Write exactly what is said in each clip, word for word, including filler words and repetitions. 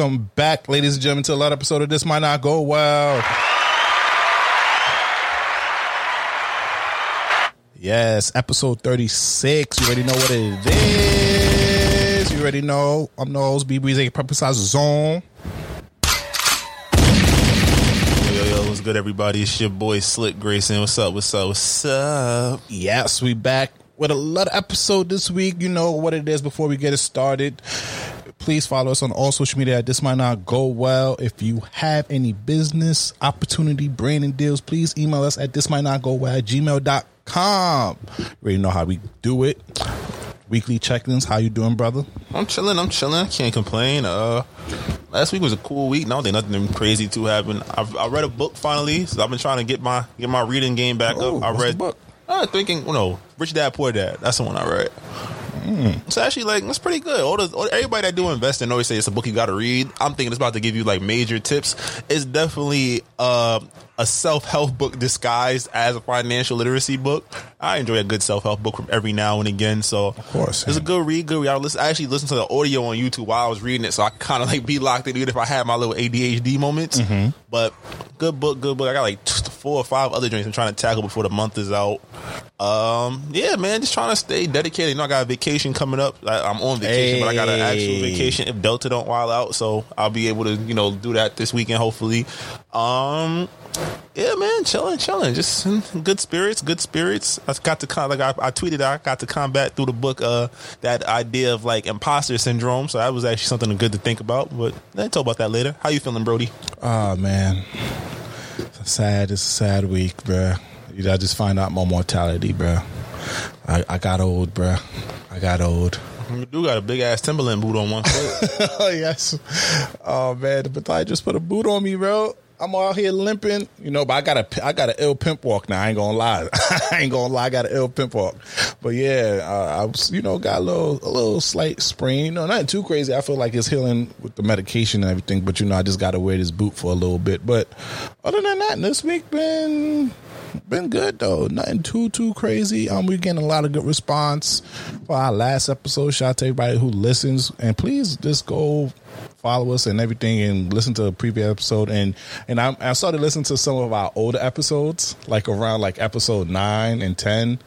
welcome back, ladies and gentlemen, to another episode of This Might Not Go Well. Yes, episode thirty-six. You already know what it is. You already know. I'm the host, B B's A Purple Size Zone. Yo, yo, what's good, everybody? It's your boy, Slick Grayson. What's up? What's up? What's up? Yes, we back with another episode this week. You know what it is before we get it started. Please follow us on all social media at This Might Not Go Well. If you have any business, opportunity, branding deals, please email us at this might not go well at gmail dot com. You already know how we do it. Weekly check-ins. How you doing, brother? I'm chilling. I'm chilling. I can't complain. Uh, last week was a cool week. No, there nothing crazy to happen. I've, I read a book finally, so I've been trying to get my get my reading game back oh, up. I what's read. The book? I was thinking, you know, Rich Dad Poor Dad. That's the one I read. Mm. It's actually like that's pretty good. All the all, everybody that do invest in always say it's a book you got to read. I'm thinking it's about to give you like major tips. It's definitely uh, a self-help book disguised as a financial literacy book. I enjoy a good self-help book from every now and again. So of course, it's yeah. a good read. Good read. I, listen, I actually listened to the audio on YouTube while I was reading it, so I kind of like be locked in even if I had my little A D H D moments. Mm-hmm. But good book, good book. I got like two, four or five other drinks I'm trying to tackle before the month is out. Um, yeah, man, just trying to stay dedicated. You know, I got a vacation coming up. I, I'm on vacation, hey. but I got an actual vacation if Delta don't wild out, so I'll be able to, you know, do that this weekend hopefully. Um, yeah, man, chilling, chilling, just good spirits, good spirits. I got to kind of, like I, I tweeted, I got to combat through the book uh, that idea of like imposter syndrome. So that was actually something good to think about. But I can talk about that later. How you feeling, Brody? Oh man, it's a sad, it's a sad week, bruh. I just find out my mortality, bruh. I, I got old, bruh. I got old. You do got a big ass Timberland boot on one foot. Oh yes. Oh man, the Batai just put a boot on me, bro. I'm out here limping, you know. But I got a, I got an ill pimp walk now. I ain't gonna lie. I ain't gonna lie. I got an ill pimp walk. But yeah, uh, I was, you know, got a little, a little slight sprain. You know, nothing too crazy. I feel like it's healing with the medication and everything. But you know, I just got to wear this boot for a little bit. But other than that, this week been. Been good though. Nothing too too crazy. Um, we're getting a lot of good response for our last episode. Shout out to everybody who listens, and please just go follow us and everything, and listen to the previous episode. And and I, I started listening to some of our older episodes, like around like episode nine and ten.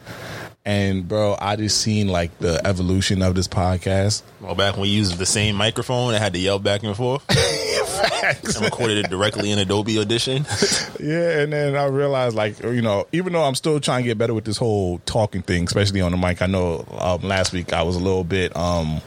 And bro, I just seen like the evolution of this podcast. Well, back when we used the same microphone, I had to yell back and forth. Facts. And recorded it directly in Adobe Audition. Yeah, and then I realized, like, you know, even though I'm still trying to get better with this whole talking thing, especially on the mic. I know um, last week I was a little bit um,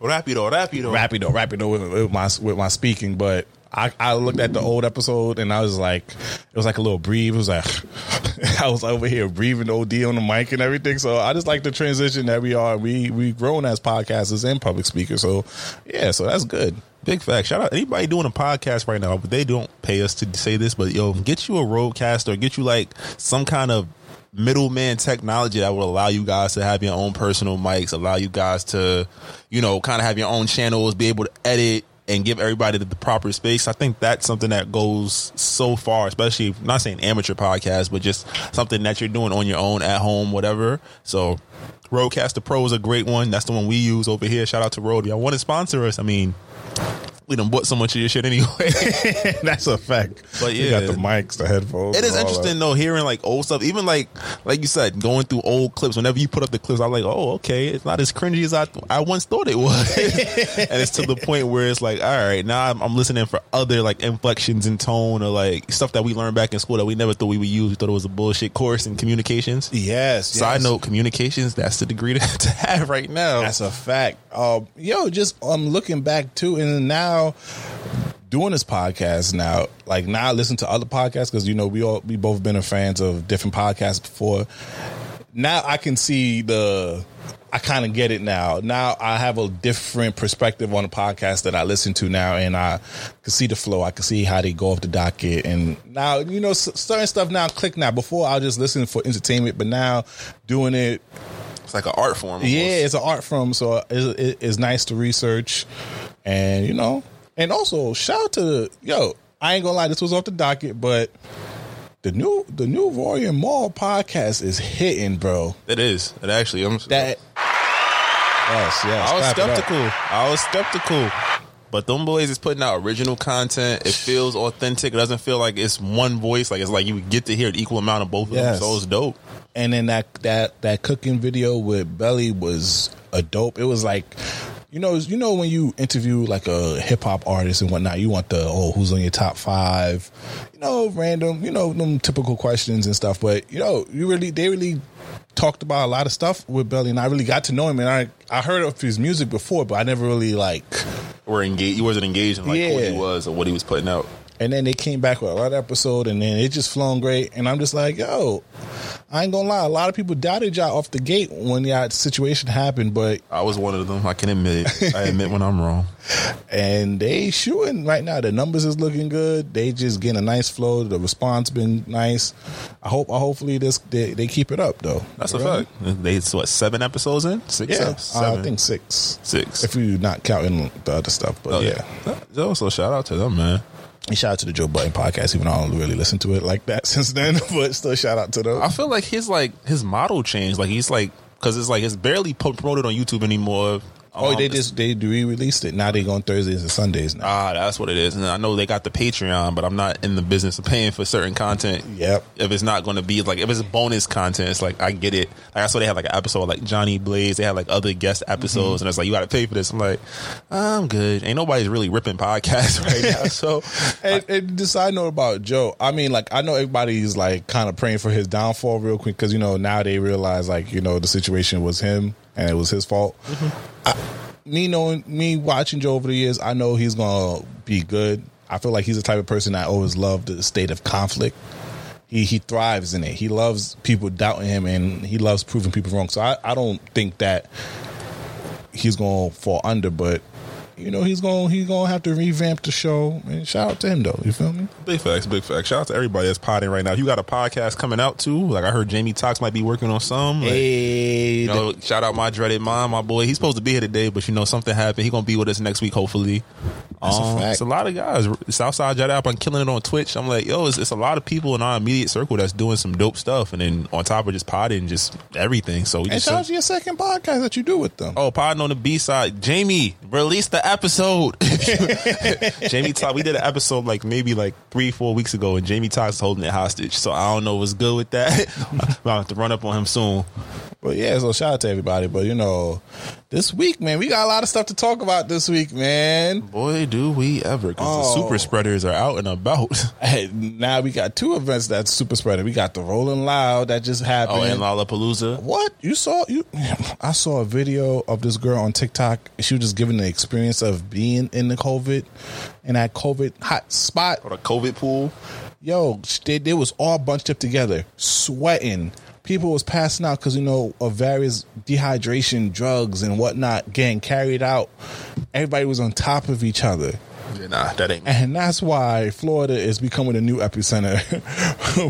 rapido, rapido, rapido, rapido with, with my with my speaking, but. I, I looked at the old episode and I was like, it was like a little breathe. It was like, I was over here breathing O D on the mic and everything. So I just like the transition that we are. We we grown as podcasters and public speakers. So yeah, so that's good. Big fact. Shout out anybody doing a podcast right now, but they don't pay us to say this. But yo, get you a Rodecaster, get you like some kind of middleman technology that will allow you guys to have your own personal mics, allow you guys to, you know, kind of have your own channels, be able to edit. And give everybody the proper space. I think that's something that goes so far, especially if, not saying amateur podcast, but just something that you're doing on your own at home, whatever. So Rodecaster Pro is a great one. That's the one we use over here. Shout out to Rode. Y'all want to sponsor us? I mean, we done bought so much of your shit anyway. That's a fact. But yeah, you got the mics, the headphones. It is interesting that. though, hearing like old stuff. Even like like you said, going through old clips. Whenever you put up the clips, I'm like, oh, okay, it's not as cringy as I th- I once thought it was. And it's to the point where it's like, all right, now I'm, I'm listening for other like inflections in tone or like stuff that we learned back in school that we never thought we would use. We thought it was a bullshit course in communications. Yes. Side yes. note, communications. That's the degree to, to have right now. That's a fact. Um, yo, just I'm um, looking back too, and now. Doing this podcast now, like now I listen to other podcasts because you know we all we both been a fans of different podcasts before. Now I can see the, I kind of get it now. Now I have a different perspective on the podcast that I listen to now, and I can see the flow. I can see how they go off the docket, and now you know certain stuff now click now. Before I was just listening for entertainment, but now doing it. It's like an art form. Almost. Yeah, it's an art form. So it, it, it's nice to research, and you know, and also shout out to yo. I ain't gonna lie, this was off the docket, but the new the new Royal Mall podcast is hitting, bro. It is. It actually. I'm that. Yes, yes. I was skeptical. I was skeptical. But them boys is putting out original content. It feels authentic. It doesn't feel like it's one voice. Like it's like you get to hear an equal amount of both of yes. them. So it's dope. And then that that that cooking video with Belly was a dope. It was like, you know, you know when you interview like a hip hop artist and whatnot, you want the oh who's on your top five, you know, random, you know, them typical questions and stuff. But you know, you really they really. talked about a lot of stuff with Belly, and I really got to know him. And I I heard of his music before, but I never really like were engaged. He wasn't engaged in like yeah. what he was or what he was putting out. And then they came back with a lot of episode, and then it just flown great. And I'm just like, yo, I ain't gonna lie. A lot of people doubted y'all off the gate when y'all situation happened, but I was one of them. I can admit it. I admit when I'm wrong. And they shooting right now. The numbers is looking good. They just getting a nice flow. The response been nice. I hope. I hopefully this they, they keep it up though. That's really? a fact. They what seven episodes in? Six. Yeah, seven. Uh, I think six. Six. If you're not counting the other stuff, but oh, yeah. yeah. So shout out to them, man. And shout out to the Joe Budden podcast, even though I don't really listen to it like that since then. But still, shout out to them. I feel like his like his model changed. Like he's like because it's like it's barely promoted on YouTube anymore. Oh, um, they just they re-released it. Now they go on Thursdays and Sundays now. Ah, that's what it is. And I know they got the Patreon, but I'm not in the business of paying for certain content. Yep. If it's not going to be like if it's bonus content, it's like I get it. Like I saw they had like an episode like Johnny Blaze. They had like other guest episodes, mm-hmm. and it's like you got to pay for this. I'm like, I'm good. Ain't nobody's really ripping podcasts right now. So, and, I, and just I know about Joe. I mean, like I know everybody's like kind of praying for his downfall real quick because you know now they realize like you know the situation was him. And it was his fault. Mm-hmm. I, me knowing, me watching Joe over the years, I know he's gonna be good. I feel like he's the type of person that always loved the state of conflict. He he thrives in it. He loves people doubting him, and he loves proving people wrong. So I, I don't think that he's gonna fall under, but. You know, he's going he's gonna have to revamp the show. And shout out to him, though. You feel me? Big facts, big facts. Shout out to everybody that's potting right now. You got a podcast coming out, too. Like, I heard Jamie Toxx might be working on some. Like, hey. You know, the- shout out my dreaded mom, my boy. He's supposed to be here today, but, you know, something happened. He's going to be with us next week, hopefully. That's um, a fact. It's a lot of guys. Southside Jet App, I'm killing it on Twitch. I'm like, yo, it's, it's a lot of people in our immediate circle that's doing some dope stuff. And then on top of just potting, just everything. So we and shout out to your second podcast that you do with them. Oh, potting on the B-side. Jamie, release the episode. Jamie Toxx, we did an episode like maybe like three, four weeks ago, and Jamie Toxx is holding it hostage. So I don't know what's good with that. I'll have to run up on him soon. But yeah, so shout out to everybody. But you know, this week, man, we got a lot of stuff to talk about this week, man. Boy, do we ever. Because oh. the super spreaders are out and about. Hey, now we got two events that's super spreader. We got the Rolling Loud that just happened. Oh, and Lollapalooza. What? You saw? You? I saw a video of this girl on TikTok. She was just giving the experience of being in the COVID and that COVID hot spot or the COVID pool. Yo, they, they was all bunched up together, sweating. People was passing out because, you know, of various dehydration drugs and whatnot getting carried out. Everybody was on top of each other. Yeah, nah, that ain't. And that's why Florida is becoming a new epicenter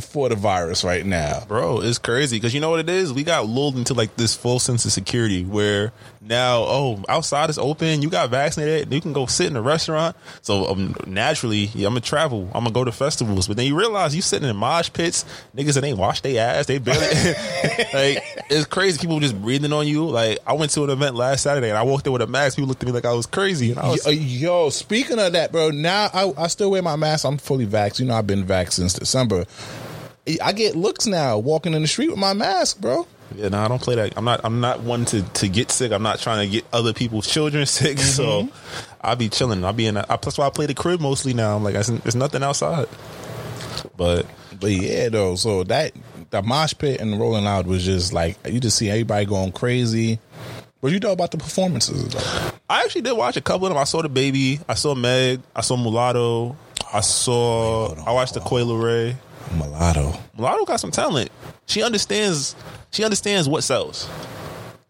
for the virus right now. Bro, it's crazy because you know what it is? We got lulled into like this full sense of security where now, oh, outside is open. You got vaccinated. You can go sit in a restaurant. So um, naturally, yeah, I'm going to travel. I'm going to go to festivals. But then you realize you sitting in mosh pits. Niggas that ain't washed their ass. They barely. Like, it's crazy. People just breathing on you. Like, I went to an event last Saturday and I walked there with a mask. People looked at me like I was crazy. And I was, yo, yo, speaking of that, bro. Now I, I still wear my mask. I'm fully vaxxed. You know, I've been vaxxed since December. I get looks now walking in the street with my mask, bro. Yeah, no, I don't play that. I'm not. I'm not one to, to get sick. I'm not trying to get other people's children sick. Mm-hmm. So I'll be chilling. I'll be in. A, I, that's why I play the crib mostly now. I'm like, there's nothing outside. But but yeah, though. So that the mosh pit and the Rolling Loud was just like you just see everybody going crazy. What you know about the performances, though? I actually did watch a couple of them. I saw DaBaby. I saw Meg. I saw Mulatto. I saw. Wait, on, I watched the Coi Leray. Mulatto. Mulatto got some talent. She understands. She understands what sells,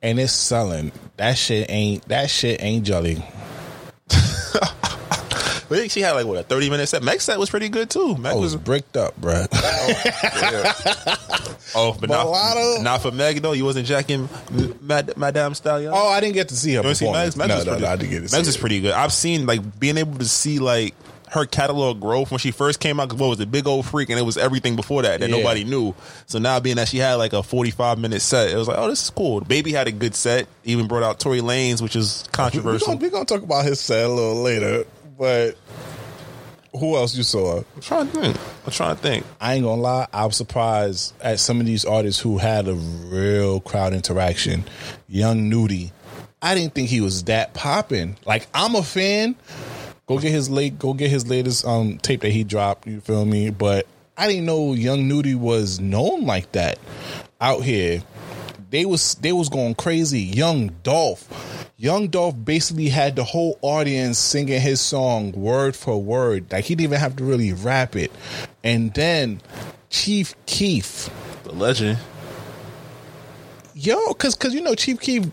and it's selling. That shit ain't. That shit ain't jelly. I think she had like what a thirty minute set. Meg's set was pretty good too. Meg oh, was bricked up, bro. oh, oh, but Mulatto? Not, not for Meg though. You wasn't jacking Mad- Madame Stallion. Oh, I didn't get to see her. You see Meg's? Meg's no, no, no, I didn't get to see Meg's. Is pretty good. I've seen like being able to see like her catalog growth when she first came out, because what was it, Big Old Freak, and it was everything before that that yeah. nobody knew. So now being that she had like a forty-five minute set, it was like, oh, this is cool. Baby had a good set, even brought out Tory Lanez, which is controversial. We're going to talk about his set a little later, but who else you saw? I'm trying to think. I'm trying to think. I ain't going to lie. I was surprised at some of these artists who had a real crowd interaction. Young Nudy. I didn't think he was that popping. Like, I'm a fan. Go get his late. Go get his latest um, tape that he dropped. You feel me? But I didn't know Young Nudy was known like that out here. They was they was going crazy. Young Dolph. Young Dolph basically had the whole audience singing his song word for word. Like, he didn't even have to really rap it. And then Chief Keef, the legend. Yo, cause cause you know Chief Keef,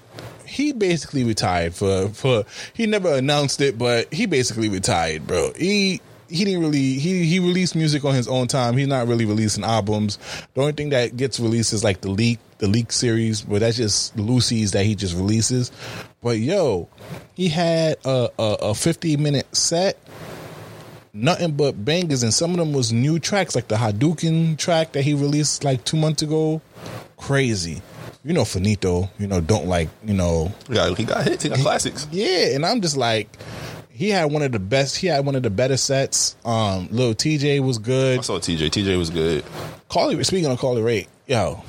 he basically retired for for he never announced it, but he basically retired, bro. He He didn't really he, he released music on his own time. He's not really releasing albums. The only thing that gets released is like the leak the leak series, but that's just Lucy's that he just releases. But yo, he had a, a, a fifty minute set, nothing but bangers, and some of them was new tracks, like the Hadouken track that he released like two months ago. Crazy. You know, Finito, you know, don't like, you know, yeah, he got hits, he got classics. Yeah, and I'm just like, He had one of the best. He had one of the better sets. Um, Lil T J was good. I saw T J. T J was good. Coi, speaking of Coi Leray, yo,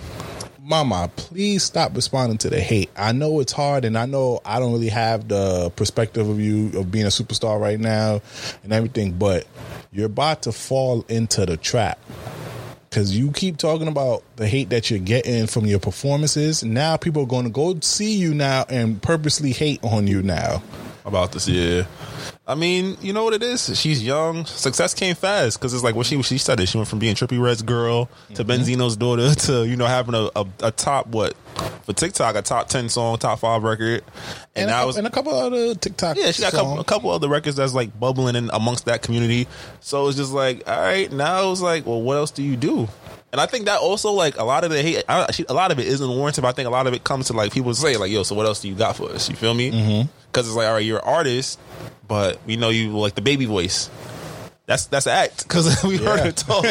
mama, please stop responding to the hate. I know it's hard, and I know I don't really have the perspective of you of being a superstar right now and everything, but you're about to fall into the trap. Because you keep talking about the hate that you're getting from your performances. Now people are going to go see you now and purposely hate on you now. About this, yeah. I mean, you know what it is? She's young. Success came fast, because it's like what she she said. She went from being Trippie Red's girl to mm-hmm. Benzino's daughter to, you know, having a, a, a top, what, for TikTok, a top ten song, top five record. And, and, a, was, and a couple other TikTok Yeah, she got a couple, a couple other records that's like bubbling in amongst that community. So it's just like, all right, now it's like, well, what else do you do? And I think that also, like, a lot of the hate, I, she, a lot of it isn't warranted, but I think a lot of it comes to, like, people say, like, yo, so what else do you got for us? You feel me? Because mm-hmm. it's like, all right, you're an artist, but we know you like the baby voice. That's that's an act, because we yeah. heard her talk,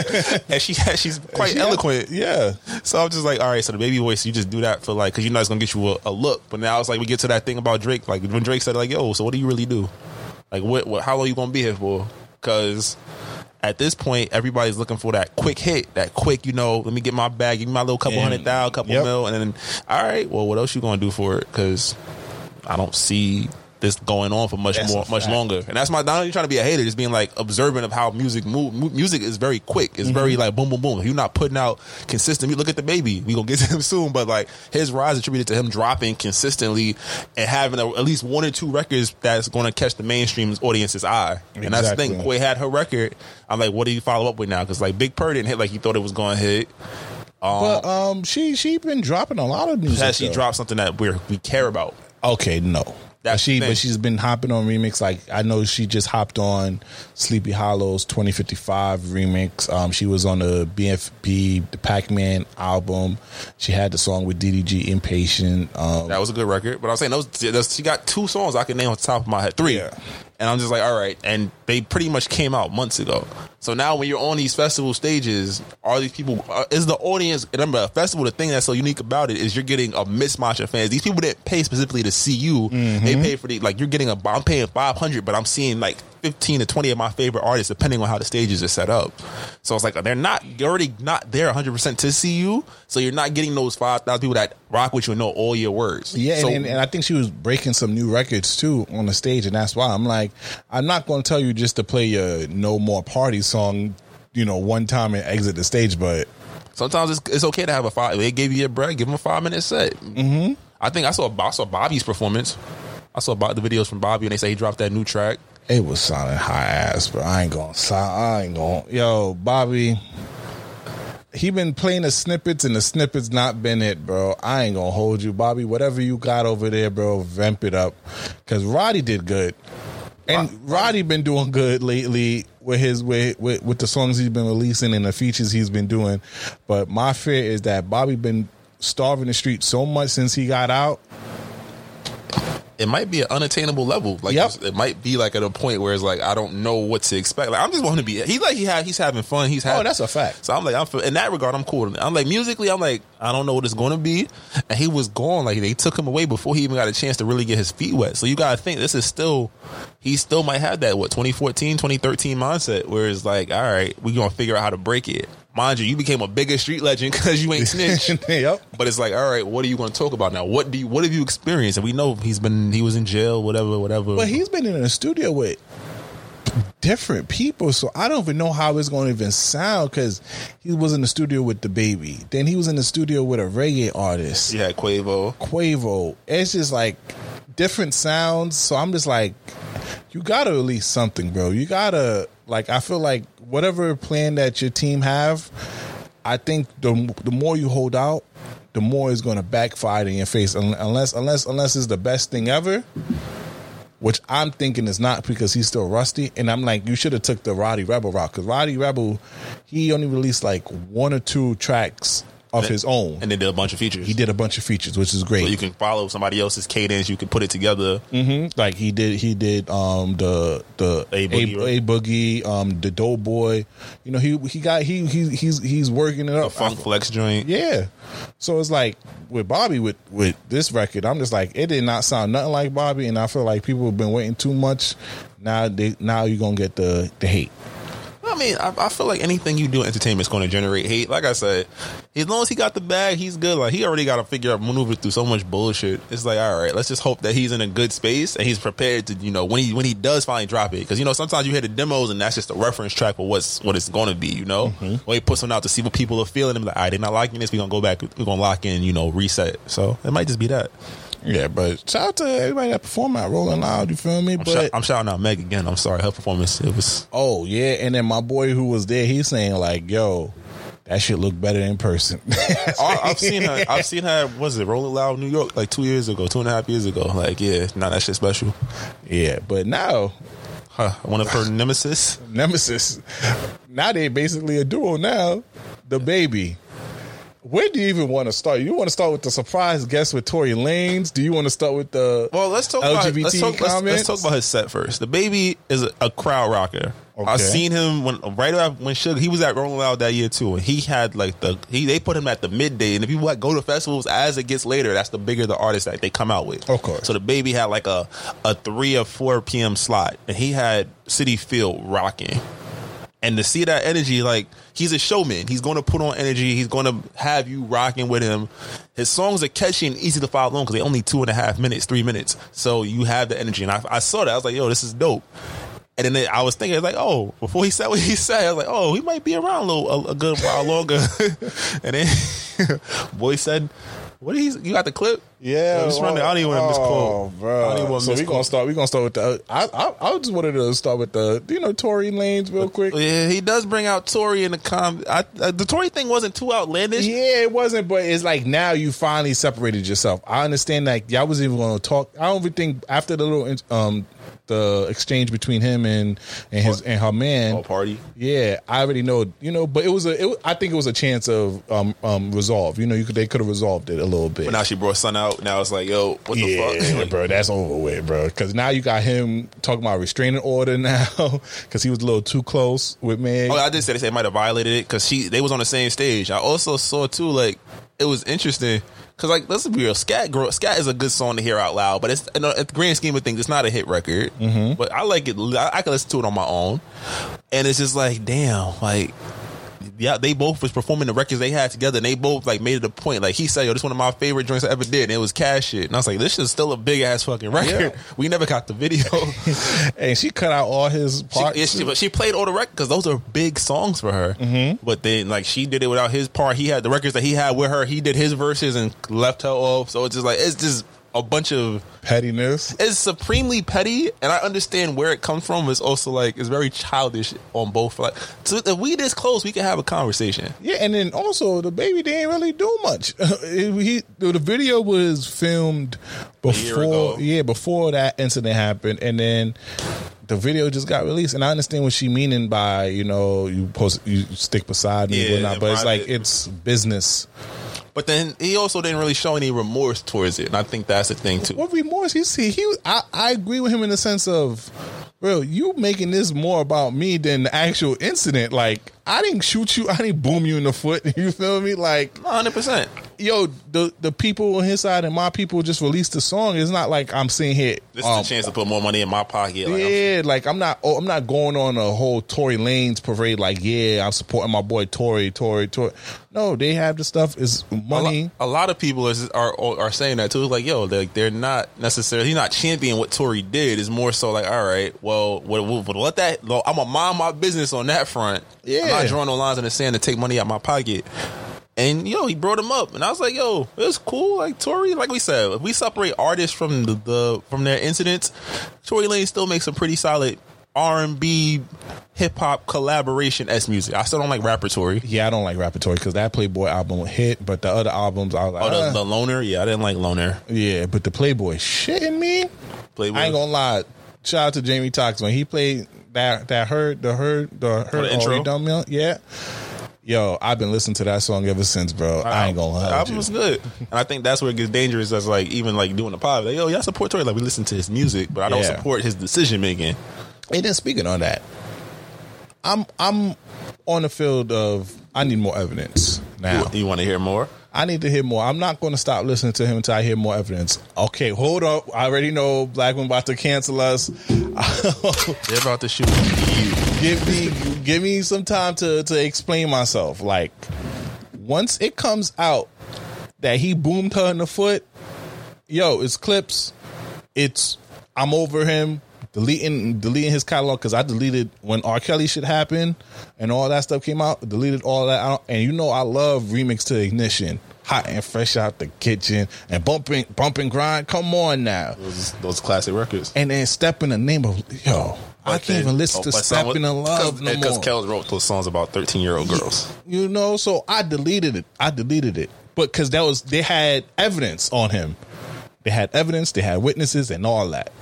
and she she's quite she eloquent. Has, yeah. So I'm just like, all right, so the baby voice, you just do that for, like, because you know it's going to get you a, a look. But now it's like we get to that thing about Drake. Like, when Drake said, like, yo, so what do you really do? Like, what, what how long you going to be here for? Because at this point, everybody's looking for that quick hit, that quick, you know, let me get my bag, give me my little couple and, hundred thousand, couple yep. mil, and then, all right, well, what else you going to do for it? Because I don't see this going on for much that's more, much longer. And that's my, not only trying to be a hater, just being, like, observant of how music move. Music is very quick. It's mm-hmm. very, like, boom, boom, boom. You're not putting out consistent. Look at the baby. We going to get to him soon, but, like, his rise attributed to him dropping consistently and having a, at least one or two records that's going to catch the mainstream audience's eye. Exactly. And that's the thing. Coi had her record. I'm like, what do you follow up with now? Because, like, Big Purr didn't hit like he thought it was going to hit. Um, but um, she she been dropping a lot of music. Has she though. dropped something that we we care about? Okay, no. That's she, but she's been hopping on remix. Like, I know she just hopped on Sleepy Hollow's twenty fifty-five remix. Um, she was on the B F B Da Packman album. She had the song with D D G, Impatient. Um, that was a good record. But I'm saying those, those, she got two songs I can name on the top of my head. Three. Yeah. And I'm just like, all right. And they pretty much came out months ago. So now when you're on these festival stages, are these people, is the audience, remember, a festival, the thing that's so unique about it is you're getting a mismatch of fans. These people didn't pay specifically to see you. Mm-hmm. They pay for the, like, you're getting a, I'm paying five hundred, but I'm seeing like fifteen to twenty of my favorite artists, depending on how the stages are set up. So it's like, they're not, you're already not there one hundred percent to see you. So you're not getting those five thousand people that rock with you and know all your words. Yeah. So, and, and I think she was breaking some new records too on the stage. And that's why I'm like, I'm not going to tell you just to play your No More Party song, you know, one time and exit the stage. But sometimes it's, it's okay to have a five. They gave you your bread, give them a five minute set. Mm-hmm. I think I saw I saw Bobby's performance. I saw the videos from Bobby, and they say he dropped that new track. It was sounding high ass, bro. I ain't gonna I ain't gonna Yo, Bobby, he been playing the snippets, and the snippets not been it, bro. I ain't gonna hold you, Bobby. Whatever you got over there, bro, vamp it up, because Roddy did good. And Roddy been doing good lately with his with, with with the songs he's been releasing and the features he's been doing. But my fear is that Bobby been starving the street so much since he got out. it might be an unattainable level. Like yep. it might be like at a point where it's like I don't know what to expect. Like I'm just wanting to be. He's like he had. He's having fun. He's having. Oh, that's a fact. So I'm like I'm in that regard. I'm cool. I'm like musically. I'm like I don't know what it's going to be. And he was gone. Like they took him away before he even got a chance to really get his feet wet. So you gotta think this is still. He still might have that what twenty fourteen, twenty thirteen mindset where it's like all right, we gonna figure out how to break it. Mind you, you became a bigger street legend because you ain't snitch. Yep. But it's like, all right, what are you going to talk about now? What do you, what have you experienced? And we know he's been, he was in jail, whatever, whatever. But he's been in a studio with different people, so I don't even know how it's going to even sound because he was in the studio with DaBaby. Then he was in the studio with a reggae artist. Yeah, Quavo. Quavo. It's just like different sounds. So I'm just like, you got to release something, bro. You got to. Like, I feel like whatever plan that your team have, I think the the more you hold out, the more it's going to backfire in your face. Unless unless unless it's the best thing ever, which I'm thinking is not because he's still rusty. And I'm like, you should have took the Roddy Rebel route because Roddy Rebel, he only released like one or two tracks of and, his own. And they did a bunch of features. He did a bunch of features, which is great. So you can follow somebody else's cadence. You can put it together. Mm-hmm. Like he did, he did um, the the A Boogie, A, A Boogie um, the Doughboy. You know, he he got he he he's he's working it up. A Funk Flex joint. Yeah. So it's like with Bobby with with this record, I'm just like it did not sound nothing like Bobby, and I feel like people have been waiting too much. Now they now you're gonna get the the hate. I mean, I, I feel like anything you do in entertainment is going to generate hate. Like I said, as long as he got the bag, he's good. Like he already got to figure out, maneuver through so much bullshit. It's like, all right, let's just hope that he's in a good space and he's prepared to, you know, when he when he does finally drop it, because you know sometimes you hear the demos and that's just a reference track for what's what it's going to be, you know. Mm-hmm. Or he puts them out to see what people are feeling. And be like, all right, they're not liking this. We're gonna go back. We're gonna lock in, you know, reset. So it might just be that. Yeah, but shout out to everybody that performed at Rolling Loud. You feel me? I'm but sh- I'm shouting out Meg again. I'm sorry, her performance. It was. Oh yeah, and then my boy who was there, he's saying like, "Yo, that shit look better in person." I, I've seen her. I've seen her. Was it Rolling Loud, New York, like two years ago, two and a half years ago? Like, yeah, now that shit special. Yeah, but now. Huh, one of her nemesis. Nemesis. Now they basically a duo. Now, DaBaby. Where do you even want to start? You want to start with the surprise guest with Tory Lanez? Do you want to start with the well? Let's talk L G B T about let's talk, let's, let's talk about his set first. DaBaby is a, a crowd rocker. Okay. I seen him when right after when Suge, he was at Rolling Loud that year too, and he had like the he they put him at the midday, and if you like go to festivals as it gets later, that's the bigger the artist that they come out with. Okay. So DaBaby had like a a three or four p m slot, and he had Citi Field rocking. And to see that energy, like, he's a showman. He's going to put on energy. He's going to have you rocking with him. His songs are catchy and easy to follow along because they're only two and a half minutes, three minutes. So you have the energy. And I, I saw that. I was like, yo, this is dope. And then they, I was thinking, like, oh, before he said what he said, I was like, oh, he might be around a, little, a, a good while longer. And then boy said, what is you got the clip? Yeah, so just well, run I don't even want to miss call. Bro, so we gonna start. We gonna start with the. I, I I just wanted to start with the. You know, Tory Lanez real quick. Yeah, he does bring out Tory in the com. I, I, the Tory thing wasn't too outlandish. Yeah, it wasn't. But it's like now you finally separated yourself. I understand. Like y'all wasn't even gonna talk. I don't even think after the little um the exchange between him and and his and her man oh, party. Yeah, I already know. You know, but it was a. It, I think it was a chance of um um resolve. You know, you could they could have resolved it a little bit. But now she brought son out. Now it's like, yo, what the yeah, fuck? Yeah, bro, that's over with, bro. Because now you got him talking about restraining order now because he was a little too close with Meg. Oh, I did say they, say they might have violated it because she they was on the same stage. I also saw, too, like, it was interesting because, like, let's be real, Scat girl, Scat is a good song to hear out loud, but it's in the grand scheme of things, it's not a hit record. Mm-hmm. But I like it. I, I can listen to it on my own. And it's just like, damn, like... Yeah, they both was performing the records they had together, and they both like made it a point. Like he said, "Yo, this is one of my favorite joints I ever did." And it was Cash Shit, and I was like, "This is still a big ass fucking record." Yeah. We never got the video, and she cut out all his parts. She, yeah, she, but she played all the records because those are big songs for her. Mm-hmm. But then, like, she did it without his part. He had the records that he had with her. He did his verses and left her off. So it's just like it's just. A bunch of pettiness. It's supremely petty, and I understand where it comes from. It's also like it's very childish on both. Like, so if we this close, we can have a conversation. Yeah, and then also DaBaby didn't really do much. he the video was filmed before, yeah, before that incident happened, and then. The video just got released, and I understand what she meaning by you know you post you stick beside me, yeah, and whatnot, but it's like it's business. But then he also didn't really show any remorse towards it, and I think that's the thing too. What remorse? You see, he I, I agree with him in the sense of, well, you making this more about me than the actual incident. Like, I didn't shoot you, I didn't boom you in the foot. You feel me? Like, one hundred percent. Yo, the the people on his side and my people just released the song. It's not like I'm sitting here. This um, is a chance to put more money in my pocket. Like, yeah, I'm, like I'm not. Oh, I'm not going on a whole Tory Lanez parade. Like, yeah, I'm supporting my boy Tory, Tory, Tory. No, they have the stuff. It's money. A lot, a lot of people is, are are saying that too. It's like, yo, they're, they're not necessarily. He's not championing what Tory did. It's more so like, all right, well, we'll, we'll, we'll let that. Well, I'm gonna mind my business on that front. Yeah, I'm not drawing no lines in the sand to take money out of my pocket. And, you know, he brought him up. And I was like, yo, it's cool. Like, Tory, like we said, if we separate artists from the, the from their incidents, Tory Lanez still makes some pretty solid R and B, hip-hop collaboration S music. I still don't like rapper Tory. Yeah, I don't like rapper Tory because that Playboy album hit, but the other albums, I was like, oh, the, uh, the Loner? Yeah, I didn't like Loner. Yeah, but the Playboy shitting me? Playboy. I ain't gonna lie. Shout out to Jamie Toxx when he played that, that Herd, the Herd, the Herd, the intro. Oh, yeah. Yo, I've been listening to that song ever since, bro. I, I ain't gonna lie. The album was good. And I think that's where it gets dangerous. That's like, even like doing the pod, like, yo, y'all support Tory. Like, we listen to his music, but I don't yeah. support his decision making. And then speaking on that, I'm I'm on the field of, I need more evidence now. You, you want to hear more? I need to hear more. I'm not going to stop listening to him until I hear more evidence. Okay, hold up. I already know Black Women about to cancel us. They're about to shoot you. Give me give me some time to, to explain myself. Like, once it comes out that he boomed her in the foot, yo, it's clips. It's I'm over him deleting deleting his catalog, because I deleted when R. Kelly shit happened and all that stuff came out. Deleted all that out. And you know I love Remix to Ignition, hot and fresh out the kitchen, and bumping bump and grind. Come on now, those, those classic records. And then Step in the Name of yo. But I can't then, even listen oh, to Step in Love no more. Because Kells wrote those songs about thirteen-year-old girls. You know, so I deleted it. I deleted it. But because that was, they had evidence on him. They had evidence, they had witnesses, and all that.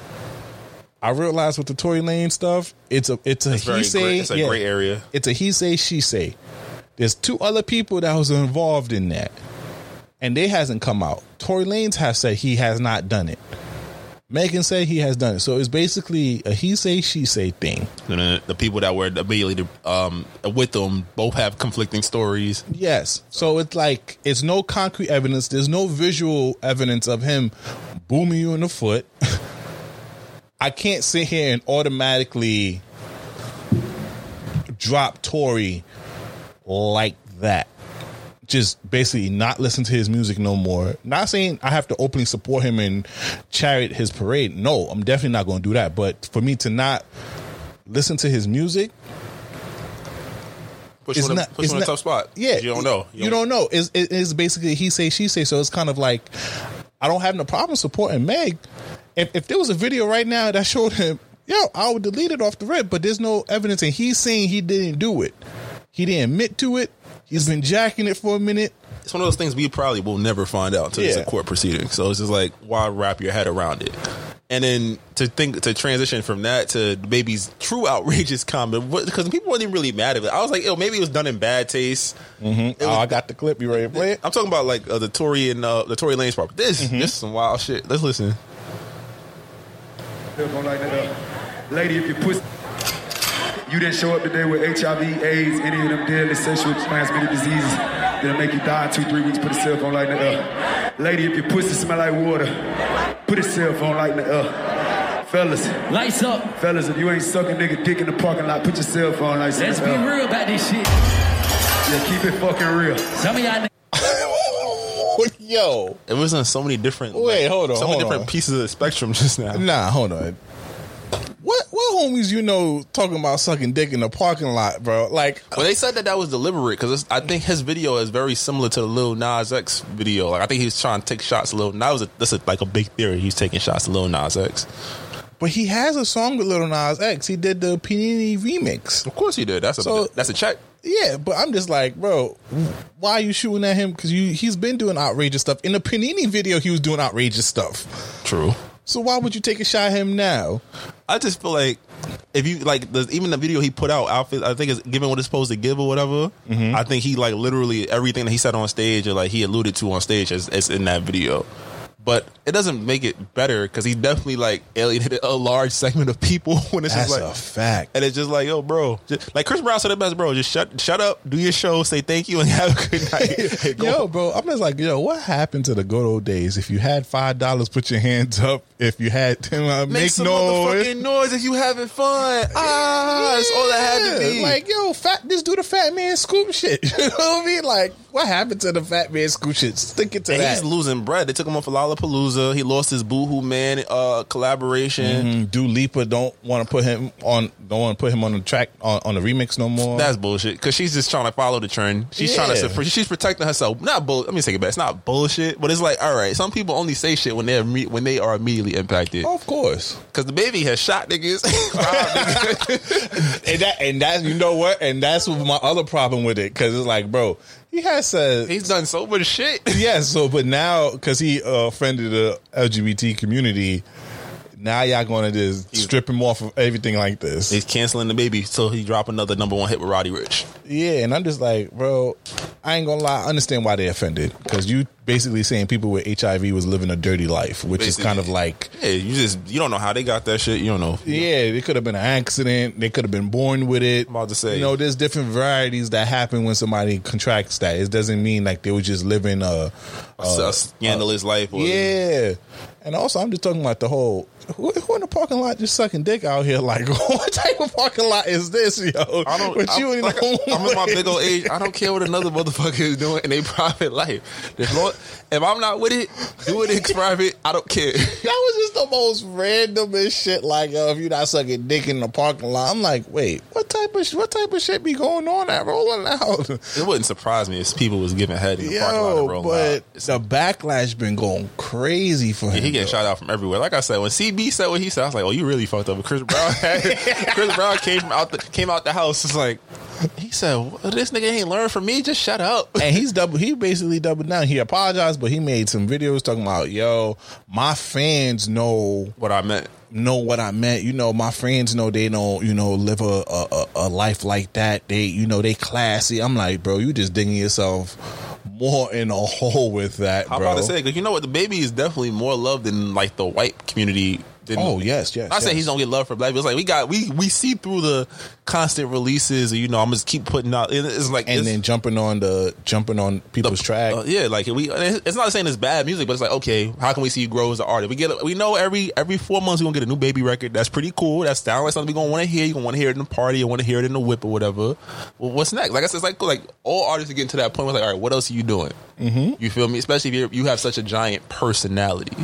I realized with the Tory Lanez stuff, it's a it's a it's he say. Great. It's a yeah, gray area. It's a he say, she say. There's two other people that was involved in that, and they hasn't come out. Tory Lanez has said he has not done it. Megan said he has done it. So it's basically a he say, she say thing. The people that were immediately um, with them both have conflicting stories. Yes. So it's like, it's no concrete evidence. There's no visual evidence of him booming you in the foot. I can't sit here and automatically drop Tory like that. Just basically not listen to his music no more. Not saying I have to openly support him and chariot his parade. No, I'm definitely not going to do that. But for me to not listen to his music, push him in a tough spot. Yeah, you don't know. You, you don't, don't know. It's, it's basically he say, she say. So it's kind of like, I don't have no problem supporting Meg. If, if there was a video right now that showed him, yo, I would delete it off the rip. But there's no evidence, and he's saying he didn't do it. He didn't admit to it. He's been jacking it for a minute. It's one of those things we probably will never find out until yeah. it's a court proceeding. So it's just like, why wrap your head around it? And then to think to transition from that to DaBaby's true outrageous comment, because people weren't even really mad at it. I was like, yo, maybe it was done in bad taste. Mm-hmm. Oh, was, I got the clip. You ready to play it? I'm talking about like uh, the Tory and uh, the Tory Lanez part. This, mm-hmm. this is some wild shit. Let's listen. They're gonna light that up, lady. If you push. You didn't show up today with H I V, AIDS, any of them deadly sexually transmitted diseases that'll make you die in two, three weeks. Put a cell phone light in the air. Lady, if your pussy smell like water, put a cell phone light in the air. Fellas. Lights up. Fellas, if you ain't sucking nigga dick in the parking lot, put your cell phone lights in the air. Let's be real about this shit. Yeah, keep it fucking real. Some of y'all yo. It was on so many different Wait, like, hold on. So many different on. pieces of the spectrum just now. Nah, hold on. What what homies you know talking about sucking dick in the parking lot, bro? Like, well, they said that that was deliberate because I think his video is very similar to the Lil Nas X video. Like, I think he's trying to take shots at Lil Nas. That's a, like a big theory. He's taking shots at Lil Nas X. But he has a song with Lil Nas X. He did the Panini remix. Of course he did. That's a so, that's a check. Yeah, but I'm just like, bro, why are you shooting at him? Because you he's been doing outrageous stuff in the Panini video. He was doing outrageous stuff. True. So why would you take a shot at him now? I just feel like if you like, even the video he put out, outfit, I think it's giving what it's supposed to give or whatever. Mm-hmm. I think he like literally everything that he said on stage or like he alluded to on stage is, is in that video. But it doesn't make it better because he definitely like alienated a large segment of people. When it's that's just like a fact, and it's just like, yo, bro, just, like Chris Brown said the best, bro. Just shut, shut up, do your show, say thank you, and have a good night. Go. Yo, bro, I'm just like, yo, what happened to the good old days? If you had five dollars, put your hands up. If you had ten, uh, make, make some noise. Motherfucking noise. If you having fun, ah, yeah. That's all that had to be. Like, yo, fat, just do the Fat Man Scoop shit. You know what I mean? Like, what happened to the Fat Man Scoop shit? Stick it to and that. He's losing bread. They took him off a Lollapalooza. He lost his Boohoo Man uh, collaboration. Mm-hmm. Dua Lipa don't want to put him on. Don't want to put him on the track on, on the remix no more. That's bullshit. Because she's just trying to follow the trend. She's yeah. trying to. She's protecting herself. Not bull. Let me take it back. It's not bullshit. But it's like, all right. Some people only say shit when they're when they are immediately impacted. Oh, of course. Because DaBaby has shot niggas. niggas. and that and that you know what? And that's my other problem with it. Because it's like, bro. He has a, he's done so much shit. Yeah, so but now because he uh, offended the L G B T community, now y'all going to just he's, strip him off of everything like this. He's canceling DaBaby, so he drop another number one hit with Roddy Ricch. Yeah, and I'm just like, bro, I ain't gonna lie. I understand why they offended because you basically saying people with H I V was living a dirty life, which basically, is kind of like, yeah, you just you don't know how they got that shit. You don't know. Yeah, it could have been an accident. They could have been born with it. I'm about to say, you know, there's different varieties that happen when somebody contracts that. It doesn't mean like they were just living a, a, a scandalous a, life. Or yeah. And also, I'm just talking about the whole who, who in the parking lot just sucking dick out here. Like, what type of parking lot is this, yo? I don't. With you I, in like the I, I'm in my big old age. I don't care what another motherfucker is doing in their private life. Long, if I'm not with it, do it in private. I don't care. That was just the most randomest shit. Like, yo, if you're not sucking dick in the parking lot, I'm like, wait, what type of what type of shit be going on at Rolling Loud? It wouldn't surprise me if people was giving head in the yo, parking lot at Rolling Loud. But the backlash been going crazy for him. Yeah, he getting shot out from everywhere. Like I said, when C B said what he said, I was like, "Oh, you really fucked up." But Chris Brown, had, Chris Brown came from out the came out the house. It's like he said, well, "This nigga ain't learned from me. Just shut up." And he's double. He basically doubled down. He apologized, but he made some videos talking about, "Yo, my fans know what I meant." Know what I meant. You know, my friends know they don't, you know, live a, a, a life like that. They, you know, they classy. I'm like, bro, you just digging yourself more in a hole with that, bro. I'm about to say, because you know what? DaBaby is definitely more loved in, like, the white community. Than, oh, yes, yes. I yes. say he's going to get love for black people. It's like, we got, we, we see through the constant releases, you know, I'm just keep putting out, it's like. And it's, then jumping on the, jumping on people's the, track. Uh, yeah, like, we, it's not saying it's bad music, but it's like, okay, how can we see you grow as an artist? We get, we know every, every four months we're going to get a new baby record. That's pretty cool. That sounds like something we're gonna want to hear. You're gonna want to hear it in the party. You want to hear it in the whip or whatever. Well, what's next? Like I said, it's like like all artists are getting to that point where it's like, all right, what else are you doing? Mm-hmm. You feel me? Especially if you're, you have such a giant personality.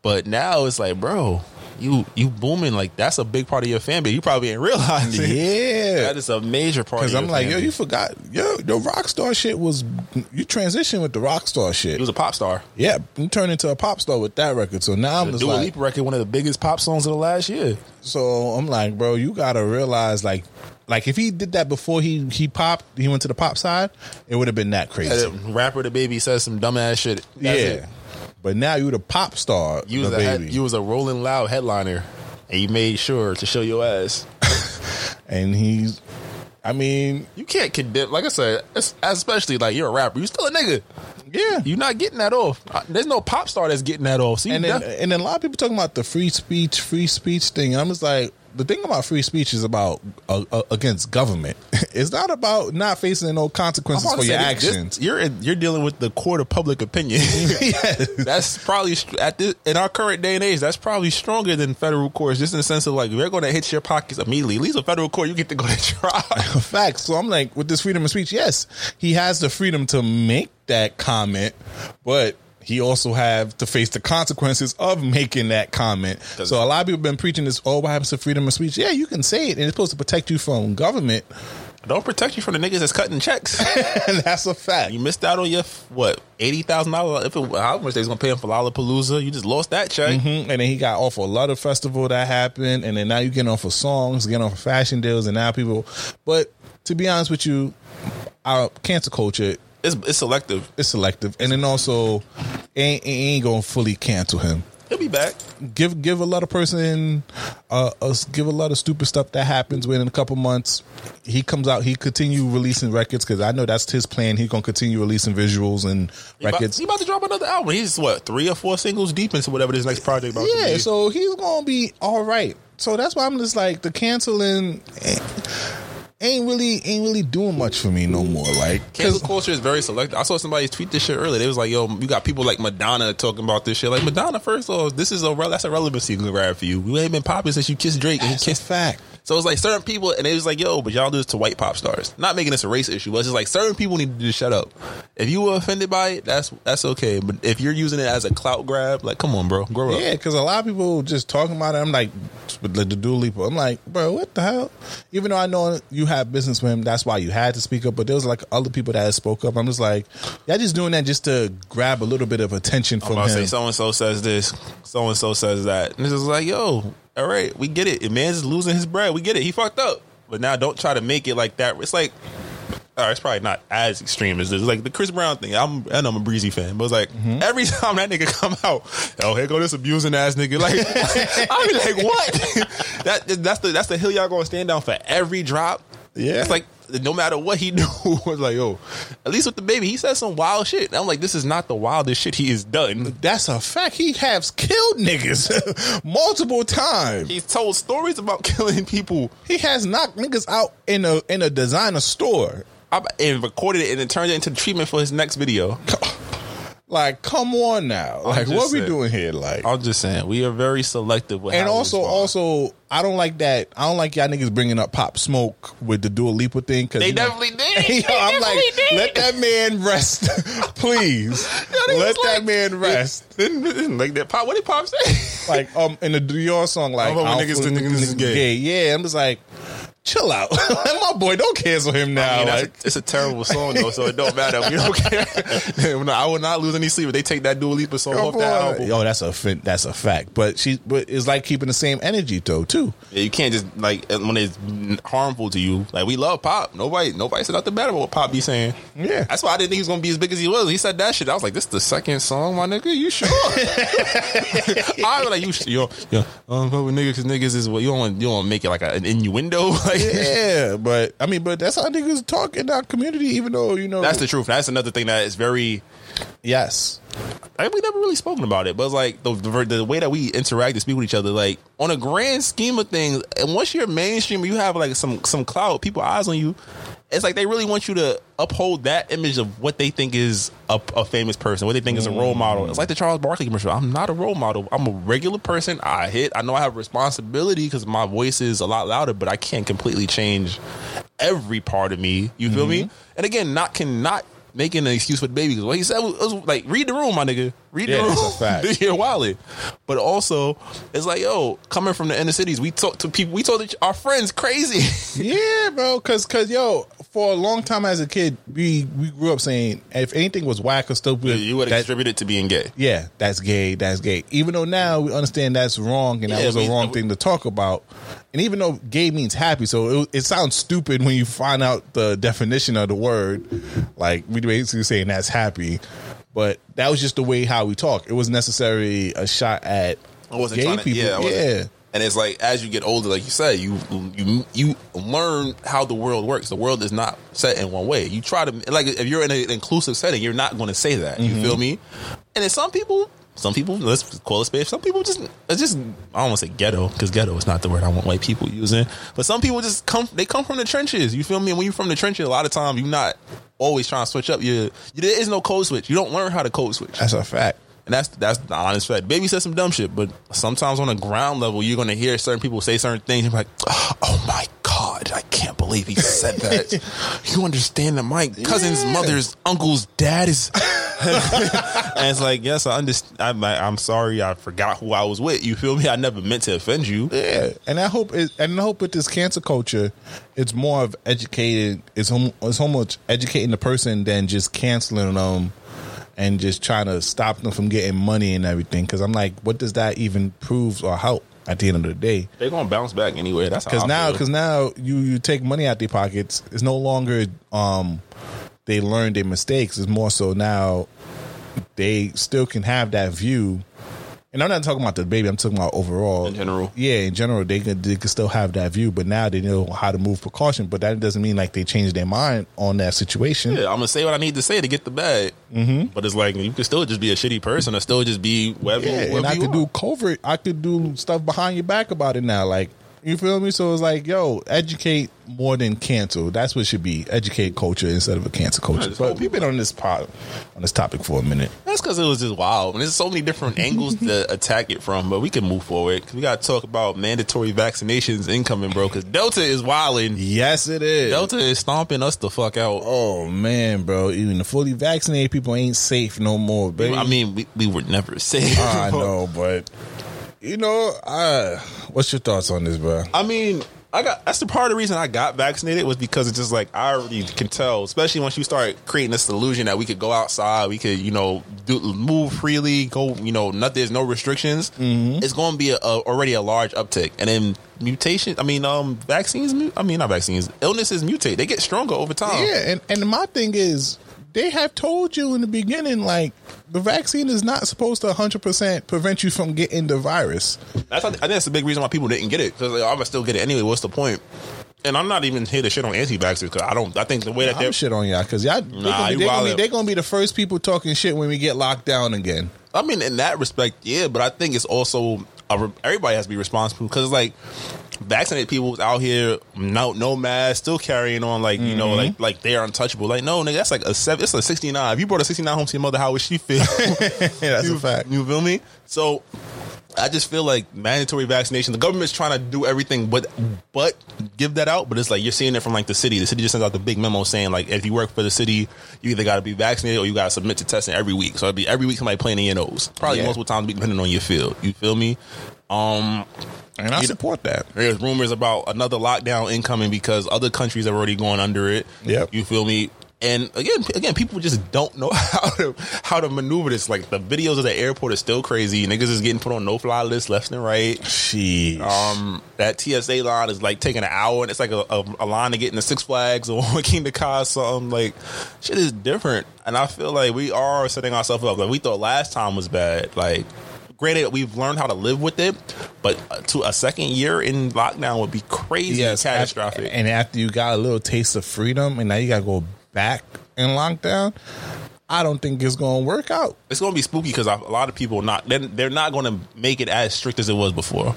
But now it's like, bro, you you booming, like that's a big part of your fan base. You probably ain't realizing. Yeah, that is a major part. Because I'm like, yo, base. You forgot, yo, the rock star shit was you transitioned with the rock star shit. It was a pop star. Yeah, you turned into a pop star with that record. So now the I'm just Dua like, Lipa record, one of the biggest pop songs of the last year. So I'm like, bro, you gotta realize, like, like if he did that before he he popped, he went to the pop side, it would have been that crazy. And rapper DaBaby says some dumbass shit. That's yeah. It. But now you the pop star. You was, a, head, you was a Rolling Loud headliner, and you made sure to show your ass. And he's, I mean, you can't condemn. Like I said, especially like you're a rapper, you still a nigga. Yeah, you're not getting that off. There's no pop star that's getting that off. See, and then, and then a lot of people talking about the free speech, free speech thing. And I'm just like, the thing about free speech is about uh, uh, against government. It's not about not facing no consequences for your actions. This, you're in, you're dealing with the court of public opinion. Yes. That's probably at this, in our current day and age. That's probably stronger than federal courts, just in the sense of like they're going to hit your pockets immediately. At least a federal court, you get to go to trial. Facts. So I'm like, with this freedom of speech, yes, he has the freedom to make that comment, but he also have to face the consequences of making that comment. So a lot of people have been preaching this, oh, what happens to freedom of speech? Yeah, you can say it, and it's supposed to protect you from government. Don't protect you from the niggas that's cutting checks. And that's a fact. You missed out on your, what, eighty thousand dollars? If it, how much they was going to pay him for Lollapalooza? You just lost that check. Mm-hmm. And then he got off a lot of festival that happened, and then now you getting off of songs, getting off of fashion deals, and now people. But to be honest with you, our cancel culture, It's, it's selective. It's selective. And then also, it ain't, it ain't going to fully cancel him. He'll be back. Give give a lot of person uh, us give a lot of stupid stuff that happens when in a couple months he comes out, he continue releasing records, because I know that's his plan. He's gonna continue releasing visuals and he records. About, he about to drop another album. He's what, three or four singles deep into whatever this next project about yeah, to be. So he's gonna be all right. So that's why I'm just like, the canceling ain't really ain't really doing much for me no more. Like, cancel culture is very selective. I saw somebody tweet this shit earlier. They was like, "Yo, you got people like Madonna talking about this shit." Like, Madonna, first of all, this is a that's a relevancy grab for you. We ain't been popping since you kissed Drake. That's and he kissed fact. So it's like certain people, and it was like, "Yo, but y'all do this to white pop stars." Not making this a race issue, but it's just like certain people need to just shut up. If you were offended by it, that's that's okay. But if you're using it as a clout grab, like, come on, bro, grow up. Yeah, because a lot of people just talking about it. I'm like, the Dua Lipa. I'm like, bro, what the hell? Even though I know you have business with him, that's why you had to speak up. But there was like other people that spoke up. I'm just like, y'all just doing that just to grab a little bit of attention from him. I'm about to say, so and so says this, so and so says that, and it's just like, yo. All right, we get it. The man's losing his bread. We get it. He fucked up. But now don't try to make it like that. It's like, all right, it's probably not as extreme as this. It's like the Chris Brown thing. I'm, I know I'm a Breezy fan, but it's like mm-hmm. every time that nigga come out, oh, here go this abusing ass nigga. Like, I be like, what? that that's the that's the hill y'all gonna stand down for every drop. Yeah, it's like no matter what he do, I was like, yo, at least with the baby, he said some wild shit. And I'm like, this is not the wildest shit he has done. That's a fact. He has killed niggas multiple times. He's told stories about killing people. He has knocked niggas out in a in a designer store. I, and recorded it and then turned it into treatment for his next video. Like, come on now. Like, what saying, we doing here? Like, I'm just saying, we are very selective with. And also, also, I don't like that. I don't like y'all niggas bringing up Pop Smoke with the Dua Lipa thing. Cause they definitely know, did. Yo, they I'm definitely like, did. Let that man rest, please. Yo, let that like, man rest. Didn't, didn't like that. Pop, what did Pop say? Like, um, in the Dior song, like, I don't niggas, niggas, niggas is gay. gay. Yeah, I'm just like, chill out. My boy, don't cancel him now. I mean, like, a, it's a terrible song though, so it don't matter. We don't care. I will not lose any sleep if they take that Dua Lipa song off that album. Yo, that's a fin- that's a fact. But she, but it's like keeping the same energy though too. Yeah, you can't just like when it's harmful to you. Like, we love Pop. Nobody, nobody said nothing bad about what Pop be saying. Yeah, that's why I didn't think he was gonna be as big as he was. He said that shit. I was like, this is the second song, my nigga. You sure? I was like, you sure? Yo, yo, um, but with niggas, because niggas is what you don't. You don't make it like a, an innuendo. Like, yeah, but I mean, but that's how niggas talk in our community. Even though, you know, that's the truth. That's another thing that is very, yes, I mean, we never really spoken about it, but it's like the, the the way that we interact and speak with each other. Like, on a grand scheme of things, and once you're mainstream, you have like some some clout, people eyes on you. It's like they really want you to uphold that image of what they think is a, a famous person, what they think mm. is a role model. It's like the Charles Barkley commercial. I'm not a role model. I'm a regular person. I hit. I know I have responsibility because my voice is a lot louder, but I can't completely change every part of me. You feel mm-hmm. me? And again, not cannot making an excuse for the baby. Because what he said was, was like, read the room, my nigga. Read yeah, the room. That's a fact. Do your wallet. But also, it's like, yo, coming from the inner cities, we talk to people. We talk to our friends crazy. Yeah, bro. Because, cause, yo, for a long time as a kid, we, we grew up saying if anything was whack or stupid, yeah, you would have attributed it to being gay. Yeah, that's gay. That's gay. Even though now we understand that's wrong and yeah, that was I mean, a wrong I, thing to talk about. And even though gay means happy, so it, it sounds stupid when you find out the definition of the word. Like, we basically saying that's happy, but that was just the way how we talk. It wasn't necessarily a shot at I wasn't gay people. To, yeah, I wasn't. yeah, and it's like as you get older, like you said, you you you learn how the world works. The world is not set in one way. You try to like if you're in an inclusive setting, you're not going to say that. You mm-hmm. feel me? And then some people. Some people, let's call it space. Some people just, just I don't want to say ghetto because ghetto is not the word I want white people using. But some people just come, they come from the trenches. You feel me? And when you're from the trenches, a lot of times you're not always trying to switch up. You there is no code switch. You don't learn how to code switch. That's a fact, and that's that's the honest fact. Baby said some dumb shit, but sometimes on a ground level, you're gonna hear certain people say certain things. You're like, oh my God, I can't believe he said that. You understand that my cousin's yeah. mother's uncle's dad is. And it's like, yes, I understand. I'm, like, I'm sorry, I forgot who I was with. You feel me? I never meant to offend you. Yeah, and I hope, it, and I hope with this cancer culture, it's more of educating. It's home, it's so much educating the person than just canceling them and just trying to stop them from getting money and everything. Because I'm like, what does that even prove or help? At the end of the day, they're gonna bounce back anyway. That's because now, because now you you take money out their pockets. It's no longer um. They learned their mistakes. It's more so now they still can have that view And I'm not talking about the baby. I'm talking about overall. In general. Yeah, in general, they could, they could still have that view, but now they know how to move precaution. But that doesn't mean like they changed their mind on that situation. Yeah, I'm going to say what I need to say to get the bag. Mm-hmm. But it's like, you could still just be a shitty person or still just be whatever, yeah, whatever and I you could are. do covert. I could do stuff behind your back about it now. Like, you feel me? So it's like, yo, educate more than cancel. That's what it should be. Educate culture instead of a cancel culture. But we've been on this pod, on this topic for a minute. That's because it was just wild. And there's so many different angles to attack it from, but we can move forward. Cause we got to talk about mandatory vaccinations incoming, bro. Because Delta is wilding. Yes, it is. Delta is stomping us the fuck out. Oh, man, bro. Even the fully vaccinated people ain't safe no more, baby. I mean, we, we were never safe. I know, but... You know, uh, what's your thoughts on this, bro? I mean, I got that's the part of the reason I got vaccinated was because it's just like I already can tell, especially once you start creating this illusion that we could go outside, we could, you know, do, move freely, go, you know, not, there's no restrictions. Mm-hmm. It's going to be a, a, already a large uptick. And then mutation, I mean, um, vaccines, I mean, not vaccines, illnesses mutate. They get stronger over time. Yeah, and, and my thing is, they have told you in the beginning, like, the vaccine is not supposed to one hundred percent prevent you from getting the virus. That's, I think that's the big reason why people didn't get it. Because like, I'm going to still get it anyway. What's the point? And I'm not even here to shit on anti-vaxxers because I don't. I think the way that nah, they're shit on y'all because y'all nah, they're gonna, they gonna be the first people talking shit when we get locked down again. I mean, in that respect, yeah. But I think it's also a, everybody has to be responsible because it's like vaccinated people out here, no, no mask, still carrying on like you mm-hmm. know, like like they're untouchable. Like no, nigga, that's like a seven. It's a sixty-nine. If you brought a sixty-nine home to your mother, how would she feel? That's you, a fact. You feel me? So. I just feel like mandatory vaccination, the government's trying to do everything but but give that out. But it's like you're seeing it from like the city. The city just sends out the big memo saying like if you work for the city, you either got to be vaccinated or you got to submit to testing every week. So it'd be every week somebody playing the N Os. Probably yeah. multiple times depending on your field. You feel me? Um, and I support know, that. There's rumors about another lockdown incoming because other countries are already going under it. Yep. You feel me? And again, again, people just don't know how to how to maneuver this. Like the videos of the airport is still crazy. Niggas is getting put on no fly lists left and right. Sheesh. Um, that T S A line is like taking an hour, and it's like a, a, a line to get into Six Flags or Kingdom Kai. Something like shit is different, and I feel like we are setting ourselves up. Like we thought last time was bad. Like granted, we've learned how to live with it, but to a second year in lockdown would be crazy, yes, catastrophic. After, and after you got a little taste of freedom, and now you gotta go back in lockdown, I don't think it's going to work out. It's going to be spooky because a lot of people not they're, they're not going to make it as strict as it was before.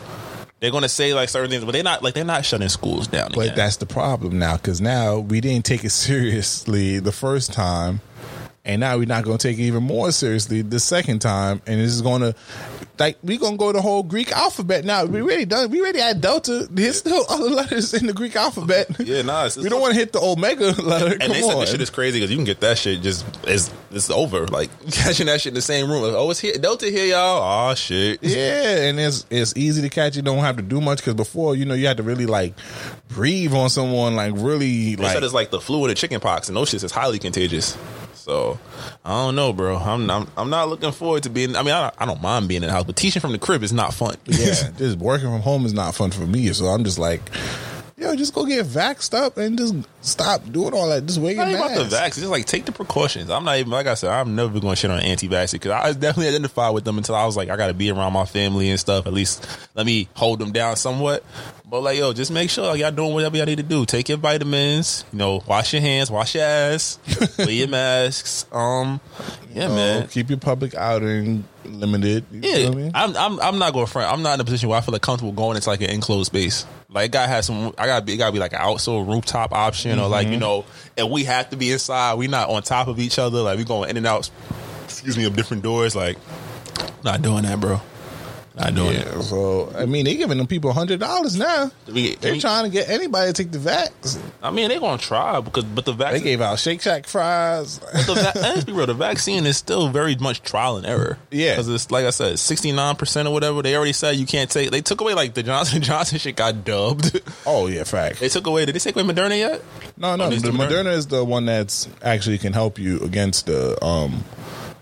They're going to say like certain things, but they're not like they're not shutting schools down. But again, that's the problem now because now we didn't take it seriously the first time, and now we're not going to take it even more seriously the second time, and it's going to like we're going to go the whole Greek alphabet now. We already done. We already had Delta. There's still other letters in the Greek alphabet. Yeah, nah. It's, it's we don't want to hit the Omega letter. And Come they said this shit is crazy because you can get that shit just it's it's over. Like catching that shit in the same room. Like, oh, it's here. Delta here, y'all. Oh shit. Yeah, and it's it's easy to catch. You don't have to do much because before you know you had to really like breathe on someone. Like really. They like, said it's like the flu or the chicken pox, and those shits is highly contagious. So I don't know, bro. I'm I'm, I'm not looking forward to being. I mean, I, I don't mind being in the house, but teaching from the crib is not fun. Yeah, just working from home is not fun for me. So I'm just like, yo, just go get vaxxed up and just stop doing all that. Just wait. It's not about the vax. It's just like take the precautions. I'm not even like I said. I'm never going to shit on anti-vaxxers because I definitely identified with them until I was like, I got to be around my family and stuff. At least let me hold them down somewhat. But like, yo, just make sure like, y'all doing whatever y'all need to do. Take your vitamins, you know, wash your hands, wash your ass, wear your masks. Um, yeah, you know, man. Keep your public outing limited. You yeah, know what I mean? I'm, I'm, I'm not going to front. I'm not in a position where I feel like comfortable going into like an enclosed space. Like, gotta have some. I gotta be. It gotta be like an outdoor rooftop option, mm-hmm. or like you know, and we have to be inside. We not on top of each other. Like we going in and out. Excuse me, of different doors. Like, not doing that, bro. I know yeah, it. So I mean, they giving them people one hundred dollars now. We, They're we, trying to get anybody to take the vax. I mean, they gonna try because but the vaccine, they gave out Shake Shack fries. But the va- let's be real, the vaccine is still very much trial and error. Yeah, because it's like I said, sixty-nine percent or whatever. They already said you can't take. They took away like the Johnson Johnson shit got dubbed. Oh yeah, fact. They took away. Did they take away Moderna yet? No, no. Oh, the Moderna? Moderna is the one that's actually can help you against the um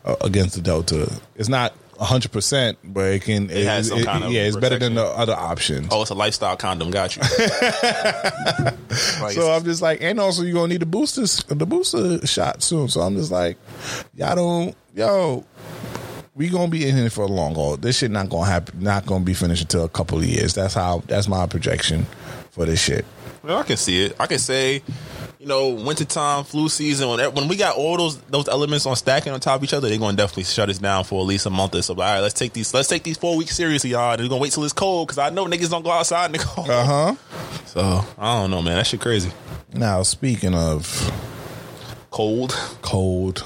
uh, against the Delta. It's not one hundred percent, but it can. It, it has some it, kind of. Yeah, it's protection. Better than the other options. Oh, it's a lifestyle condom. Got you. Like, so I'm just like, and also you're gonna need the boosters, the booster shot soon. So I'm just like, y'all don't, yo. we gonna be in here for a long haul. This shit not gonna happen. Not gonna be finished until a couple of years. That's how. That's my projection for this shit. Well, I can see it. I can say, you know, wintertime, flu season, when when we got all those those elements on stacking on top of each other, they're going to definitely shut us down for at least a month or so. But, all right, let's take these let's take these four weeks seriously, y'all. They're going to wait till it's cold because I know niggas don't go outside in the cold. Uh huh. So I don't know, man. That shit crazy. Now, speaking of cold, cold,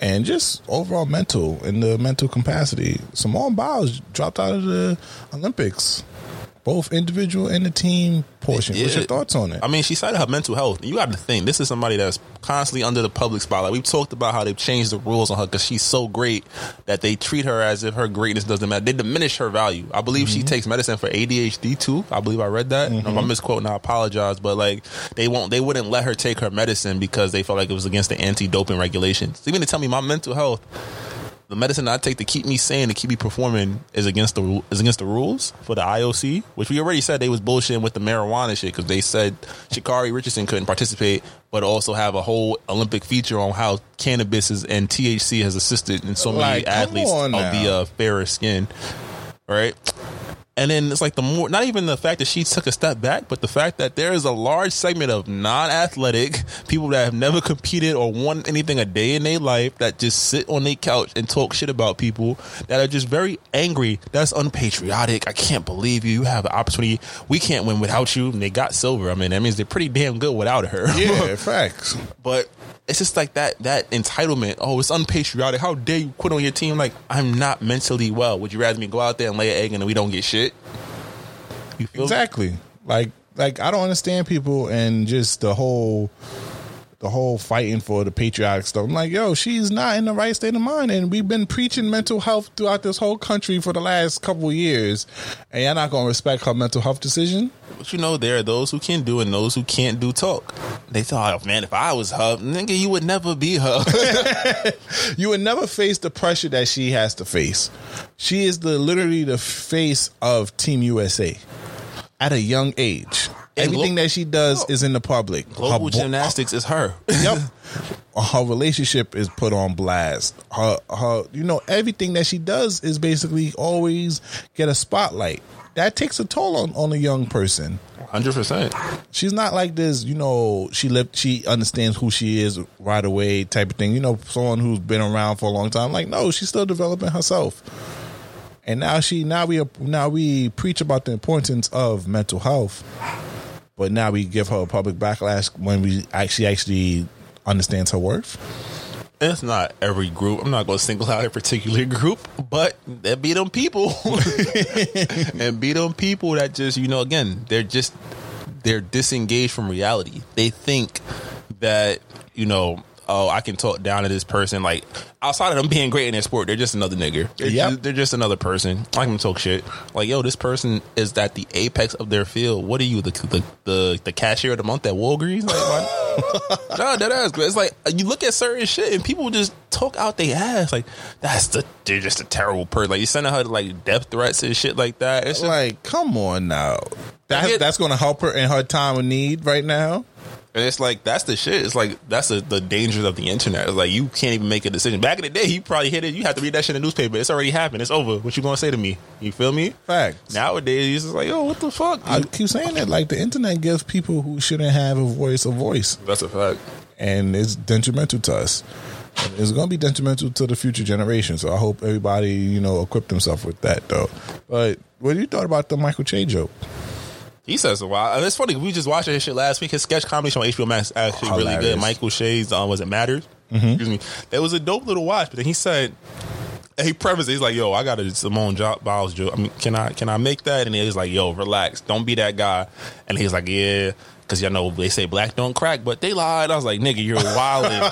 and just overall mental in the mental capacity, Simone Biles dropped out of the Olympics. Both individual and the team portion. Yeah. What's your thoughts on it? I mean, she cited her mental health. You got to think, this is somebody that's constantly under the public spotlight. We've talked about how they've changed the rules on her because she's so great that they treat her as if her greatness doesn't matter. They diminish her value. I believe mm-hmm. she takes medicine for A D H D too. I believe I read that. Mm-hmm. If I'm misquoting, I apologize, but like they won't, they wouldn't let her take her medicine because they felt like it was against the anti-doping regulations. So even to tell me my mental health, the medicine I take to keep me sane, to keep me performing, is against the is against the rules for the I O C, which we already said they was bullshitting with the marijuana shit because they said Sha'Carri Richardson couldn't participate, but also have a whole Olympic feature on how cannabis is, and T H C has assisted in so like, many athletes of the uh, fairer skin, right? And then it's like the more, not even the fact that she took a step back, but the fact that there is a large segment of non-athletic people that have never competed or won anything a day in their life that just sit on their couch and talk shit about people that are just very angry. That's unpatriotic. I can't believe you. You have an opportunity. We can't win without you. And they got silver. I mean, that means they're pretty damn good without her. Yeah, facts. But it's just like that that entitlement. Oh, it's unpatriotic. How dare you quit on your team? Like, I'm not mentally well. Would you rather me go out there and lay an egg and we don't get shit? You feel exactly me? Like like I don't understand people and just the whole the whole fighting for the patriotic stuff. I'm like, yo, she's not in the right state of mind, and we've been preaching mental health throughout this whole country for the last couple of years, and y'all not gonna respect her mental health decision. But you know, there are those who can do and those who can't do talk. They thought, oh, man, if I was her, nigga, you would never be her. You would never face the pressure that she has to face. She is the literally the face of Team U S A at a young age. And Everything glo- that she does is in the public. Global her bo- gymnastics is her. Yep. Her relationship is put on blast. Her, her, you know, everything that she does is basically always get a spotlight. That takes a toll on, on a young person. one hundred percent. She's not like this, you know, she lived, she understands who she is right away type of thing. You know, someone who's been around for a long time. Like, no, she's still developing herself. And now she, now we, now we preach about the importance of mental health, but now we give her a public backlash when we actually actually understands her worth. It's not every group. I'm not going to single out a particular group, but there be them people, and be them people that just, you know, again, they're just they're disengaged from reality. They think that, you know, oh, I can talk down to this person. Like, outside of them being great in their sport, they're just another nigger. They're, yep. just, they're just another person. I can talk shit. Like, yo, this person is at the apex of their field. What are you, the the the, the cashier of the month at Walgreens? Like, nah, that ass. It's like you look at certain shit and people just talk out their ass. Like, that's the they're just a terrible person. Like, you sending her like death threats and shit like that. It's just, like, come on now. That it, that's going to help her in her time of need right now. And it's like, that's the shit. It's like, that's a, the dangers of the internet. It's like, you can't even make a decision. Back in the day, you probably hit it. You have to read that shit in the newspaper. It's already happened. It's over. What you gonna say to me? You feel me? Facts. Nowadays, it's like, yo, what the fuck? I keep saying that. Like, the internet gives people who shouldn't have a voice a voice. That's a fact. And it's detrimental to us. It's gonna be detrimental to the future generation. So I hope everybody, you know, equip themselves with that, though. But what do you thought about the Michael Che joke? He says a while. And it's funny, we just watched his shit last week. His sketch comedy show on H B O Max is actually oh, really good. Michael Che's um, was it Matters? Mm-hmm. Excuse me. That was a dope little watch. But then he said, he prefaced it, he's like, yo, I got a Simone Biles joke. I mean, can I can I make that? And he's like, yo, relax, don't be that guy. And he's like, yeah, because y'all know they say black don't crack, but they lied. I was like, nigga, you're wildin'.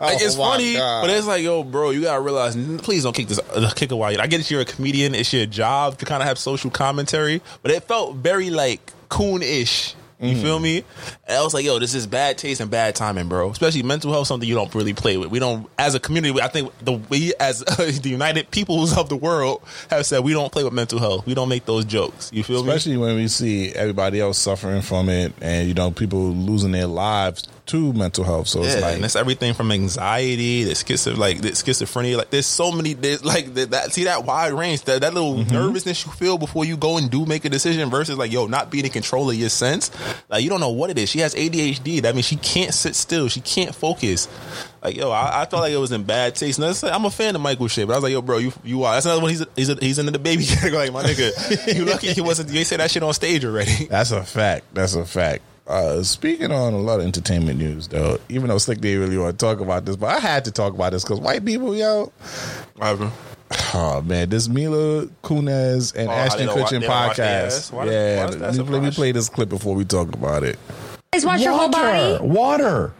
Like, it's oh funny, God. But it's like, yo, bro, you gotta realize, please don't kick this uh, kick a while. I get it, you're a comedian, it's your job to kind of have social commentary, but it felt very like coon-ish. You mm. feel me? And I was like, yo, this is bad taste and bad timing, bro. Especially mental health, something you don't really play with. We don't, as a community, I think the we as uh, the United Peoples of the world have said we don't play with mental health. We don't make those jokes. You feel Especially me? Especially when we see everybody else suffering from it and, you know, people losing their lives to mental health. So yeah, it's like, and it's everything from anxiety, the schizo, like the schizophrenia. Like there's so many. There's like the, that. See that wide range. That that little mm-hmm. nervousness you feel before you go and do make a decision versus like yo not being in control of your sense. Like you don't know what it is. She has A D H D. That means she can't sit still. She can't focus. Like yo, I, I felt like it was in bad taste. And like, I'm a fan of Michael shit, but I was like, yo, bro, you you are. That's another one. He's he's a, he's into the baby category. Like my nigga, you lucky he wasn't. They said that shit on stage already. That's a fact. That's a fact. Uh, speaking on a lot of entertainment news, though, even though Slick didn't really want to talk about this, but I had to talk about this because white people, yo. Right, oh man, this Mila Kunis and oh, Ashton Kutcher podcast. Why, yeah, why let, me, let me play this clip before we talk about it. You guys watch water, your whole body. Water.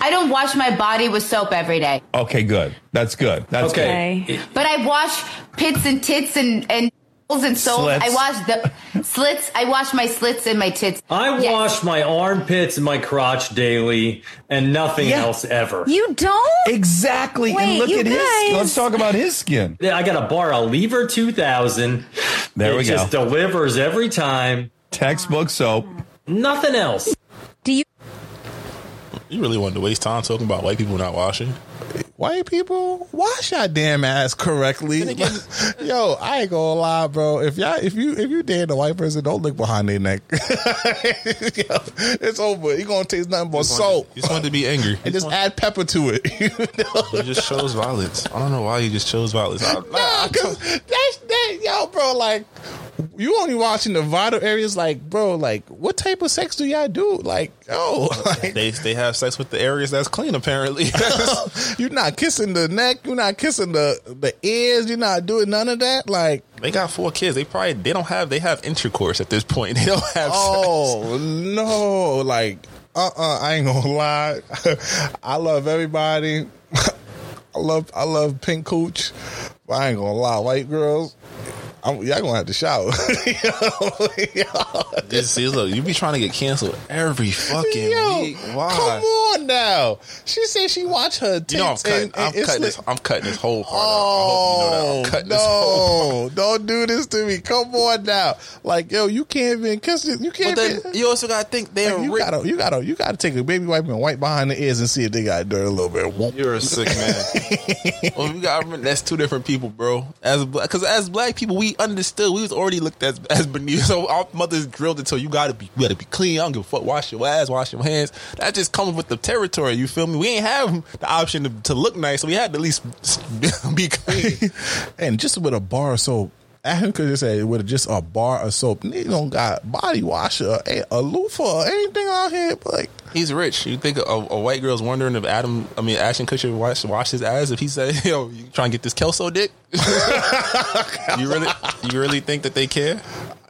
I don't wash my body with soap every day. Okay, good. That's good. That's okay. Good. But I wash pits and tits and. and- And so I wash the slits. I wash my slits and my tits. I yes. wash my armpits and my crotch daily, and nothing yeah. else ever. You don't exactly. Wait, and look at guys. his skin. Let's talk about his skin. Yeah, I got a bar, a Lever two thousand. There it we go. It just delivers every time. Textbook soap. Nothing else. Do you? You really wanted to waste time talking about white people not washing? White people, wash your damn ass correctly. Yo, I ain't gonna lie, bro. If y'all, if you, if you dating a white person, don't look behind their neck. Yo, it's over. You gonna taste nothing but salt. You just want to be angry and you just, just add pepper to it. You know? You just chose violence. I don't know why you just chose violence. I, no, because that's that, yo, bro. Like you only watching the vital areas. Like, bro, like what type of sex do y'all do? Like, oh, like, they they have sex with the areas that's clean. Apparently, you're not. Kissing the neck, you're not kissing the the ears, you're not doing none of that. Like they got four kids, they probably they don't have they have intercourse at this point. They don't have. Oh sex. No, like uh uh-uh, uh, I ain't gonna lie. I love everybody. I love I love pink cooch. But I ain't gonna lie, white girls. I'm, y'all gonna have to shower. Yo, yo. This, see, look, you be trying to get canceled every fucking yo, week. Why? Come on now. She said she watched her tits. You know I'm cutting, and, and I'm, cutting this, I'm cutting this whole part oh, out. I hope you know that. I'm cutting no, this whole part. Don't do this to me. Come on now. Like, yo, you can't even kiss it. You can't but then, be, You also gotta think they're like, you, gotta, you, gotta, you gotta take a baby wipe and wipe behind the ears and see if they got dirty a little bit. You're a sick man. Well, you gotta remember, that's two different people, bro. As Because as black people, we understood we was already looked as as beneath. So our mothers drilled until you gotta be you gotta be clean. I don't give a fuck. Wash your ass, wash your hands. That just comes with the territory. You feel me? We ain't have the option to, to look nice, so we had to at least be clean. And just with a bar of soap, I could just say with just a bar of soap, they don't got body washer, a, a loofah, anything out here. Like he's rich. You think a, a white girl's wondering if Adam, I mean Ashton Kutcher wash wash his ass if he said, "Yo, you trying to get this Kelso dick?" you really, you really think that they care?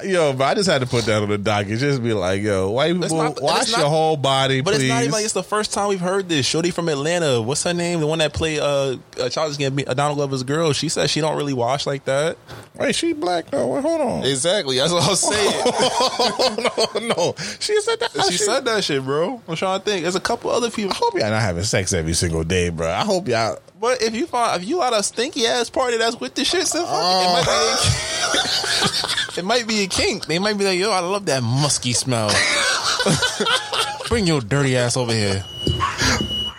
Yo, but I just had to put that on the docket. Just be like, yo, white people, not, wash not, your whole body, but please. But it's not even like it's the first time we've heard this. Shorty from Atlanta, what's her name? The one that played uh, Childish Gambino, Donald Glover's girl. She says she don't really wash like that. Wait, she black though. Wait, hold on. Exactly. That's what I was saying. no, no, she said that. She, she said that shit, bro. I'm trying to think. There's a couple other people. I hope y'all not having sex every single day, bro. I hope y'all. But if you find if you at a stinky ass party that's with the shit, so fuck oh. it, it might be. It might be a kink. They might be like, yo, I love that musky smell. Bring your dirty ass over here.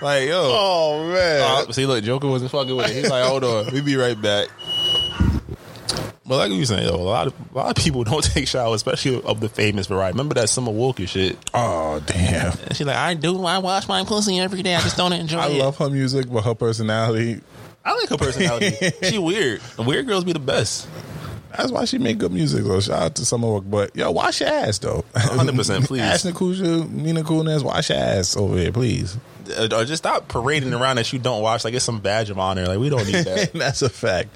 Like, yo. Oh, man. Uh, see, look, Joker wasn't fucking with it. He's like, hold on. We be right back. But like you saying, yo, a lot of a lot of people don't take showers, especially of the famous variety. Remember that Summer Walker shit? Oh, damn. And she's like, I do. I wash my pussy every day. I just don't enjoy I it. I love her music, but her personality. I like her personality. She weird. Weird girls be the best. That's why she make good music. So shout out to Summer Walker. But yo, wash your ass though. one hundred percent please. Ashton Kutcher, Nina Kunis, wash your ass over here, please. Or just stop parading around that you don't wash like it's some badge of honor. Like we don't need that. That's a fact.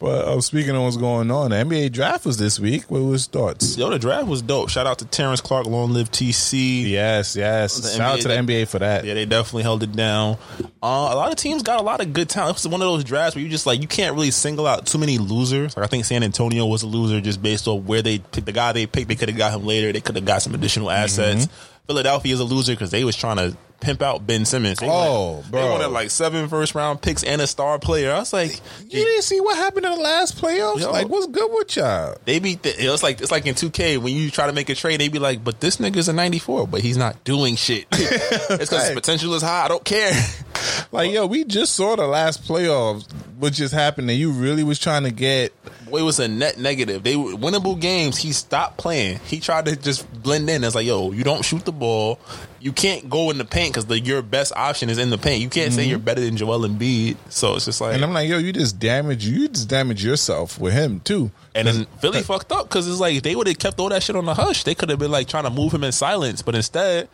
But uh, speaking of what's going on, the N B A draft was this week. What was your thoughts? Yo, the draft was dope. Shout out to Terrence Clark, Long Live T C. Yes, yes. The Shout N B A, out to the N B A for that. Yeah, they definitely held it down. Uh, a lot of teams got a lot of good talent. It was one of those drafts where you just like you can't really single out too many losers. Like I think San Antonio was a loser just based on where they picked the guy they picked. They could have got him later. They could have got some additional assets. Mm-hmm. Philadelphia is a loser because they was trying to pimp out Ben Simmons. They oh, went, bro. They wanted like seven first round picks and a star player. I was like, you didn't see what happened in the last playoffs? Yo, like, what's good with y'all? They be th- it's like it's like in two K when you try to make a trade, they be like, but this nigga's a ninety-four, but he's not doing shit. It's because right. his potential is high. I don't care. Like, yo, we just saw the last playoffs, what just happened, and you really was trying to get. Boy, it was a net negative. They winnable games. He stopped playing. He tried to just blend in. It's like, yo, you don't shoot the ball. You can't go in the paint because your best option is in the paint. You can't mm-hmm. say you're better than Joel Embiid. So it's just like, and I'm like, yo, you just damage. You just damage yourself with him too. And then Philly fucked up because it's like they would have kept all that shit on the hush. They could have been like trying to move him in silence, but instead.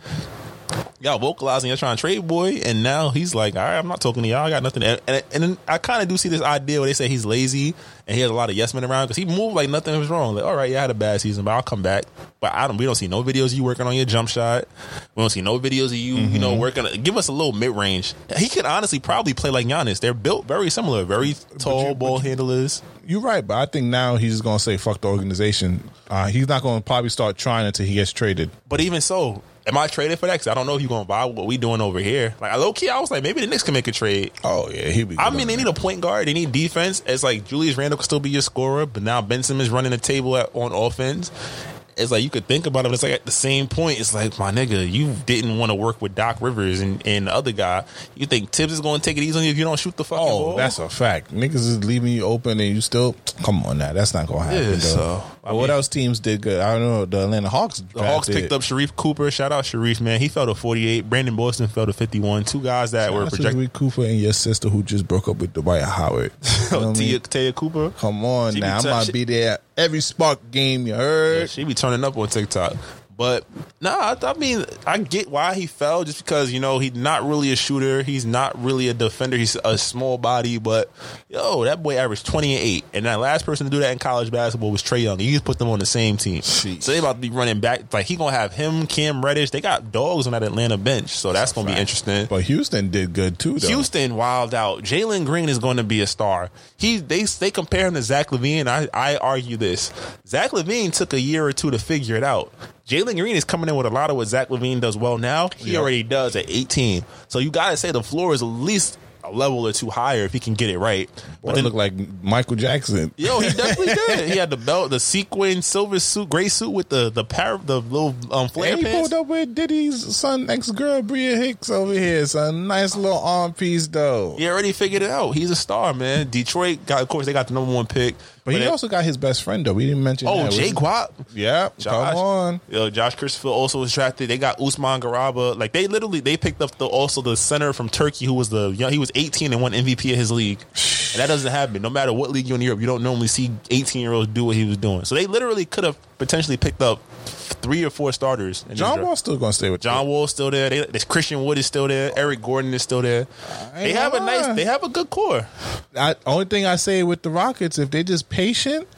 Y'all vocalizing, y'all trying to trade boy, and now he's like, alright, I'm not talking to y'all, I got nothing. And, and, and I kind of do see this idea where they say he's lazy and he has a lot of yes men around because he moved like nothing was wrong. Like, alright, yeah, I had a bad season, but I'll come back. But I don't. We don't see no videos of you working on your jump shot. We don't see no videos of you mm-hmm. you know, working. Give us a little mid range. He could honestly probably play like Giannis. They're built very similar, very tall you, ball you, handlers. You're right, but I think now he's just gonna say fuck the organization. uh, He's not gonna probably start trying until he gets traded. But even so, am I traded for that? Because I don't know if you're going to buy what we doing over here. Like, low key, I was like, maybe the Knicks can make a trade. Oh, yeah. He'd be good. I mean, they need a point guard. They need defense. It's like Julius Randle could still be your scorer, but now Ben Simmons running the table at, on offense. It's like you could think about it, but it's like at the same point, it's like, my nigga, you didn't want to work with Doc Rivers and, and the other guy. You think Tibbs is going to take it easy on you if you don't shoot the fucking oh, ball? Oh, that's a fact. Niggas is leaving you open and you still, come on now, that's not going to happen. Yeah, so, I mean, what else teams did good? I don't know. The Atlanta Hawks. The Hawks picked it. up Sharife Cooper. Shout out Sharife, man. He fell to forty-eight. Brandon Boston fell to fifty-one. Two guys that Shout were projected. Sharife Cooper and your sister who just broke up with Dwight Howard. You know Tia, Tia Cooper. Come on she now. T- I might she- be there every Spark game you heard. Yeah, she be turning up on TikTok. But nah, I, I mean, I get why he fell, just because, you know, he's not really a shooter. He's not really a defender. He's a small body. But yo, that boy averaged twenty and eight. And that last person to do that in college basketball was Trae Young. You just put them on the same team. Jeez. So they about to be running back. Like, he gonna have him, Cam Reddish. They got dogs on that Atlanta bench. So that's, that's gonna fact. be interesting. But Houston did good too though. Houston wild out. Jalen Green is gonna be a star. He They they compare him to Zach LaVine. I, I argue this. Zach LaVine took a year or two to figure it out. Jalen Green is coming in with a lot of what Zach LaVine does well now. He yeah. already does at eighteen. So you got to say the floor is at least a level or two higher if he can get it right. Boy, but it looked like Michael Jackson. Yo, he definitely did. He had the belt, the sequin, silver suit, gray suit with the the, par- the little um, flare pants. He pulled up with Diddy's son, ex-girl, Bria Hicks over here. Son, nice little arm piece, though. He already figured it out. He's a star, man. Detroit, got, of course, they got the number one pick. But, but he it, also got his best friend, though. We didn't mention oh, that. Oh, Jay Guap. Yeah, Josh, come on. Yo, Josh Christopher also was drafted. They got Usman Garaba. Like, they literally, they picked up the also the center from Turkey who was the, you know, he was eighteen and won M V P of his league. And that doesn't happen. No matter what league you're in Europe, you don't normally see eighteen-year-olds do what he was doing. So they literally could have potentially picked up three or four starters. John Wall's still going to stay with John Wall's still there. They, this Christian Wood is still there. Eric Gordon is still there. They have a nice, they have a good core. I, only thing I say with the Rockets, if they just patient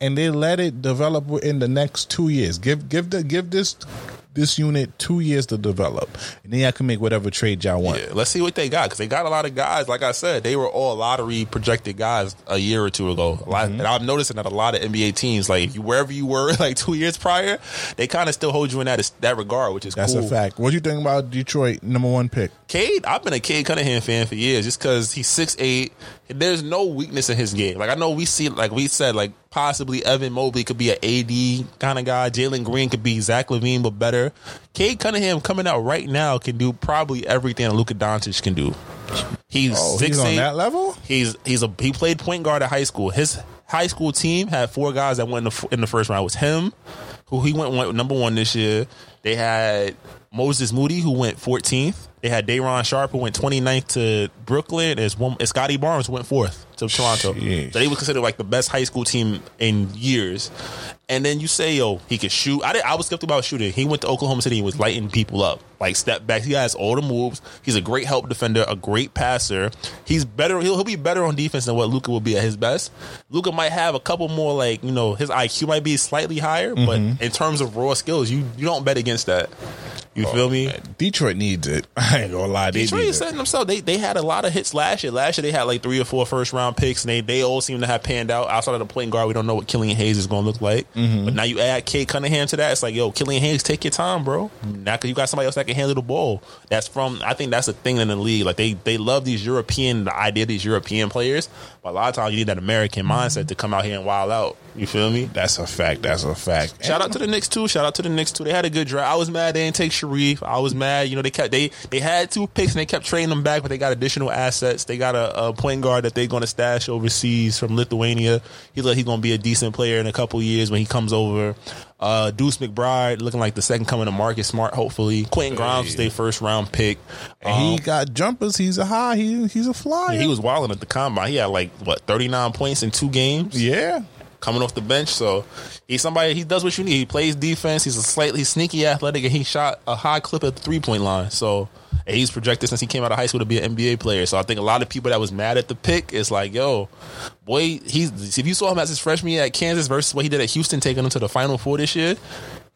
and they let it develop in the next two years, give give the give this. This unit two years to develop, and then y'all can make whatever trade y'all want. Yeah, let's see what they got, because they got a lot of guys. Like I said, they were all lottery projected guys a year or two ago. A lot, mm-hmm. And I'm noticing that a lot of N B A teams, like you, wherever you were like two years prior, they kind of still hold you in that that regard, which is that's cool. That's a fact. What do you think about Detroit number one pick? Cade. I've been a Cade Cunningham fan for years, just because he's six eight. There's no weakness in his game. Like I know we see, like we said, like possibly Evan Mobley could be an A D kind of guy. Jalen Green could be Zach LaVine, but better. Cade Cunningham coming out right now can do probably everything Luka Doncic can do. He's oh, six he's eight. On that level. He's he's a he played point guard at high school. His high school team had four guys that went in the, in the first round. It was him, who he went, went number one this year. They had Moses Moody, who went fourteenth. They had Day'Ron Sharp, who went twenty-ninth to Brooklyn. And, one, and Scotty Barnes, who went fourth to Toronto. Jeez. So they were considered like the best high school team in years. And then you say, yo, he could shoot. I, did, I was skeptical about shooting. He went to Oklahoma City and was lighting people up. Like step backs. He has all the moves. He's a great help defender, a great passer. He's better. He'll, he'll be better on defense than what Luka will be at his best. Luka might have a couple more, like, you know, his I Q might be slightly higher. Mm-hmm. But in terms of raw skills, you, you don't bet against against that. You oh, feel me? Man. Detroit needs it. I ain't gonna lie. They Detroit is setting themselves. They they had a lot of hits last year. Last year they had like three or four first round picks, and they, they all seem to have panned out. Outside of the point guard, we don't know what Killian Hayes is gonna look like. Mm-hmm. But now you add Cade Cunningham to that, it's like, yo, Killian Hayes, take your time, bro. Now because you got somebody else that can handle the ball. That's from I think that's a thing in the league. Like they they love these European the idea of these European players, but a lot of times you need that American mindset to come out here and wild out. You feel me? That's a fact. That's a fact. Shout out to the Knicks too. Shout out to the Knicks too. They had a good draft. I was mad they didn't take Sharife. I was mad. You know, they kept they they had two picks and they kept trading them back, but they got additional assets. They got a, a point guard that they're going to stash overseas from Lithuania. He look he's going to be a decent player in a couple years when he comes over. Uh, Deuce McBride looking like the second coming to Marcus Smart, hopefully. Quentin Grimes, hey. Their first round pick. Um, and he got jumpers. He's a high. He he's a flyer. He was wilding at the combine. He had like what thirty-nine points in two games. Yeah. Coming off the bench, so he's somebody. He does what you need. He plays defense. He's a slightly sneaky athletic, and he shot a high clip at the three point line. So and he's projected since he came out of high school to be an N B A player. So I think a lot of people that was mad at the pick is like, "Yo, boy, he's if you saw him as his freshman year at Kansas versus what he did at Houston, taking him to the Final Four this year."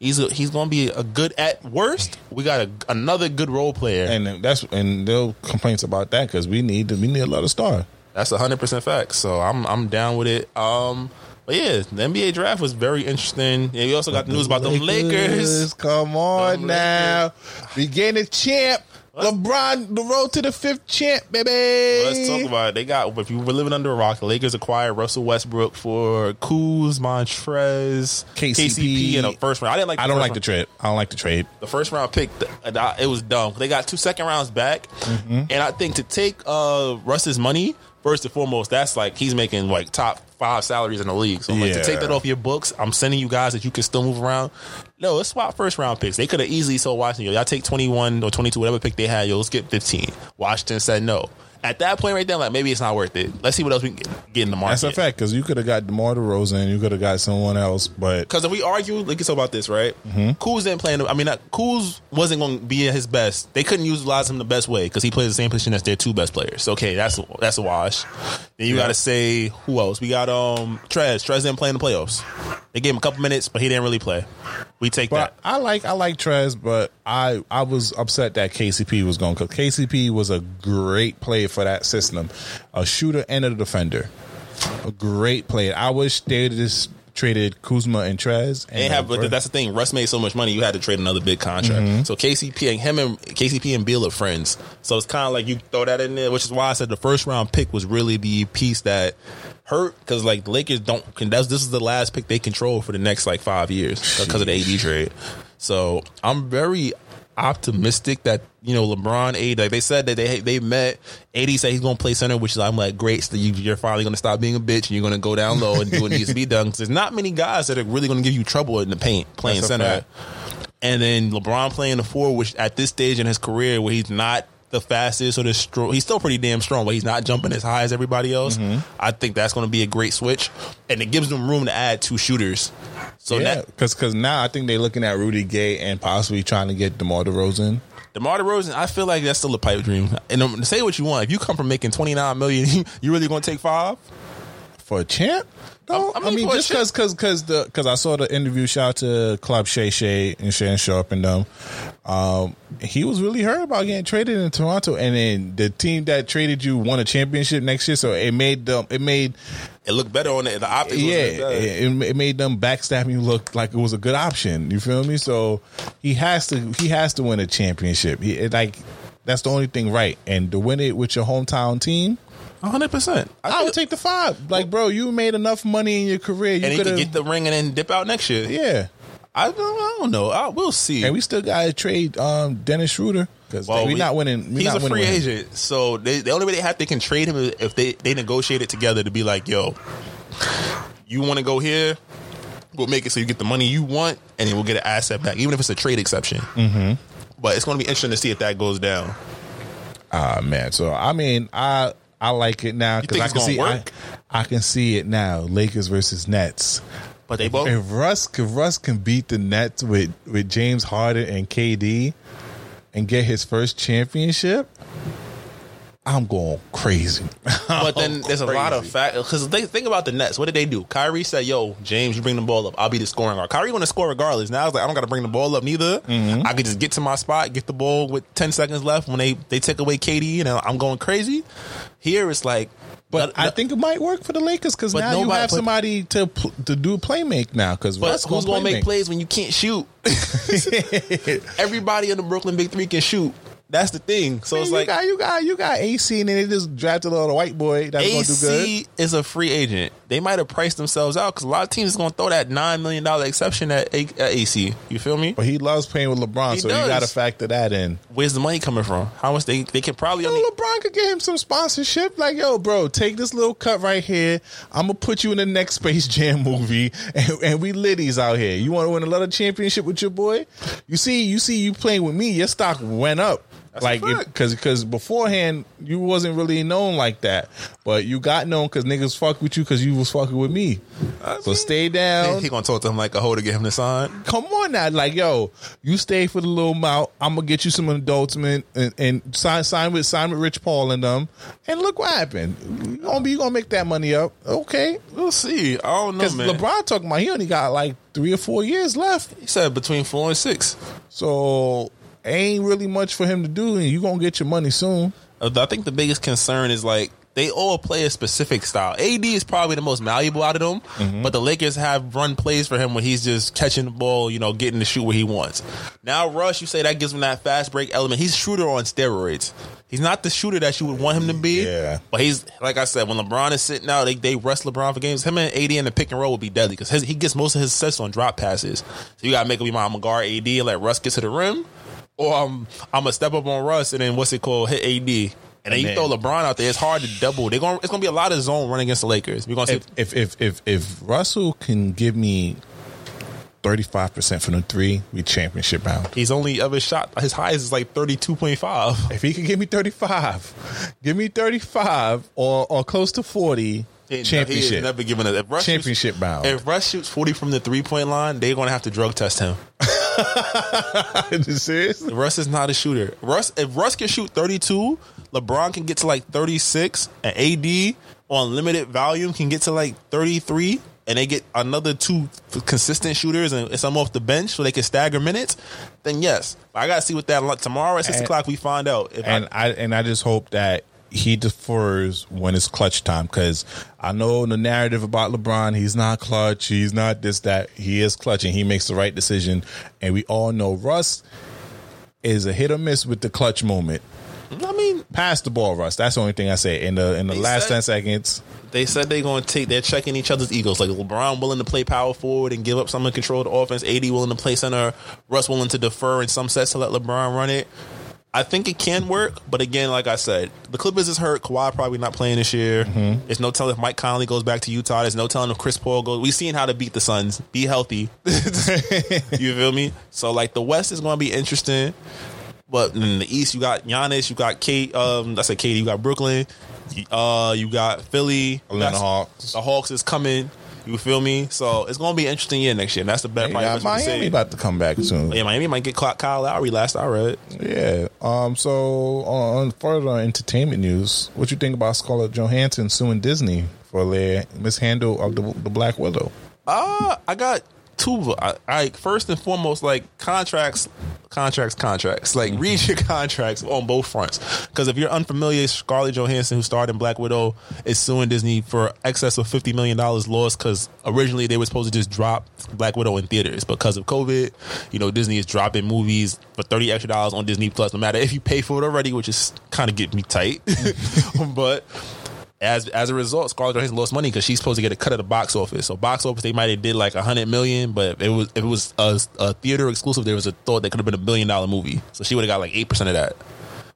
He's a, he's gonna be a good at worst. We got a, another good role player, and that's and they'll complaints about that because we need we need a lot of star. That's a hundred percent fact. So I'm I'm down with it. Um. But yeah, the N B A draft was very interesting. Yeah, we also got the news about them Lakers. Come on them now. Lakers. We gained a champ. Let's, LeBron, the road to the fifth champ, baby. Let's talk about it. They got, if you were living under a rock, the Lakers acquired Russell Westbrook for Kuzma, Montrez, K C P, and a first round. I didn't like. The I don't like round. the trade. I don't like the trade. The first round pick, it was dumb. They got two second rounds back, mm-hmm. and I think to take uh, Russ's money. First and foremost, that's like he's making like top five salaries in the league. So I'm yeah. like, to take that off your books, I'm sending you guys that you can still move around. No, let's swap first round picks. They could have easily sold Washington. Yo, y'all take twenty-one or twenty-two, whatever pick they had. Yo, let's get fifteen. Washington said no. At that point right there, I'm like, maybe it's not worth it. Let's see what else we can get, get in the market. That's a fact, because you could have got DeMar DeRozan, you could have got someone else, but... Because if we argue, let's talk about this, right? Mm-hmm. Kuz didn't play... In the, I mean, Kuz wasn't going to be at his best. They couldn't utilize him the best way, because he plays the same position as their two best players. So, okay, that's that's a wash. Then you yeah. got to say, who else? We got um Trez. Trez didn't play in the playoffs. They gave him a couple minutes, but he didn't really play. We take but that. I like I like Trez, but I, I was upset that K C P was going, because K C P was a great player for that system, a shooter and a defender, a great player. I wish they just traded Kuzma and Trez. And they have, but that's the thing. Russ made so much money, you had to trade another big contract. Mm-hmm. So K C P and him and K C P and Beal are friends. So it's kind of like you throw that in there, which is why I said the first round pick was really the piece that hurt, because like the Lakers don't. Can, that's, this is the last pick they control for the next like five years because of the A D trade. So I'm very optimistic that, you know, LeBron, A D, like they said that they they met. A D said he's gonna play center, which is I'm like, great. So you, you're finally gonna stop being a bitch and you're gonna go down low and do what needs to be done. Because there's not many guys that are really gonna give you trouble in the paint playing That's center. And then LeBron playing the four, which at this stage in his career where he's not the fastest or the strong, he's still pretty damn strong, but he's not jumping as high as everybody else. Mm-hmm. I think that's going to be a great switch, and it gives them room to add two shooters. So yeah, because because now I think they're looking at Rudy Gay and possibly trying to get DeMar DeRozan. DeMar DeRozan, I feel like that's still a pipe dream. And um, say what you want, if you come from making twenty nine million, you really going to take five for a champ? No, I mean, I mean just because because because the because I saw the interview. Shout out to Club Shay Shay and Shan Sharp and them. Um, he was really hurt about getting traded in Toronto, and then the team that traded you won a championship next year, so it made them. It made it look better on the, the optics. Yeah, it, it made them backstabbing you look like it was a good option. You feel me? So he has to he has to win a championship. He, it, like that's the only thing, right? And to win it with your hometown team. one hundred percent. I, I would take the five. Like, bro, you made enough money in your career. You and you could get the ring and then dip out next year. Yeah. I don't, I don't know. I, we'll see. And we still got to trade um, Dennis Schroeder. Because well, we're we, not winning. We're he's not a winning free winning. agent. So they, the only way they have they can trade him is if they, they negotiate it together to be like, yo, you want to go here? We'll make it so you get the money you want, and then we'll get an asset back, even if it's a trade exception. Mm-hmm. But it's going to be interesting to see if that goes down. Ah, uh, man. So, I mean, I... I like it now because I can see I, I can see it now. Lakers versus Nets, but they both. If Russ, if Russ can beat the Nets with, with James Harden and K D, and get his first championship, I'm going crazy. But then there's a crazy. lot of fact because think about the Nets. What did they do? Kyrie said, "Yo, James, you bring the ball up. I'll be the scoring guard." Kyrie want to score regardless. Now it's like I don't got to bring the ball up neither. Mm-hmm. I could just get to my spot, get the ball with ten seconds left when they they take away K D, and I'm going crazy. Here it's like, but no, I think it might work for the Lakers because now nobody, you have but, somebody to to do play make now. Because who's going to make, make plays when you can't shoot? Everybody in the Brooklyn Big Three can shoot. That's the thing. So Man, it's you like got, you got you got A C, and then they just drafted a little white boy that's going to do good. A C is a free agent. They might have priced themselves out because a lot of teams is going to throw that nine million dollar exception at, a- at A C. You feel me? But he loves playing with LeBron, he so does. You got to factor that in. Where's the money coming from? How much they they can probably? You know, only- LeBron could get him some sponsorship. Like, yo, bro, take this little cut right here. I'm gonna put you in the next Space Jam movie, and, and we litties out here. You want to win another championship with your boy? You see, you see, you playing with me. Your stock went up. That's like, because because beforehand you wasn't really known like that, but you got known because niggas fuck with you because you was fucking with me. I so mean, stay down. He gonna talk to him like a hoe to get him to sign. Come on now, like yo, you stay for the little amount. I'm gonna get you some adults, man, and, and sign sign with sign with Rich Paul and them. And look what happened. You gonna be you gonna make that money up? Okay, we'll see. I don't know, because LeBron talking about he only got like three or four years left. He said between four and six. So. Ain't really much for him to do, and you gonna get your money soon. I think the biggest concern is like they all play a specific style. A D is probably the most malleable out of them, mm-hmm. but the Lakers have run plays for him when he's just catching the ball, you know, getting to shoot where he wants. Now Rush, you say that gives him that fast break element. He's a shooter on steroids. He's not the shooter that you would want him to be. Yeah. But he's, like I said, when LeBron is sitting out, they, they rest LeBron for games. Him and A D in the pick and roll would be deadly because he gets most of his assists on drop passes. So you got to make him be my guard A D and let Russ get to the rim. Or I'm, I'm gonna step up on Russ and then what's it called? Hit A D, and then you man. throw LeBron out there. It's hard to double. They're going. It's gonna be a lot of zone running against the Lakers. We're gonna see if if if, if Russell can give me thirty-five percent from the three, we championship bound. He's only ever shot, his highest is like thirty-two point five. If he can give me thirty-five, give me thirty-five or or close to forty. Championship. He is never given a, if Russ championship shoots, bound. If Russ shoots forty from the three point line, they're gonna have to drug test him. Seriously? Russ is not a shooter. Russ, if Russ can shoot thirty-two, LeBron can get to like thirty-six, and A D on limited volume can get to like thirty-three, and they get another two consistent shooters and some off the bench so they can stagger minutes, then yes. I gotta see what that tomorrow at six and, o'clock we find out. If and I, I and I just hope that he defers when it's clutch time, because I know the narrative about LeBron, he's not clutch, he's not this, that. He is clutch, and he makes the right decision. And we all know Russ is a hit or miss with the clutch moment. I mean, pass the ball, Russ. That's the only thing I say. In the in the last said, ten seconds, they said they're going to take. They're checking each other's egos. Like LeBron willing to play power forward and give up some of the control of the offense. A D willing to play center. Russ willing to defer in some sets to let LeBron run it. I think it can work, but again, like I said, the Clippers is hurt. Kawhi probably not playing this year. Mm-hmm. There's no telling if Mike Conley goes back to Utah. There's no telling if Chris Paul goes. We've seen how to beat the Suns. Be healthy. You feel me? So, like, the West is going to be interesting. But in the East, you got Giannis. You got Kate. Um, I said Katie. You got Brooklyn. Uh, you got Philly. Atlanta Hawks. The Hawks is coming. You feel me? So it's gonna be an interesting year next year. And that's the better part. Yeah, Miami about to come back soon. Yeah, Miami might get Kyle Lowry. Last I read. Yeah. Um. So on further on entertainment news, what you think about Scarlett Johansson suing Disney for their mishandle of the, the Black Widow? Uh I got two. I, I first and foremost, like contracts, contracts, contracts. Like mm-hmm. read your contracts on both fronts. Because if you're unfamiliar, Scarlett Johansson, who starred in Black Widow, is suing Disney for excess of fifty million dollars lost. Because originally they were supposed to just drop Black Widow in theaters because of COVID. You know, Disney is dropping movies for thirty extra dollars on Disney Plus, no matter if you pay for it already, which is kind of getting me tight. But. As as a result, Scarlett Johansson lost money because she's supposed to get a cut of the box office. So box office, they might have did like a hundred million, but it was if it was a, a theater exclusive. There was a thought that could have been a billion dollar movie, so she would have got like eight percent of that,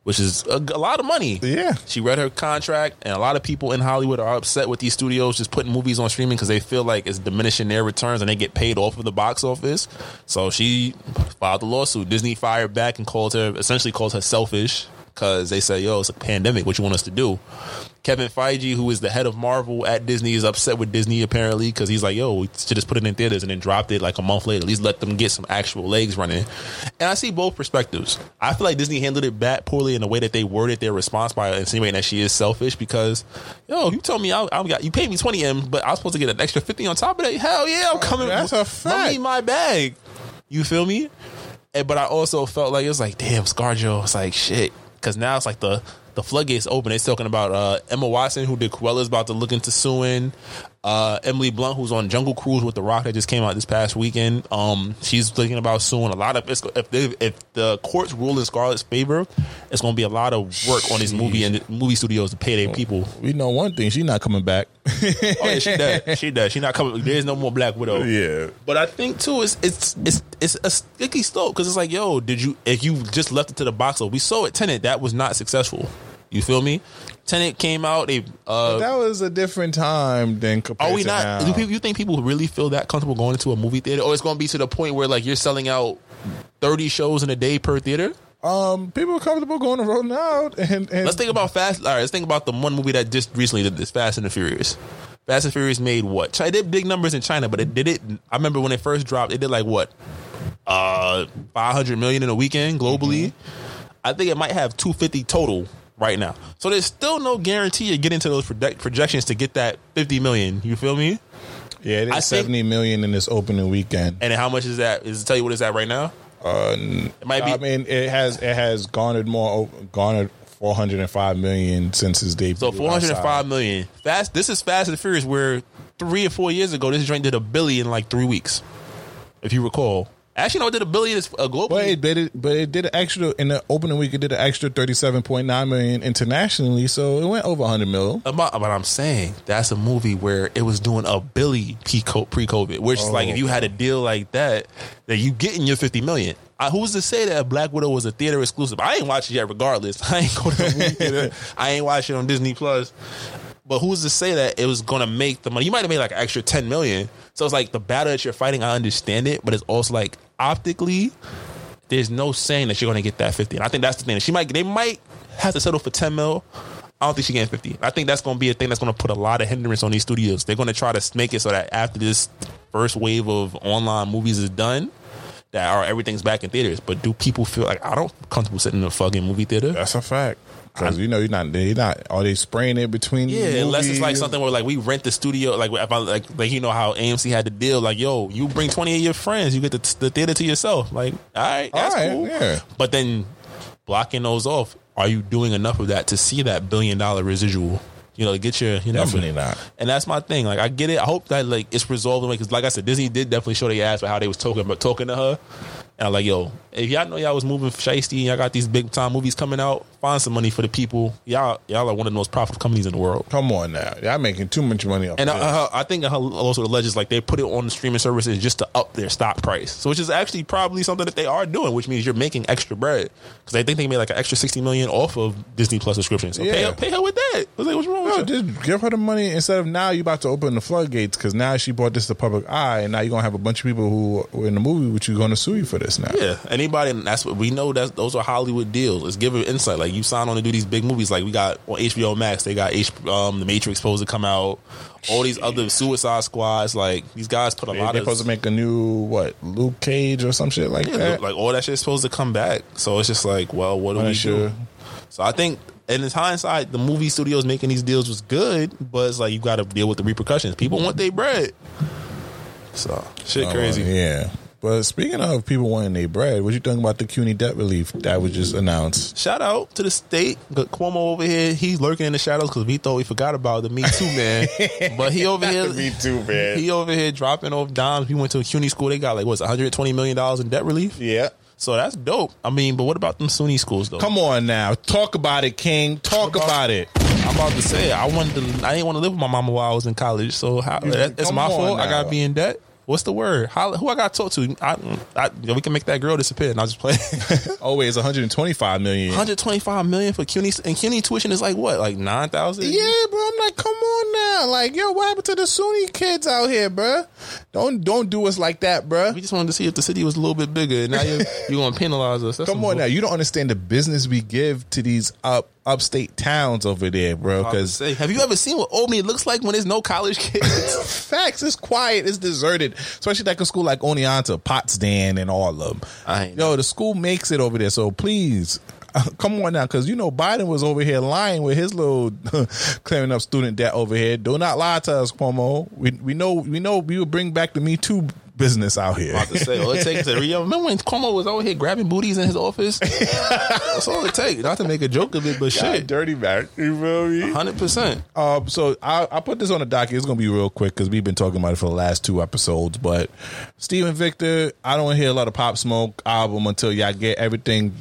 which is a, a lot of money. Yeah, she read her contract, and a lot of people in Hollywood are upset with these studios just putting movies on streaming because they feel like it's diminishing their returns and they get paid off of the box office. So she filed the lawsuit. Disney fired back and called her essentially called her selfish. because they said, yo, it's a pandemic. What you want us to do? Kevin Feige, who is the head of Marvel at Disney, is upset with Disney apparently because he's like, yo, we should just put it in theaters and then dropped it like a month later. At least let them get some actual legs running. And I see both perspectives. I feel like Disney handled it bad poorly in the way that they worded their response by insinuating that she is selfish because, yo, you told me I, I got you paid me twenty M, but I was supposed to get an extra fifty on top of that. Hell yeah, I'm coming. Oh, that's a fact. Money in my bag. You feel me? And, but I also felt like it was like, damn, ScarJo. It's like shit, because now it's like the the floodgates open. It's talking about uh, Emma Watson, who did Cruella, is about to look into suing. Uh, Emily Blunt, who's on Jungle Cruise with The Rock, that just came out this past weekend. Um, she's thinking about suing a lot of. If they, if the courts rule in Scarlett's favor, it's going to be a lot of work on these movie and movie studios to pay their people. We know one thing: she's not coming back. Oh yeah, she does. She does. She's not coming. There's no more Black Widow. Yeah. But I think too, it's it's it's it's a sticky slope because it's like, yo, did you? If you just left it to the box office, we saw it. Tenet, that was not successful. You feel me? Tenet came out. They, uh, that was a different time than compared to now. Are we not? Do people, you think people really feel that comfortable going into a movie theater? Or it's going to be to the point where like you're selling out thirty shows in a day per theater? Um, people are comfortable going to Rolling Loud. And, and let's think about Fast. All right, let's think about the one movie that just recently did this, Fast and the Furious. Fast and Furious made what? It did big numbers in China, but it did it. I remember when it first dropped, it did like what? Uh, five hundred million in a weekend globally. Mm-hmm. I think it might have two hundred fifty total right now. So there's still no guarantee of getting to those project- projections to get that fifty million. You feel me? Yeah, it is seventy million in this opening weekend. And how much is that? Is it tell you what it's at right now? Uh, it might be. I mean, it has it has garnered more garnered four hundred five million since its debut. So four hundred five million. Fast. This is Fast and Furious, where three or four years ago this joint did a billion in like three weeks, if you recall. Actually, no, it did a billion uh, globally. But it, but, it, but it did an extra, in the opening week, it did an extra thirty-seven point nine million dollars internationally, so it went over one hundred million dollars. But I'm saying, that's a movie where it was doing a billion pre-COVID, which is oh. like, if you had a deal like that, that you getting your fifty million dollars. I, who's to say that Black Widow was a theater exclusive? I ain't watch it yet, regardless. I ain't go to the movie theater. I ain't watch it on Disney Plus. But who's to say that it was going to make the money? You might have made like an extra ten million dollars. So it's like the battle that you're fighting, I understand it, but it's also like optically, there's no saying that you're going to get that fifty. And I think that's the thing. She might, they might have to settle for ten mil. I don't think she getting fifty. I think that's going to be a thing that's going to put a lot of hindrance on these studios. They're going to try to make it so that after this first wave of online movies is done, that all right, everything's back in theaters. But do people feel like, I don't comfortable sitting in a fucking movie theater? That's a fact. Because you know you're not, you're not. Are they spraying it between? Yeah, movies? Unless it's like something where like we rent the studio. Like if I like, like you know how A M C had the deal. Like yo, you bring twenty of your friends, you get the, the theater to yourself. Like all right, that's all right, cool. Yeah. But then blocking those off. Are you doing enough of that to see that billion dollar residual? You know, to get your, you know, definitely not. And that's my thing. Like I get it. I hope that like it's resolved in a way, because like I said, Disney did definitely show their ass for how they was talking about talking to her. And I'm like, yo, if y'all know y'all was moving shiesty and y'all got these big time movies coming out, find some money for the people. Y'all y'all are one of the most profitable companies in the world. Come on now. Y'all making too much money off. And I, I, I think also the legends, like they put it on the streaming services just to up their stock price. So which is actually probably something that they are doing, which means you're making extra bread. Because I think they made like an extra sixty million dollars off of Disney Plus subscription. So yeah. pay, her, pay her with that. I was like, what's wrong with you? Just give her the money instead of now you about to open the floodgates, because now she brought this to public eye and now you're going to have a bunch of people who are in the movie with you going to sue you for this. Now. Yeah, anybody, and that's what we know. That's those are Hollywood deals. It's giving insight. Like you sign on to do these big movies. Like we got on H B O Max. They got H, um, The Matrix supposed to come out. All these other Suicide Squads. Like these guys put a they, lot. They're of, supposed to make a new what Luke Cage or some shit like yeah, that. Like all that shit's supposed to come back. So it's just like, well, what do I'm we sure. do? So I think. And in hindsight, the movie studios making these deals was good, but it's like you got to deal with the repercussions. People want their bread. So shit, crazy. Um, yeah. But speaking of people wanting their bread, what you think about the C U N Y debt relief that was just announced? Shout out to the state. Cuomo over here, he's lurking in the shadows because we thought we forgot about the Me Too man. But he over here, Me Too man. He over here dropping off dimes. He went to a C U N Y school. They got like what's one hundred twenty million dollars in debt relief. Yeah. So that's dope. I mean, but what about them C U N Y schools though? Come on now, talk about it, King. Talk about, about it. I'm about to say I wanted to. I didn't want to live with my mama while I was in college. So how, that's, that's my fault. Now. I gotta be in debt. What's the word? How, who I got to talk to? I, I, we can make that girl disappear. And I was just playing. Always one hundred twenty-five million. one hundred twenty-five million for C U N Y, and C U N Y tuition is like what, like nine thousand? Yeah, bro. I'm like, come on now. Like, yo, what happened to the S U N Y kids out here, bro? Don't don't do us like that, bro. We just wanted to see if the city was a little bit bigger. And now you're, you're going to penalize us. That's come on bull- now. You don't understand the business we give to these up upstate towns over there, bro. Because have you ever seen what Albany looks like when there's no college kids? Facts. It's quiet. It's deserted. Especially like a school like Oneonta, Potsdam, and all of them. I Yo, know. The school makes it over there. So please, uh, come on now, because you know Biden was over here lying with his little clearing up student debt over here. Do not lie to us, Cuomo. We we know we know we will bring back the Me Too business out here. I'm about to say, all it takes is, remember when Cuomo was over here grabbing booties in his office? That's all it takes. Not to make a joke of it, but God, shit, dirty back. You feel me? one hundred percent. Um, so I, I put this on the docket. It's going to be real quick because we've been talking about it for the last two episodes. But Steven Victor, I don't hear a lot of Pop Smoke album until y'all get everything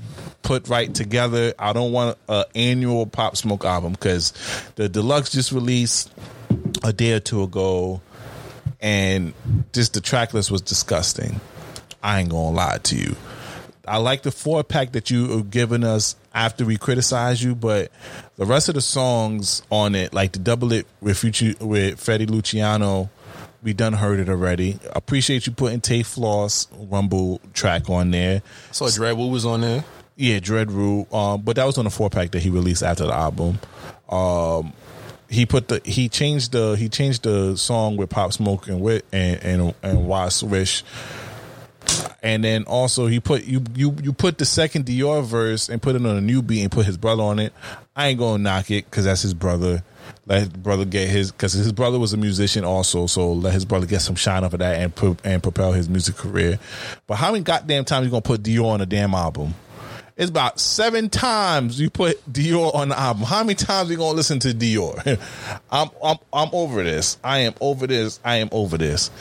put right together. I don't want an annual Pop Smoke album because the deluxe just released a day or two ago. And just the track list was disgusting. I ain't gonna lie to you. I like the four pack that you have given us after we criticize you, but the rest of the songs on it, like the Double It with Future, with Freddie Luciano, we done heard it already. Appreciate you putting Tay Floss Rumble track on there. I saw Dread Rule was on there. Yeah, Dread Rule. Um, but that was on the four pack that he released after the album. Um, He put the he changed the he changed the song with Pop Smoke and with and and, and Waz Wish, and then also he put you you you put the second Dior verse and put it on a new beat and put his brother on it. I ain't gonna knock it because that's his brother. Let his brother get his, because his brother was a musician also, so let his brother get some shine off of that and pro, and propel his music career. But how many goddamn times you gonna put Dior on a damn album? It's about seven times you put Dior on the album. How many times are you gonna listen to Dior? I'm I'm I'm over this. I am over this. I am over this.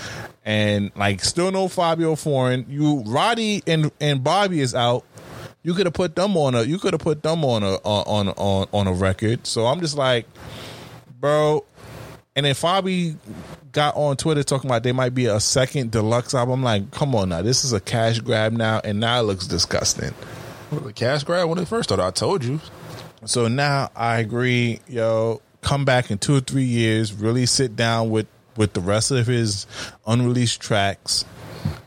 And like, still no Fabio Foreign. You Roddy and, and Bobby is out. You could have put them on a. You could have put them on a on on on a record. So I'm just like, bro. And then Fabi got on Twitter talking about there might be a second deluxe album. I'm like, come on now. This is a cash grab now, and now it looks disgusting. The cash grab when it first started. I told you. So now I agree. Yo, come back in two or three years. Really sit down with with the rest of his unreleased tracks,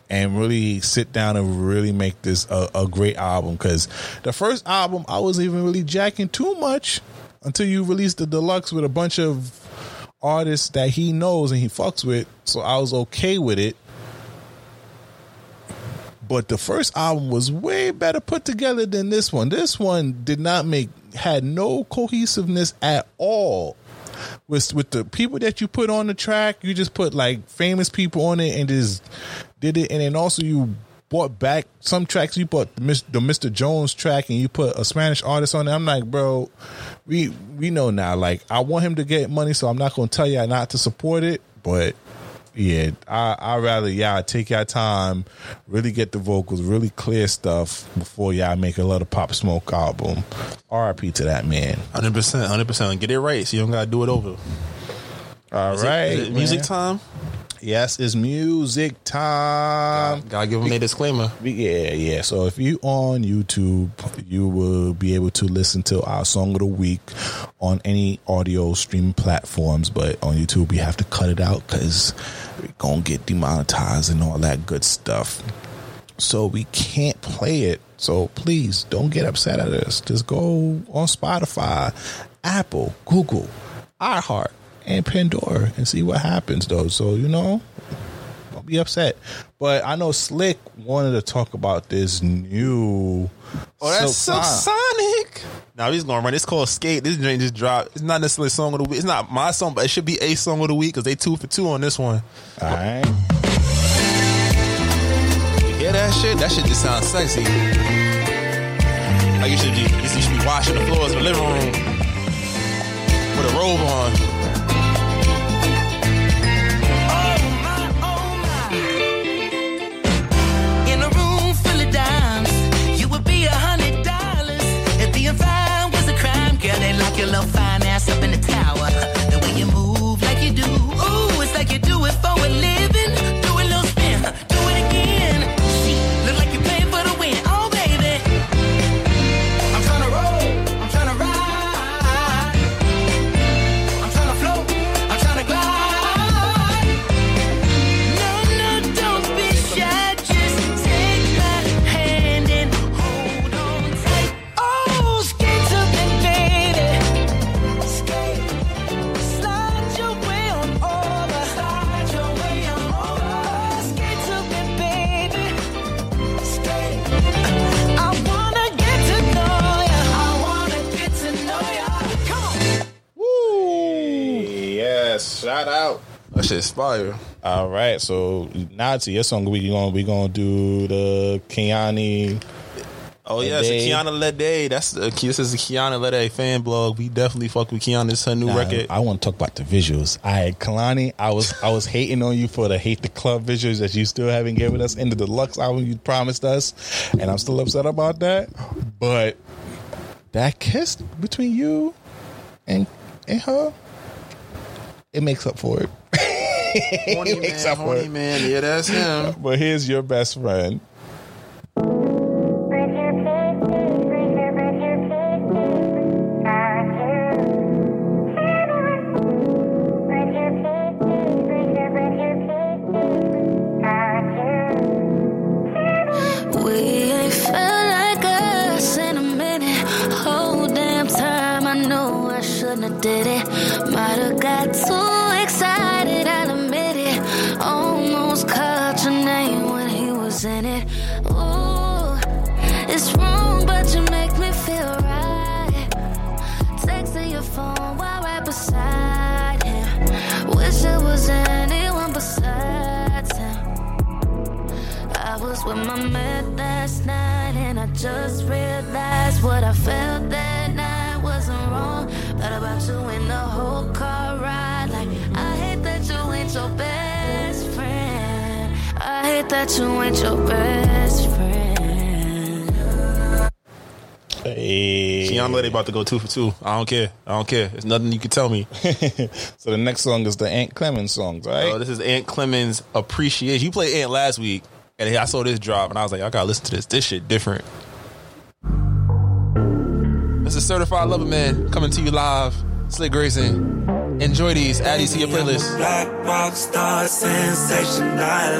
and really sit down and really make this a, a great album. Because the first album I wasn't even really jacking too much until you released the deluxe with a bunch of artists that he knows and he fucks with. So I was okay with it. But the first album was way better put together than this one. This one did not make, had no cohesiveness at all. With with the people that you put on the track, you just put like famous people on it and just did it. And then also you brought back some tracks. You brought the Mister Jones track and you put a Spanish artist on it. I'm like, bro, we we know now. Like, I want him to get money, so I'm not going to tell y'all not to support it, but. Yeah, I, I'd rather y'all take y'all time, really get the vocals, really clear stuff before y'all make a lot of Pop Smoke album. R I P to that man. one hundred percent, one hundred percent. Get it right so you don't got to do it over. All is right. It, is it music man. Time? Yes, it's music time. Gotta, gotta give them a disclaimer. Yeah, yeah. So if you on YouTube, you will be able to listen to our song of the week on any audio streaming platforms. But on YouTube, we have to cut it out because we're gonna get demonetized and all that good stuff. So we can't play it. So please don't get upset at us. Just go on Spotify, Apple, Google, iHeart, and Pandora and see what happens though. So you know, don't be upset. But I know Slick wanted to talk about this new. Oh, that's Silk Sonic. Now nah, he's gonna run. It's called Skate. This drink just dropped. It's not necessarily song of the week. It's not my song, but it should be a song of the week because they two for two on this one. All right. You hear that shit? That shit just sounds sexy. Like you should be, you should be washing the floors in the living room with a robe on. Your little fine ass up in the tower. The way you move like you do. Ooh, it's like you do it for a living. Do a little Shout out. That shit's fire. All right, so now to your song, we gonna we gonna do the Kiani. Oh yeah, it's a Kiana Lede. That's a, this is a Kiana Lede fan blog. We definitely fuck with Kiana. It's her new nah, record. I want to talk about the visuals. All right, Kalani, I was I was hating on you for the Hate the Club visuals that you still haven't given us in the deluxe album you promised us, and I'm still upset about that. But that kiss between you and and her, it makes up for it. Horny it makes man, up horny for man. It. Yeah, that's him. But here's your best friend. Did it, might have got too excited, I'll admit it. Almost called your name when he was in it. Ooh, it's wrong, but you make me feel right. Texting your phone while right beside him. Wish it was anyone besides him. I was with my man last night, and I just realized what I felt that night wasn't wrong. Thought about you in the whole car ride. Like, I hate that you ain't your best friend. I hate that you ain't your best friend. Hey, Kiana Lede about to go two for two. I don't care. I don't care. There's nothing you can tell me. So the next song is the Aunt Clemens songs, right? Oh, this is Aunt Clemens Appreciation. You played Aunt last week, and I saw this drop, and I was like, I gotta listen to this. This shit different. It's a certified lover man coming to you live. Slick Grayson. Enjoy these. Add these to your playlist. Black rock star sensation. I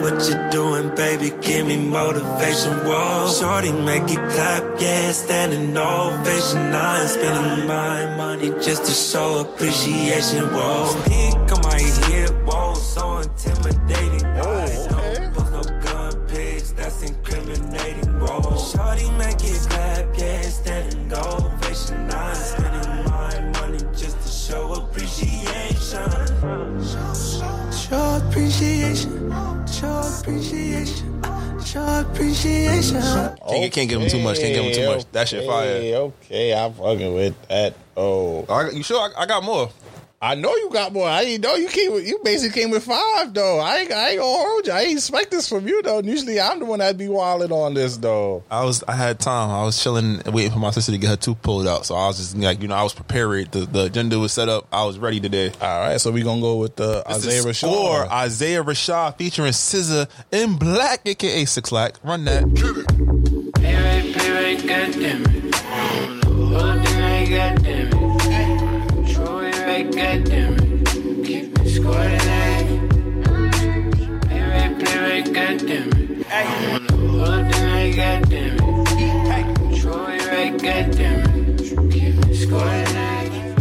like what you're doing, baby. Give me motivation. Whoa, shorty, make it clap. Yeah, standing ovation. I ain't spending my money just to show appreciation. Whoa, stick on my ear. Whoa, so intimidating. Oh, okay. No gun pics. That's incriminating. Whoa, shorty, make it clap. Yeah, standing. Ovation, I'm spending my money just to show appreciation. Show appreciation. Show appreciation. Show appreciation. Okay. Can't give him too much. Can't give him too much. Okay. That shit fire. Okay, I'm fucking with that. Oh, I, you sure? I, I got more. I know you got more. I didn't know you came with, you basically came with five though. I ain't, I ain't gonna hold you. I ain't expect this from you though. Usually I'm the one that'd be wilding on this though. I was I had time. I was chilling, waiting for my sister to get her tooth pulled out. So I was just like, you know, I was prepared. The, the agenda was set up. I was ready today. All right, so we gonna go with the uh, Isaiah Rashad or Isaiah Rashad featuring S Z A in Black, aka Six Lack. Run that. Baby, baby, goddamn it. Oh, goddamn it. God damn it, keep me squatting at it. Play, play, God damn it. I wanna hold it right, God damn it. I control it right, God damn it. Keep me squatting at it.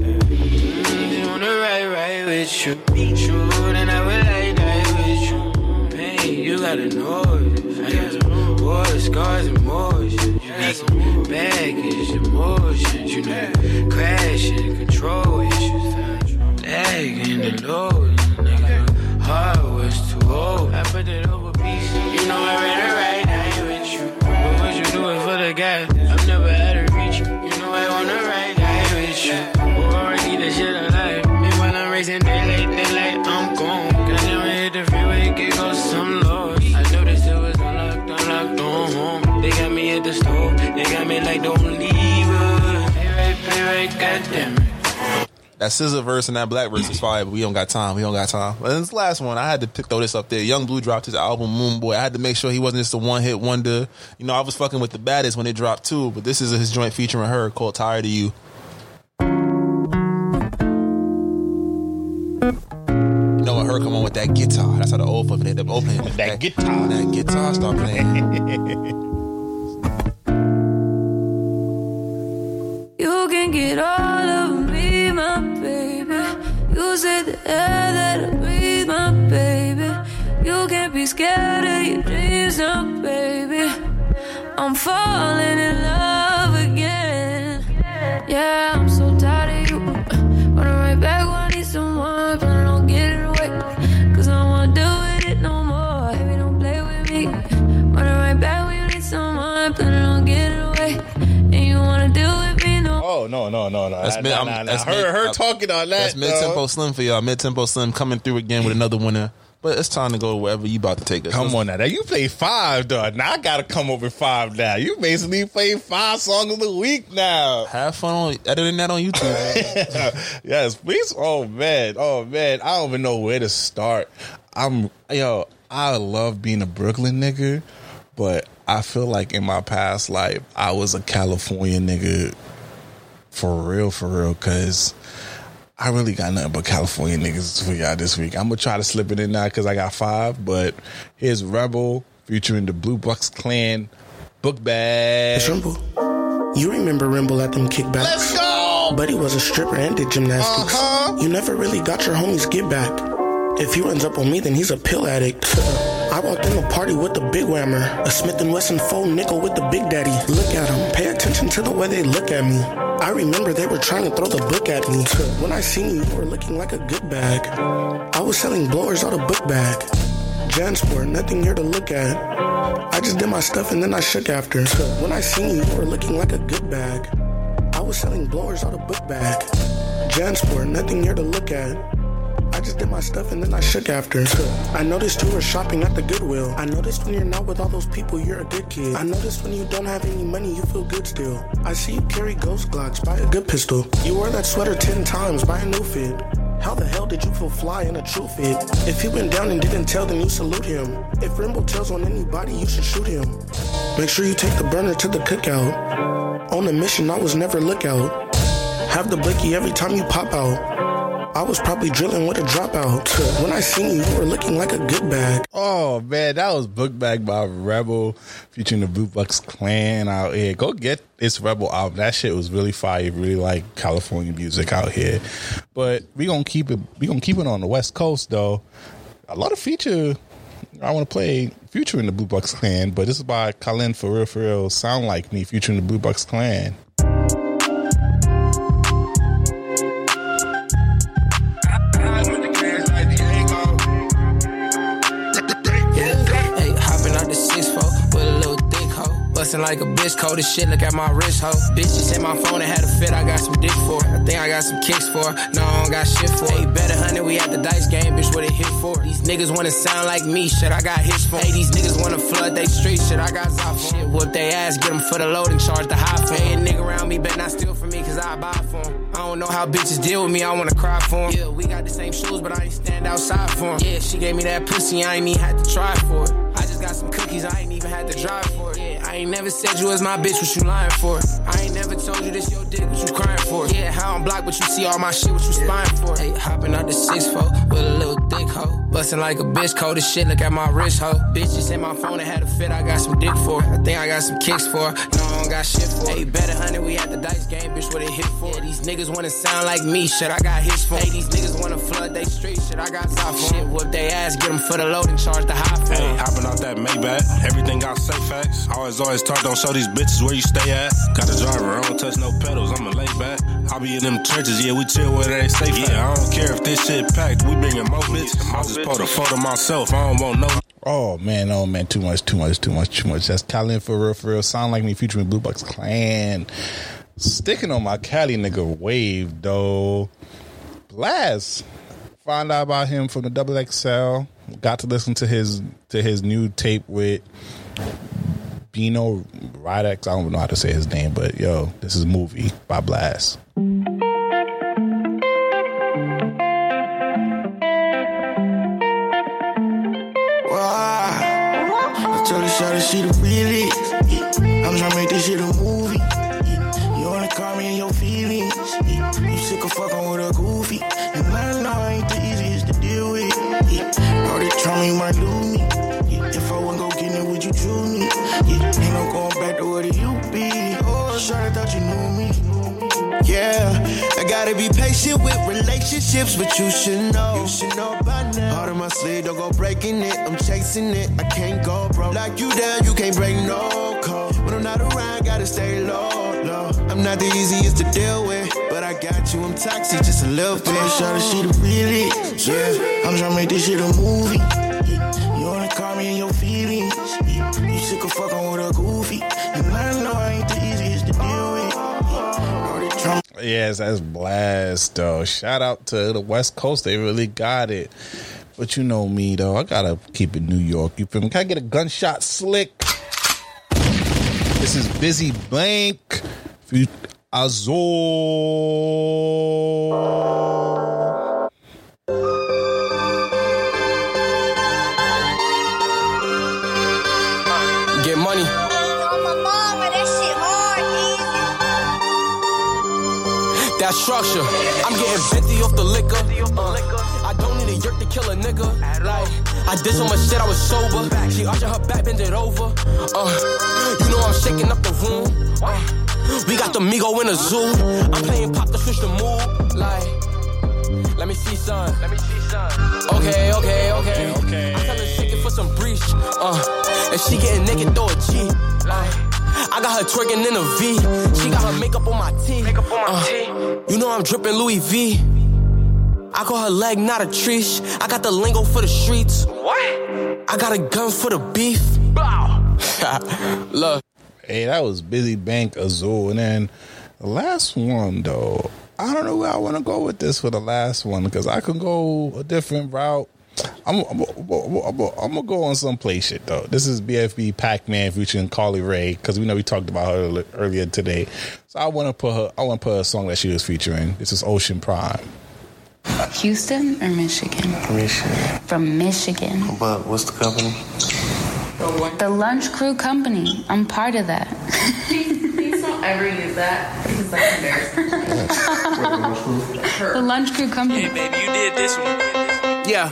Mm, doing the right, right with you. True, then I will lie, die with you. Pain, you gotta know it. I got some wars, scars, and emotions. You got some baggage, emotions. You know, crashing, control issues. Lag in the load, nigga. Heart was too old. I put it over peace. You know I ran it right, I ain't with you. But what you doing for the guy? I've never had to reach you. You know I wanna ride, I ain't with you. Or I need that shit alive. Meanwhile I'm racing daylight, daylight, I'm gone. Cause I never hit the freeway, get go some lost. I noticed it was unlocked, unlocked, on home. They got me at the store, they got me like don't leave us. Play right, play right, goddamn it. That S Z A verse and that Black verse is fire, but we don't got time. We don't got time. And this last one, I had to pick, throw this up there. Young Blue dropped his album Moon Boy. I had to make sure he wasn't just a one hit wonder. You know, I was fucking with the baddest when it dropped too, but this is his joint featuring her called Tired of You. You know when her come on with that guitar, that's how the old fucking hit them opening. That, that guitar, that guitar start playing. You can get all of me, my baby. You said the air that I breathe, my baby. You can't be scared of your dreams, no, baby. I'm falling in love again. Yeah, I'm so tired of you. Running right back when it's Oh, no, no, no, no. That's nah, mid, nah, nah, that's her mid, her talking on that. That's Mid-Tempo Slim for y'all. Mid-Tempo Slim coming through again with another winner. But it's time to go wherever you about to take us. Come on now. Now you play five, dog. Now I got to come over five now. You basically play five songs of the week now. Have fun editing that on YouTube. Yes, please. Oh, man. Oh, man. I don't even know where to start. I'm, yo, I love being a Brooklyn nigga, but I feel like in my past life, I was a California nigga. For real, for real, because I really got nothing but California niggas for y'all this week. I'm going to try to slip it in now because I got five, but here's Rebel featuring the Blue Bucks Clan, Book Bag. It's Rimble. You remember Rimble at them kickbacks. Let's go! But he was a stripper and did gymnastics. Uh-huh. You never really got your homies get back. If he runs up on me, then he's a pill addict. I walked in the party with the big whammer, a Smith and Wesson faux nickel with the big daddy. Look at him, pay attention to the way they look at me. I remember they were trying to throw the book at me. When I seen you, you were looking like a good bag. I was selling blowers out of book bag. Jansport, nothing here to look at. I just did my stuff and then I shook after. When I seen you, you were looking like a good bag. I was selling blowers out of book bag. Jansport, nothing here to look at. I just did my stuff and then I shook after. I noticed you were shopping at the Goodwill. I noticed when you're not with all those people, you're a good kid. I noticed when you don't have any money, you feel good still. I see you carry ghost glocks, buy a good pistol. You wore that sweater ten times, buy a new fit. How the hell did you feel fly in a true fit? If he went down and didn't tell, then you salute him. If Rimble tells on anybody, you should shoot him. Make sure you take the burner to the cookout. On a mission, I was never lookout. Have the blicky every time you pop out. I was probably drilling with a dropout. When I seen you, you were looking like a good bag. Oh, man, that was Book Bag by Rebel featuring the Blue Bucks Clan out here. Go get this Rebel album. That shit was really fire. Really like California music out here. But we gonna keep it. We gonna keep it on the West Coast though. A lot of feature. I want to play featuring the Blue Bucks Clan, but this is by Colin for real, for real. Sound Like Me featuring the Blue Bucks Clan. Like a bitch, cold as shit, look at my wrist, ho. Bitch, just hit my phone and had a fit, I got some dick for it. I think I got some kicks for it, no, I don't got shit for it. Hey, better honey, we at the dice game, bitch, what it hit for. These niggas wanna sound like me, shit, I got hits for. Hey, these niggas wanna flood they streets, shit, I got top for. Shit, whoop they ass, get them for the load and charge the high for. Ain't nigga around me, but not steal from me, cause I buy for them. I don't know how bitches deal with me, I wanna cry for them. Yeah, we got the same shoes, but I ain't stand outside for them. Yeah, she gave me that pussy, I ain't even had to try for it. I just got some cookies, I ain't even had to drive for it. Yeah, I ain't never said you was my bitch, what you lying for? I ain't never told you this your dick, what you crying for? Yeah, how I'm blocked, but you see all my shit, what you spying for? Hey, hopping out the six four with a little thick hoe. Bustin' like a bitch, cold as shit, look at my wrist, hoe. Bitch, just hit my phone and had a fit, I got some dick for. I think I got some kicks for, no, I don't got shit for. Hey, better honey, we at the dice game, bitch, what it hit for? Yeah, these niggas wanna sound like me, shit, I got hits for. Hey, these niggas wanna flood they streets, shit, I got top for. Shit, whoop they ass, get them for the load and charge the high for. Hey, hopping out that Maybach, everything got safe facts, always, always. Talk, don't show these bitches where you stay at. Got the driver, I don't touch no pedals, I'ma lay back. I be in them churches, yeah, we chill where it ain't safe. Yeah, I don't care if this shit packed, we bringin' more bitches. I just put a photo myself, I don't want no. Oh man, oh man, too much, too much, too much, too much. That's Colin for real, for real. Sound Like Me featuring Blue Bucks Clan. Sticking on my Cali nigga wave though. Blast. Find out about him from the Double X L. Got to listen to his to his new tape with Bino Rydex, I don't know how to say his name, but yo, this is a movie by Blast. Wow. I tell her shawty she the realest. I'm tryna make this shit a movie. You wanna call me in your feelings? You sick of fucking with a goofy. And I know I ain't the easiest to deal with. All they tell me might do me. If I wouldn't go get it, would you choose me? Yeah, ain't no going back to where you be. Oh, sorry, I thought you knew me. Yeah, I gotta be patient with relationships, but you should know. You should know by now. Heart of my sleeve, don't go breaking it. I'm chasing it, I can't go broke. Lock you down, you can't break no code. When I'm not around, gotta stay low, low. I'm not the easiest to deal with, but I got you. I'm toxic, just a little bit. Oh, sorry, she the realest. Yeah, I'm trying to make this shit a movie. You wanna call me in your feelings? You sick of fucking with a goofy. And Yes, that's blast, though. Shout out to the West Coast. They really got it. But you know me, though. I got to keep it New York. You feel me? Can I get a gunshot slick? This is Busy Blank. Azul. Get money. That structure, I'm getting fifty off the liquor. Uh, I don't need a yerk to kill a nigga. Like, I did so much shit, I was sober. She arching her back, bend it over. Uh, you know I'm shaking up the room. Uh, we got the Migo in the zoo. I'm playing pop to switch the mood. Like, let me see son. Let me see son. Okay, okay, okay. okay. I'm telling shaking for some breach. Uh, and she getting naked, throw a G. Like. I got her twerking in a V. She got her makeup on my teeth. Makeup on my uh, teeth. You know I'm dripping Louis V. I call her leg, not a trish. I got the lingo for the streets. What? I got a gun for the beef. Wow. Look. Hey, that was Busy Bank Azul. And then the last one, though. I don't know where I want to go with this for the last one because I could go a different route. I'm, I'm, I'm, I'm, I'm, I'm gonna go on some play shit though. This is B F B Pac-Man featuring Coi Leray because we know we talked about her earlier today. So I want to put her. I want to put her a song that she was featuring. This is Ocean Prime. Houston or Michigan? Michigan. From Michigan. But what's the company? The Lunch Crew Company. I'm part of that. please, please don't ever use that because that's embarrassing. The Lunch Crew Company. Hey baby, you did this one. Yeah.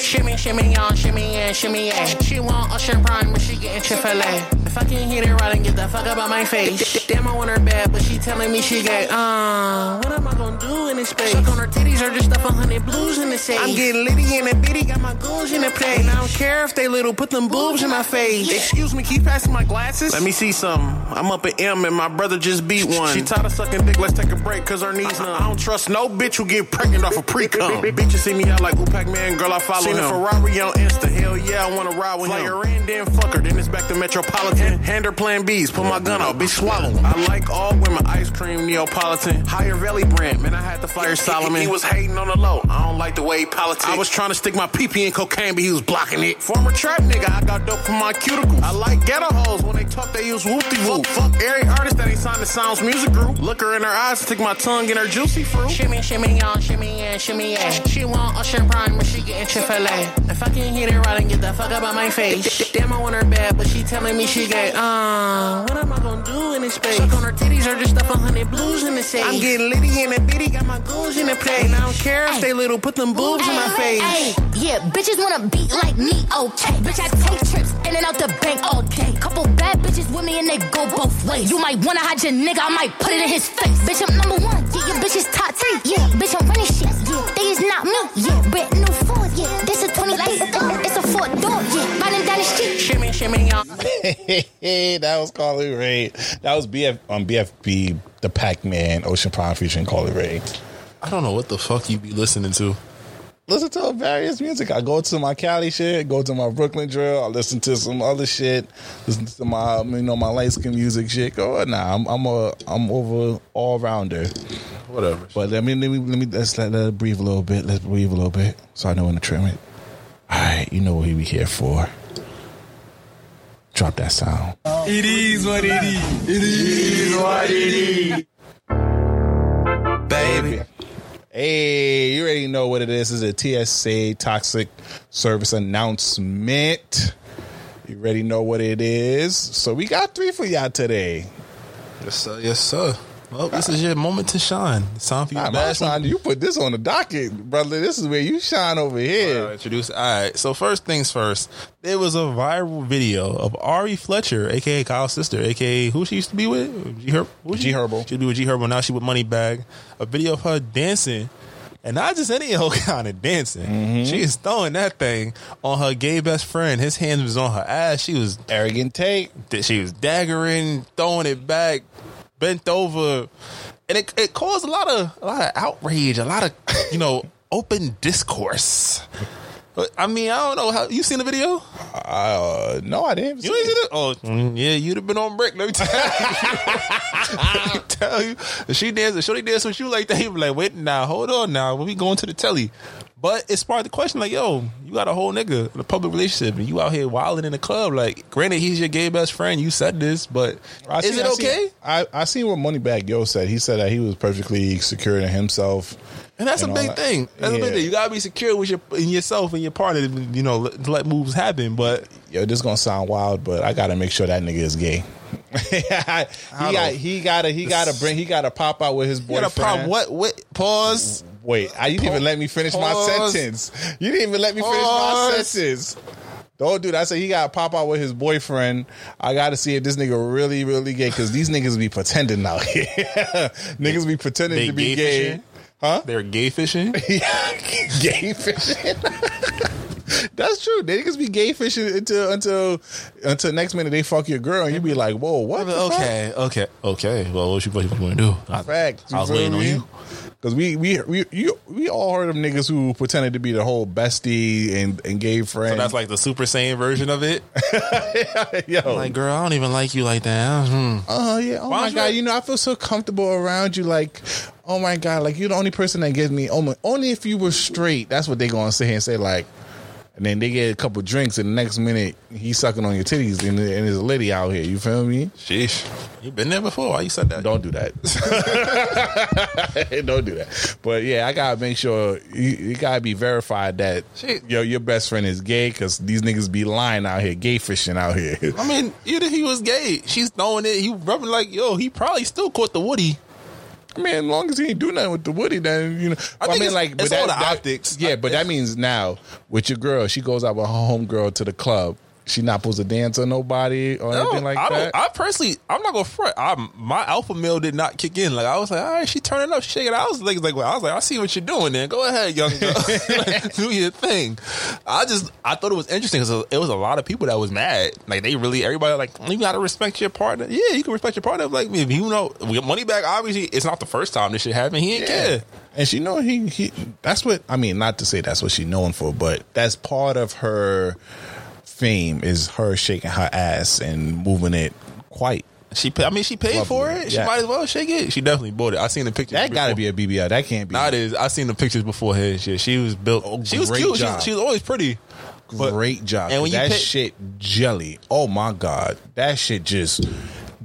Shimmy, shimmy, y'all, shimmy, yeah, shimmy, yeah. She want Ocean Prime, but she getting Chick-fil-A. If I can't hit it right and get the fuck up out my face. Damn, I want her bad, but she telling me she gay. Uh, what am I gonna do in this space? Suck on her titties or just stuff a hundred blues in the safe. I'm getting litty in the bitty, got my goons in the play. And I don't care if they little, put them boobs in my face. Yeah. Excuse me, keep passing my glasses? Let me see something. I'm up at M and my brother just beat one. She tired of sucking dick, let's take a break, cause her knees numb. I don't trust no bitch who get pregnant off a pre-cum. Bitches see me out like, ooh, Pac-Man, girl, I follow him. Seen a Ferrari on Insta, hell yeah, I wanna ride with him. Fly her in, then fuck her, then it's back to Metropolitan. Hand her plan B's, pull my gun out, bitch swallow. I like all women, ice cream, Neapolitan. Higher Valley brand, man, I had to fire Solomon. He was hating on the low, I don't like the way he politics. I was trying to stick my pee-pee in cocaine, but he was blocking it. Former trap nigga, I got dope from my cuticles. I like ghetto hoes, when they talk they use whoop-de-whoop. Fuck, fuck every artist that ain't signed to Sounds Music Group. Look her in her eyes, stick my tongue in her juicy fruit. Shimmy, shimmy, y'all, shimmy, yeah, shimmy, yeah. She want Ocean Prime, but she getting Chick-fil-A. If I can't hit it right and get the fuck up out my face. Damn, I want her bad, but she telling me she Gay, uh, what am I gonna do in this space? Suck on her titties or just stuff a hundred blues in the safe. I'm getting litty in the bitty, got my goons in the play. And I don't care if they little, put them boobs ay, in my face. Ay, yeah, bitches wanna beat like me, okay. Bitch, I take trips in and out the bank all day. Couple bad bitches with me and they go both ways. You might wanna hide your nigga, I might put it in his face. Bitch, I'm number one, yeah, your bitch is top three, yeah. Bitch, I'm running shit, yeah. They is not me, yeah. Brand new Ford, yeah. This is twenty-eight, it's a four door, yeah. Riding down the street, shimmy, shimmy, y'all. That was Coi Leray. That was B F on um, B F B Da Packman Ocean Prime featuring Coi Leray. I don't know what the fuck you be listening to. Listen to various music. I go to my Cali shit, go to my Brooklyn drill. I listen to some other shit. Listen to my you know my light skin music shit. Go nah, I'm I'm a I'm over all rounder. Whatever. But I mean, let me let me let's let, let it breathe a little bit. Let's breathe a little bit. So I know when to trim it. All right, you know what we here for. Drop that sound. It is what it is. It is what it is. Baby. Hey, you already know what it is. It's a T S A Toxic Service Announcement. You already know what it is. So we got three for y'all today. Yes, sir. Yes, sir. Well, this is your moment to shine. It's time for you to bash. You put this on the docket, brother. This is where you shine over here. All right, All right. So first things first. There was a viral video of Ari Fletcher, a k a. Kyle's sister, a k a who she used to be with? G, Her- G Herbo. She'd be with G Herbo. Now she with Moneybagg. A video of her dancing. And not just any old kind of dancing. Mm-hmm. She is throwing that thing on her gay best friend. His hand was on her ass. She was arrogant take. She was daggering, throwing it back. Bent over, and it, it caused a lot of a lot of outrage, a lot of you know open discourse. But I mean, I don't know how you seen the video. Uh, no, I didn't. You ain't seen it? Oh, yeah, you'd have been on break. Let me tell you. Let me tell you, if she danced, if Shorty danced with you like that, he'd be like, "Wait, now, hold on, now, when we going to the telly." But it's part of the question, like, yo, you got a whole nigga in a public relationship, and you out here wilding in the club. Like, granted, he's your gay best friend. You said this, but I is see, it I okay? See, I, I seen what Moneybag Yo said. He said that he was perfectly secure in himself. And that's and a big that. thing. That's yeah. a big thing. You got to be secure with your, in yourself and your partner, you know, let, let moves happen. But yo, this is going to sound wild, but I got to make sure that nigga is gay. he got he got to he got to bring he got to pop out with his boyfriend. He gotta pop, what what pause wait I, you didn't pause. even let me finish pause. my sentence you didn't even let me pause. finish my sentence Don't do that. I said he got to pop out with his boyfriend. I got to see if this nigga really really gay, cause these niggas be pretending out here. Niggas be pretending they to be gay, gay. Huh? They're gay fishing. Gay fishing. That's true. They niggas be gay fishing until until until next minute they fuck your girl and you be like, whoa, what? Okay, okay, okay. Well, what you what you gonna do? I, Fact. I was waiting on you. Cause we we we you, we all heard of niggas who pretended to be the whole bestie and, and gay friend. So that's like the Super Saiyan version of it. Yo, I'm like, girl, I don't even like you like that. Hmm. Uh, yeah. Oh Why my god, you-, you know, I feel so comfortable around you. Like, oh my god, like you're the only person that gives me. Oh my, only if you were straight. That's what they gonna sit here and say like. And then they get a couple drinks, and the next minute he's sucking on your titties, and, and there's a lady out here. You feel me? Sheesh. You been there before? Why you said that? Don't do that. Don't do that. But yeah, I gotta make sure you, you gotta be verified that Shit. yo your best friend is gay, because these niggas be lying out here, gay fishing out here. I mean, even if he was gay, she's throwing it. He rubbing like yo. He probably still caught the Woody. I mean, as long as he ain't do nothing with the Woody, then you know. I, think I mean, it's, like, it's but that, all the that, optics. Yeah, but that means now with your girl, she goes out with her homegirl to the club. She not supposed to dance or nobody or no, anything like I that. Don't, I personally, I'm not gonna front. I'm, my alpha male did not kick in. Like I was like, all right, she turning up, she shaking. I was like, like well, I was like, I see what you're doing. Then go ahead, young girl, like, do your thing. I just, I thought it was interesting because it was a lot of people that was mad. Like they really, everybody like, you gotta respect your partner. Yeah, you can respect your partner. Like if you know, Moneybag, obviously, it's not the first time this shit happened. He ain't yeah. care. And she know he, he. That's what I mean. Not to say that's what she known for, but that's part of her. Fame is her shaking her ass and moving it quite. She, I mean, she paid Lovely. for it. She yeah. might as well shake it. She definitely bought it. I seen the pictures. That before. Gotta be a B B L. That can't be. Nah, it is. I seen the pictures beforehand. She, she was built. Oh, she was cute. She, she was always pretty. But, great job. And when that pay- shit jelly. Oh my god, that shit just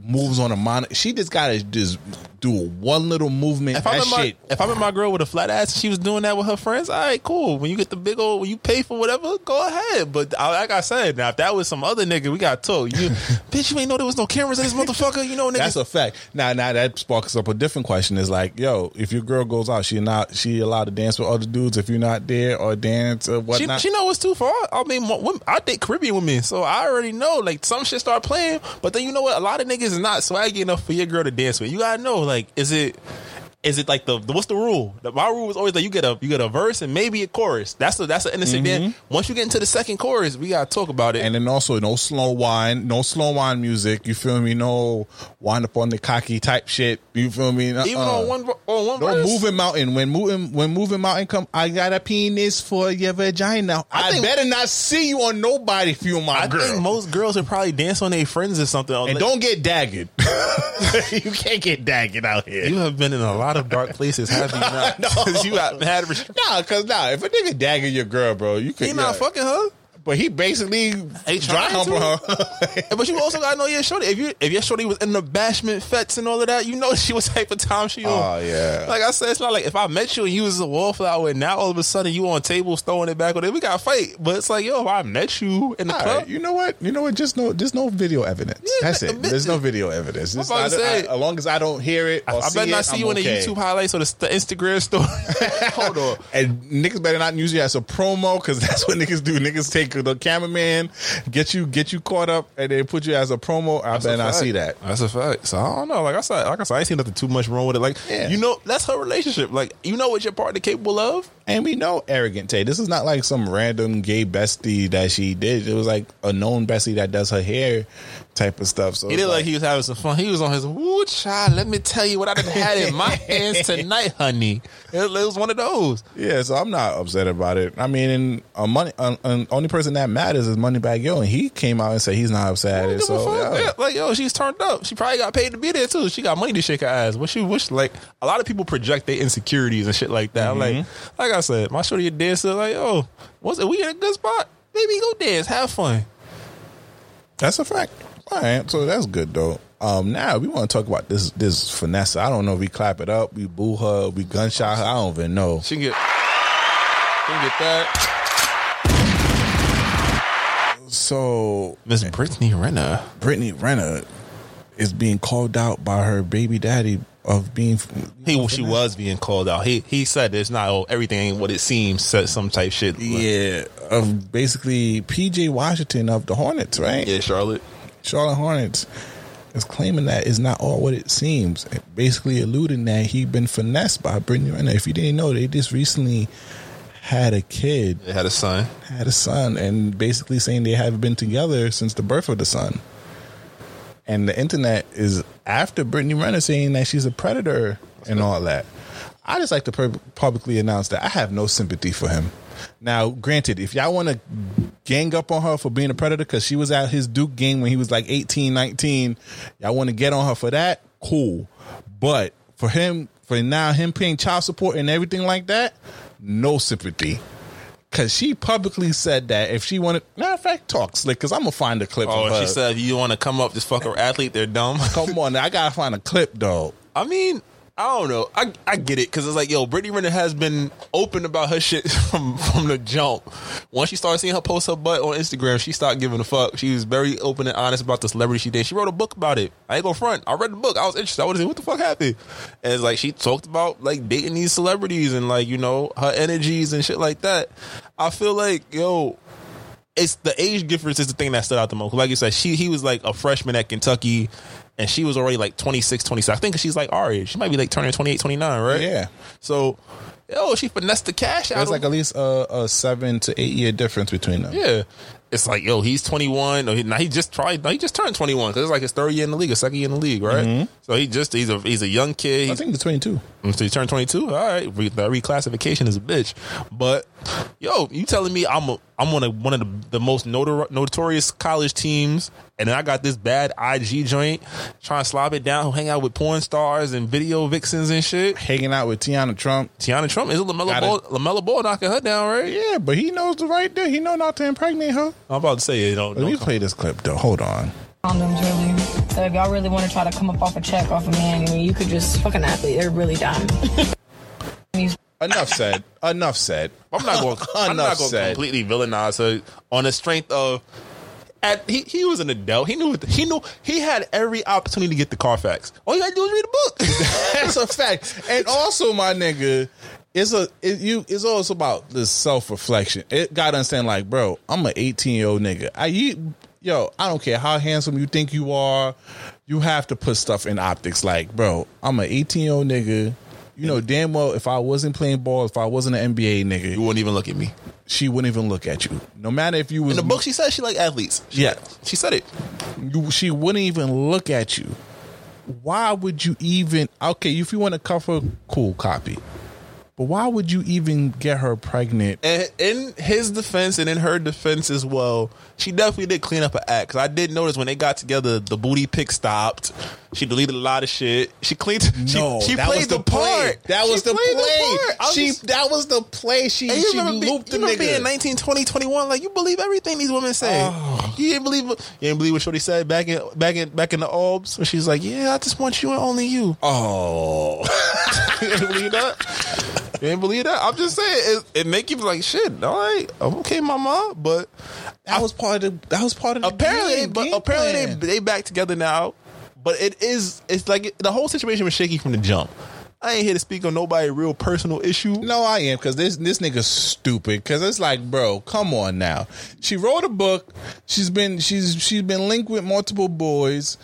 moves on a monitor. She just gotta just do one little movement. If I that shit. My, if I met my girl with a flat ass, she was doing that with her friends. All right, cool. When you get the big old, when you pay for whatever, go ahead. But I, like I said, now if that was some other nigga, we got told you, bitch. You ain't know there was no cameras in this motherfucker. You know, nigga. That's a fact. Now, now that sparks up a different question. Is like, yo, if your girl goes out, she not she allowed to dance with other dudes if you're not there or dance or whatnot. She, she know it's too far. I mean, women, I date Caribbean women, so I already know. Like some shit start playing, but then you know what? A lot of niggas is not swaggy enough for your girl to dance with. You gotta know. Like, is it, is it like the, the what's the rule? The, my rule is always like you get a you get a verse and maybe a chorus. That's a, that's an innocent mm-hmm. dance. Once you get into the second chorus, we gotta talk about it. And then also no slow wine, no slow wine music. You feel me? No wind up on the cocky type shit. You feel me? Uh-uh. Even on one on one. No moving mountain when moving when moving mountain come. I got a penis for your vagina. I, I think, better not see you on nobody if you my I girl. I think most girls would probably dance on their friends or something. And like, don't get daggered. You can't get daggered out here. You have been in a lot of dark places, have you not? No, because you have had rest- nah, because nah, if a nigga dagger your girl, bro, you could. He not yeah. fucking her, but he basically dry humping her. But you also gotta know your shorty. If you if your shorty was in the bashment fetes and all of that, you know she was type of time she. Oh on. yeah. Like I said, it's not like if I met you and you was a wallflower, and now all of a sudden you on tables throwing it back, or we got to fight. But it's like, yo, if I met you in the all club. Right. You know what? You know what? Just no, just no video evidence. Yeah, that's it. There's no video evidence. Just, I I, say, I, as long as I don't hear it, or I, I better not it, see I'm you in okay. the YouTube highlights or the, the Instagram story. Hold on. And niggas better not use you as a promo because that's what niggas do. Niggas take the cameraman get you get you caught up and they put you as a promo. I bet I see that. That's a fact. So I don't know. Like I said, like I said, I ain't seen nothing too much wrong with it. Like yeah. you know, that's her relationship. Like you know what your partner capable of. And we know Arrogant Tay. This is not like some random gay bestie that she did. It was like a known bestie that does her hair type of stuff. So he did like, like he was having some fun. He was on his woo child. Let me tell you what I done had in my hands tonight, honey. It, it was one of those. Yeah, so I'm not upset about it. I mean, and a money, an, an only person that matters is Moneybagg Yo, and he came out and said he's not upset at it. So yeah. Yeah, like yo, she's turned up. She probably got paid to be there too. She got money to shake her ass. What she wish like a lot of people project their insecurities and shit like that. Mm-hmm. Like like I said, my shorty dance so like yo, what's it? We in a good spot. Baby, go dance, have fun. That's a fact. All right, so that's good though. Um, now we want to talk about this this Finesse. I don't know if we clap it up, we boo her, we gunshot her. I don't even know. She can get, she can get that. So Miss Brittany Renner, Brittany Renner is being called out by her baby daddy of being. He know, she Finesse. was being called out. He he said it's not oh, everything ain't what it seems. Said some type shit. Yeah, of basically P J Washington of the Hornets, right? Yeah, Charlotte. Charlotte Hornets is claiming that it's not all what it seems, basically alluding that he been finessed by Brittany Renner. If you didn't know, they just recently had a kid. They had a son. Had a son, and basically saying they haven't been together since the birth of the son. And the internet is after Brittany Renner, saying that she's a predator and all that. I just like to pub- publicly announce that I have no sympathy for him. Now, granted, if y'all want to gang up on her for being a predator because she was at his Duke game when he was like eighteen, nineteen, y'all want to get on her for that, cool. But for him, for now, him paying child support and everything like that, no sympathy. Because she publicly said that if she wanted... Matter of fact, talk slick, because I'm going to find a clip oh, of her. Oh, she said, you want to come up, this fucker athlete, they're dumb? Come on, I got to find a clip, though. I mean... I don't know. I I get it because it's like, yo, Brittany Renner has been open about her shit from, from the jump. Once she started seeing her post her butt on Instagram, she stopped giving a fuck. She was very open and honest about the celebrity she did. She wrote a book about it. I ain't gonna front. I read the book. I was interested. I was like, what the fuck happened? And it's like she talked about like dating these celebrities and like, you know, her energies and shit like that. I feel like, yo, it's the age difference is the thing that stood out the most. Like you said, she he was like a freshman at Kentucky. And she was already like twenty-six, twenty-seven. I think she's like our age. She might be like turning twenty-eight, twenty-nine, right? Yeah. So, yo, she finessed the cash out. There's like at least a, a seven to eight year difference between them. Yeah. It's like, yo, he's twenty-one. Or he, now he just tried. Now he just turned twenty-one because it's like his third year in the league, his second year in the league, right? Mm-hmm. So he just he's a he's a young kid. He's, I think he's twenty-two. So he turned twenty-two. All right, Re, that reclassification is a bitch. But yo, you telling me I'm a, I'm on a, one of the, the most notor- notorious college teams, and then I got this bad I G joint trying to slob it down, hang out with porn stars and video vixens and shit, hanging out with Tiana Trump. Tiana Trump is a Lamella Ball, Lamella Ball knocking her down, right? Yeah, but he knows the right thing. He know not to impregnate her. I'm about to say it. Don't, Let don't me come. play this clip though. Hold on. Condoms, really. So if y'all really want to try to come up off a check off a man, I mean, you could just fucking athlete. They're really dumb. Enough said. Enough said. I'm not going. I'm not going to completely villainize her on the strength of. At, he he was an adult. He knew he knew he had every opportunity to get the Carfax. All you gotta do is read the book. That's a fact. And also, my nigga. It's a it, you. It's also about this self reflection. It got to understand, like, bro, I'm an eighteen year old nigga. I you, yo, I don't care how handsome you think you are. You have to put stuff in optics. Like, bro, I'm an eighteen year old nigga. You know damn well if I wasn't playing ball, if I wasn't an N B A nigga, you wouldn't even look at me. She wouldn't even look at you. No matter if you was in the book, she said she liked athletes. She yeah, liked, she said it. You, she wouldn't even look at you. Why would you even? Okay, if you want to cover, cool, copy. But why would you even get her pregnant? And in his defense and in her defense as well, she definitely did clean up her act. Because I did notice when they got together, the booty pic stopped. She deleted a lot of shit. She cleaned. No, she, she that played was the, the part. That was she the play. The part. She just, that was the play. She and you she remember looped be, you the remember nigga. Being nineteen, twenty, twenty-one, like you believe everything these women say. Oh. You didn't believe. You didn't believe what Shorty said back in back in back in the albs when she's like, "Yeah, I just want you and only you." Oh, you didn't believe that. You ain't believe that? I'm just saying it, it make you like shit. All right, I'm okay, mama. But that I, was part of the, that was part of the apparently. Game, but game apparently they, they back together now. But it is it's like it, the whole situation was shaky from the jump. I ain't here to speak on nobody's real personal issue. No, I am, because this this nigga's stupid. Because it's like, bro, come on now. She wrote a book. She's been she's she's been linked with multiple boys.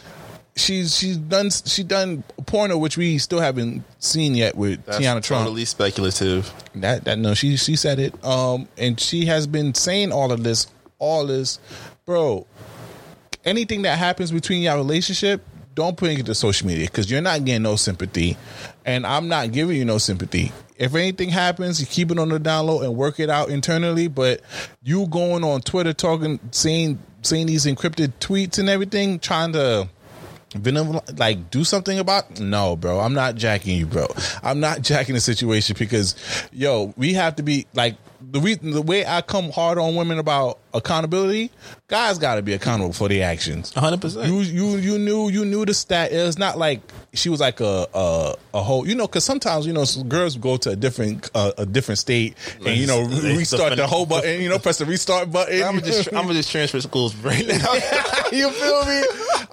She's she's done she done porno, which we still haven't seen yet with That's Tiana Trump. Totally speculative. That that no, she she said it. Um, and she has been saying all of this, all this, bro. Anything that happens between your relationship, don't put it to social media, because you're not getting no sympathy, and I'm not giving you no sympathy. If anything happens, you keep it on the down low and work it out internally. But you going on Twitter talking, saying saying these encrypted tweets and everything, trying to like do something about, no, bro, I'm not jacking you, bro. I'm not jacking the situation, because yo, we have to be like, the reason, the way I come hard on women about accountability, guys gotta be accountable for their actions. one hundred percent. You you you knew you knew the stat. It's not like she was like a a, a whole, you know, because sometimes, you know, some girls go to a different uh, a different state and, you know, restart the whole button, you know, press the restart button. I'm just I'm gonna just transfer schools right now. You feel me?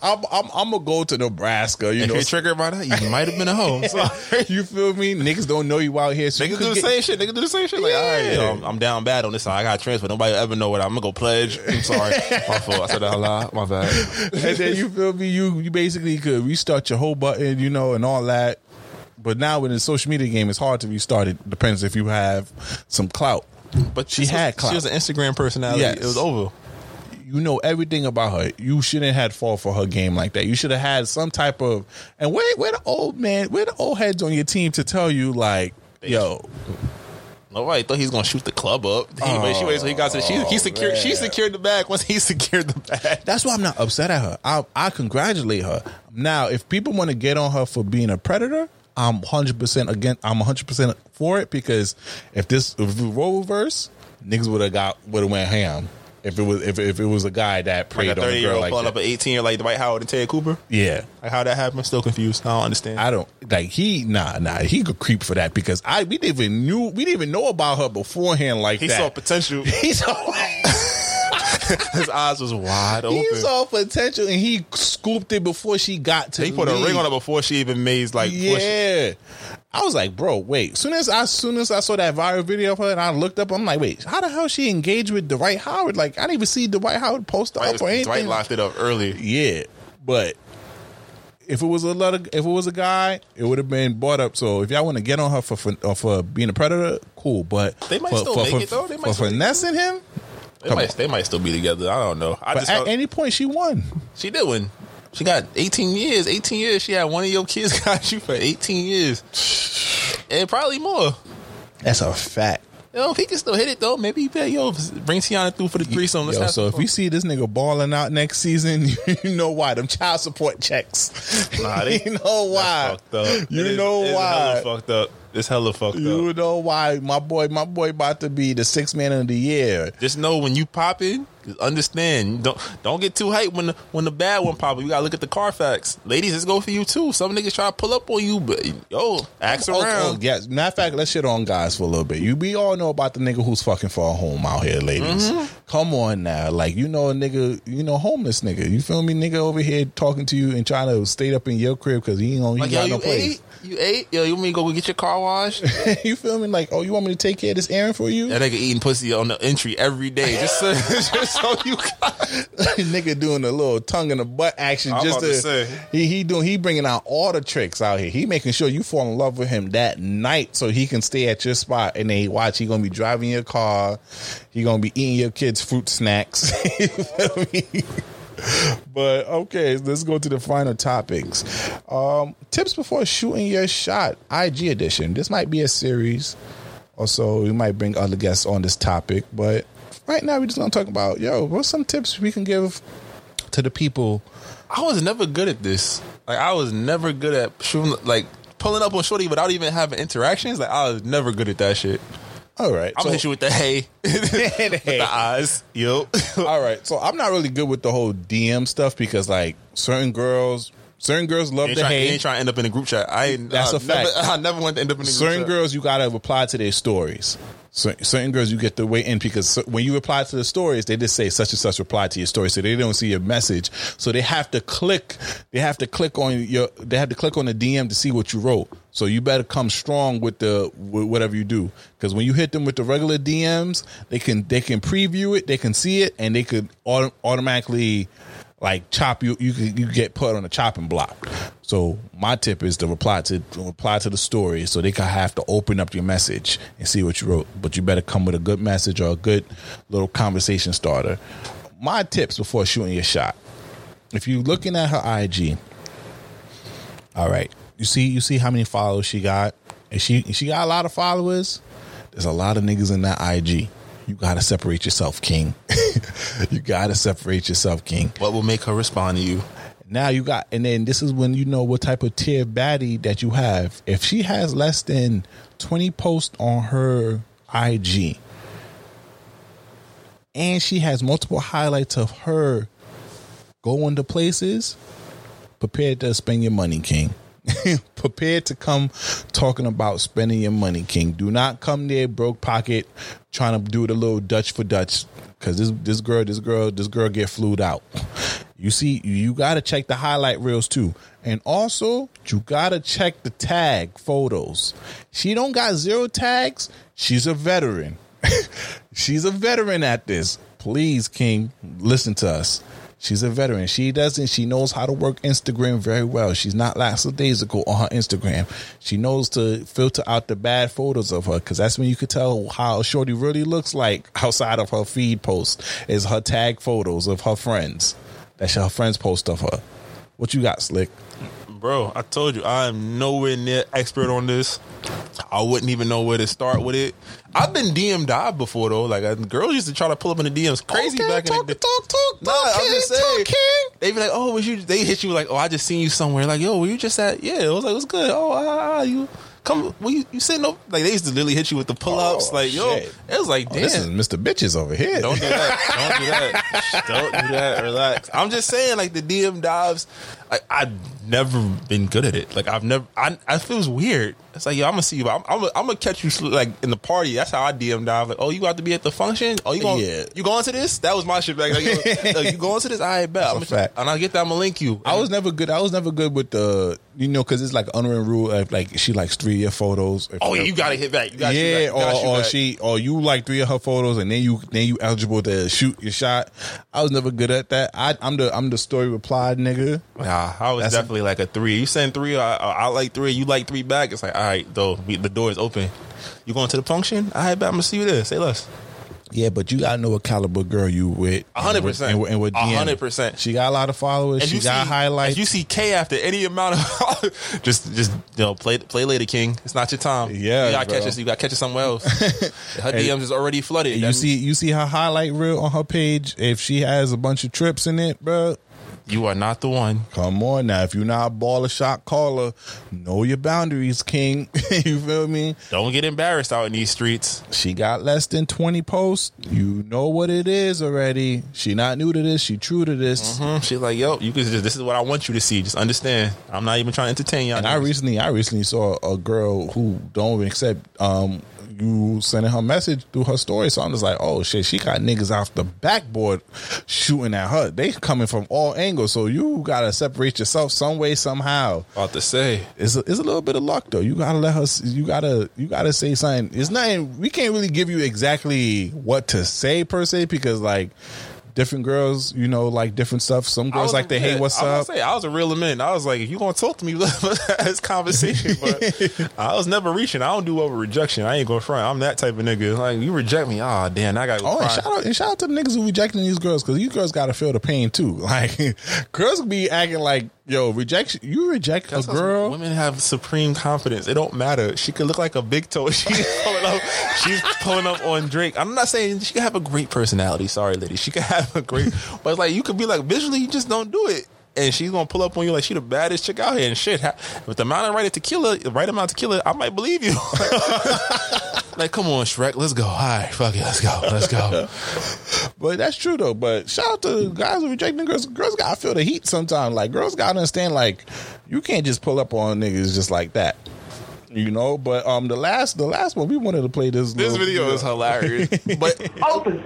I'm I'm I'm gonna go to Nebraska. You if know, you're triggered by that, you might have been a hoe. So, you feel me? Niggas don't know you out here. So niggas do the get, same shit. Niggas do the same shit. Like, yeah. All right, you know, I'm, I'm down bad on this side. I got transferred. Nobody will ever know what I'm gonna go pledge. I'm sorry. My fault. I said that a lot. My bad. And then you feel me? You you basically could restart your whole button, you know, and all that. But now in the social media game, it's hard to restart it. Depends if you have some clout. But she had clout. She was an Instagram personality. Yes. It was over. You know everything about her. You shouldn't have fought for her game like that. You should have had some type of, and where where the old man, where the old heads on your team to tell you like, yo, nobody thought he's gonna shoot the club up. He, oh, she waited till he got to. She, he secured. Man. She secured the bag. Once he secured the bag, that's why I'm not upset at her. I I congratulate her. Now, if people want to get on her for being a predator, I'm one hundred percent against. I'm one hundred percent for it, because if this if the role reverse, niggas would have got would have went ham. If it was if, if it was a guy that preyed like a on a girl like that, up an eighteen year like Dwight Howard and Ted Cooper, yeah, like how that happened, I'm still confused. I don't understand. I don't like he nah nah he could creep for that, because I we didn't even knew we didn't even know about her beforehand like he that. He saw potential. He saw. His eyes was wide open. He saw potential and he scooped it before she got to. He put leave. a ring on her before she even made like yeah. Push. I was like, bro, wait. Soon as I soon as I saw that viral video of her and I looked up, I'm like, wait, how the hell she engaged with Dwight Howard? Like, I didn't even see Dwight Howard post up or anything. Dwight locked it up early. Yeah, but if it was a lot of, if it was a guy, it would have been brought up. So if y'all want to get on her for for, uh, for being a predator, cool. But they might for, still for, make for, it though. They might for finessing him. They might, they might still be together. I don't know. I but just at any point, she won. She did win. She got eighteen years. eighteen years. She had one of your kids got you for eighteen years. And probably more. That's a fact. You know, if he can still hit it, though, maybe he better, yo, bring Tiana through for the threesome. Let's yo, so if we see this nigga balling out next season, you know why. Them child support checks. Nah, they, you know why. Fucked up. You it know is, why. It's hella fucked up. It's hella fucked you up. You know why. My boy, my boy about to be the sixth man of the year. Just know when you pop in, understand. Don't don't get too hyped when the, when the bad one pop up. You got to look at the Carfax. Ladies, it's go for you, too. Some niggas try to pull up on you, but yo, ask oh, around. Oh, yes. Matter of fact, let's shit on guys for a little bit. You we all know about the nigga who's fucking for a home out here, ladies. Mm-hmm. Come on now. Like, you know a nigga, you know, homeless nigga. You feel me? Nigga over here talking to you and trying to stay up in your crib because he ain't on like, you got no place. You ate? Yo, you want me to go get your car washed? You feel me? Like, oh, you want me to take care of this errand for you? That nigga eating pussy on the entry every day. Just so, just so you got nigga doing a little tongue in the butt action. I'm just to, to say. He, he, doing, he bringing out all the tricks out here. He making sure you fall in love with him that night so he can stay at your spot. And then he watch. He going to be driving your car. He going to be eating your kids' fruit snacks. You feel me? But okay, let's go to the final topics. Um, tips before shooting your shot, I G edition. This might be a series. Also, we might bring other guests on this topic, but right now we're just gonna talk about yo, what's some tips we can give to the people? I was never good at this. Like I was never good at shooting, like pulling up on shorty without even having interactions. Like I was never good at that shit. All right. I'm so, gonna hit you with the hey. hey. With the eyes. Yo. All right. So I'm not really good with the whole D M stuff because like certain girls certain girls love the try, hey. They ain't trying to end up in a group chat. I That's I, a fact. Never, I never want to end up in a group certain chat. Certain girls you gotta reply to their stories. Certain, certain girls you get the way in because when you reply to the stories, they just say such and such reply to your story, so they don't see your message. So they have to click. They have to click on your. They have to click on the D M to see what you wrote. So you better come strong with the with whatever you do, because when you hit them with the regular D Ms, they can they can preview it, they can see it, and they could auto- automatically like chop you. You can, you get put on a chopping block. So my tip is to reply to, to reply to the story, so they can have to open up your message and see what you wrote. But you better come with a good message or a good little conversation starter. My tips before shooting your shot. If you're looking at her I G, all right, you see you see how many followers she got. If she if she got a lot of followers, there's a lot of niggas in that I G. You gotta separate yourself, King. You gotta separate yourself, King. What will make her respond to you? Now you got, and then this is when you know what type of tier baddie that you have. If she has less than twenty posts on her I G, and she has multiple highlights of her going to places, prepare to spend your money, King. Prepare to come talking about spending your money, King. Do not come there broke pocket trying to do the little Dutch for Dutch, because this this girl, this girl, this girl get flued out. You see, you gotta check the highlight reels too. And also, you gotta check the tag photos. She don't got zero tags. She's a veteran. She's a veteran at this. Please, King, listen to us. She's a veteran. She doesn't. She knows how to work Instagram very well. She's not lackadaisical on her Instagram. She knows to filter out the bad photos of her, because that's when you could tell how shorty really looks like outside of her feed post is her tag photos of her friends. That's her friends post of her. What you got, Slick? Bro, I told you, I am nowhere near expert on this. I wouldn't even know where to start with it. I've been D M'd out before, though. Like, I, girls used to try to pull up in the D Ms crazy okay, back talk, in the day. Talk, talk, talk, nah, talk, I'm just saying. Talk, they be like, oh, was you? They hit you like, oh, I just seen you somewhere. Like, yo, were you just at? Yeah, it was like, what's good? Oh, ah, you come, well, you, you sitting up. Like, they used to literally hit you with the pull-ups. Oh, like, yo, shit. It was like, damn. Oh, this is Mister Bitches over here. Don't do that. Don't do that. Don't do that. Relax. I'm just saying, like, the D M dives, like, I've never been good at it. Like, I've never, I, I feels weird. It's like, yo, I'm going to see you, but I'm, I'm, I'm going to catch you, like, in the party. That's how I D M dive. Like, oh, you got to be at the function? Oh, you going yeah. you going to this? That was my shit back. Like, yo, you going to this? I bet. I'm gonna, and I'll get that. I'm going to link you. I was never good. I was never good with the, you know, because it's like unwritten rule. If, like, she likes three of your photos. If, oh, yeah, you got to hit back. You gotta yeah, shoot back. You or, or back. she, or you like three of her photos, and then you then you eligible to shoot your shot. I was never good at that. I, I'm the I'm the story reply nigga. Nah, I was That's definitely a, like a three. You send three, I, I like three, you like three back. It's like, all right, though, we, the door is open. You going to the function? All right, bet, I'm gonna see you there. Say less. Yeah, but you gotta know what caliber girl you with. one hundred percent And with, and with one hundred percent She got a lot of followers. And she got see, highlights. If you see K after any amount of, just just you know, play play later, King. It's not your time. Yeah, you gotta bro. catch this. You gotta catch it somewhere else. Her and, D Ms is already flooded. You see, you see her highlight reel on her page. If she has a bunch of trips in it, bro, you are not the one. Come on now. If you're not a baller, shot caller, know your boundaries, King. You feel me? Don't get embarrassed out in these streets. She got less than twenty posts. You know what it is already. She not new to this. She true to this. Mm-hmm. She's like, yo, you can just, this is what I want you to see. Just understand. I'm not even trying to entertain y'all. And I recently, I recently saw a girl who don't accept um, you sending her message through her story. So I'm just like, oh shit, she got niggas off the backboard shooting at her. They coming from all angles. So you gotta separate yourself some way, somehow. About to say it's a, it's a little bit of luck though. You gotta let her. You gotta you gotta say something. It's nothing. We can't really give you exactly what to say per se, because like different girls, you know, like different stuff. Some girls like they hate what's up. I was a real man. I was like, if you gonna talk to me, it's conversation. But I was never reaching. I don't do over rejection. I ain't gonna front. I'm that type of nigga. Like, you reject me, ah, oh, damn, I got. Oh, and shout out and shout out to the niggas who rejecting these girls, because you girls gotta feel the pain too. Like, girls be acting like, yo, rejection. You reject a girl. Women have supreme confidence. It don't matter. She could look like a big toe. She's pulling up. She's pulling up on Drake. I'm not saying she could have a great personality. Sorry, lady. She could have a great, but it's like you could be like visually, you just don't do it. And she's gonna pull up on you like she the baddest chick out here and shit. With the amount of right tequila, the right amount of tequila, I might believe you. Like, come on, Shrek, let's go. All right, fuck it, let's go, let's go. But that's true though. But shout out to guys who rejecting girls. Girls gotta feel the heat sometimes. Like, girls gotta understand, like, you can't just pull up on niggas just like that. You know, but um, the last, the last one we wanted to play this. This little, video is hilarious. But open.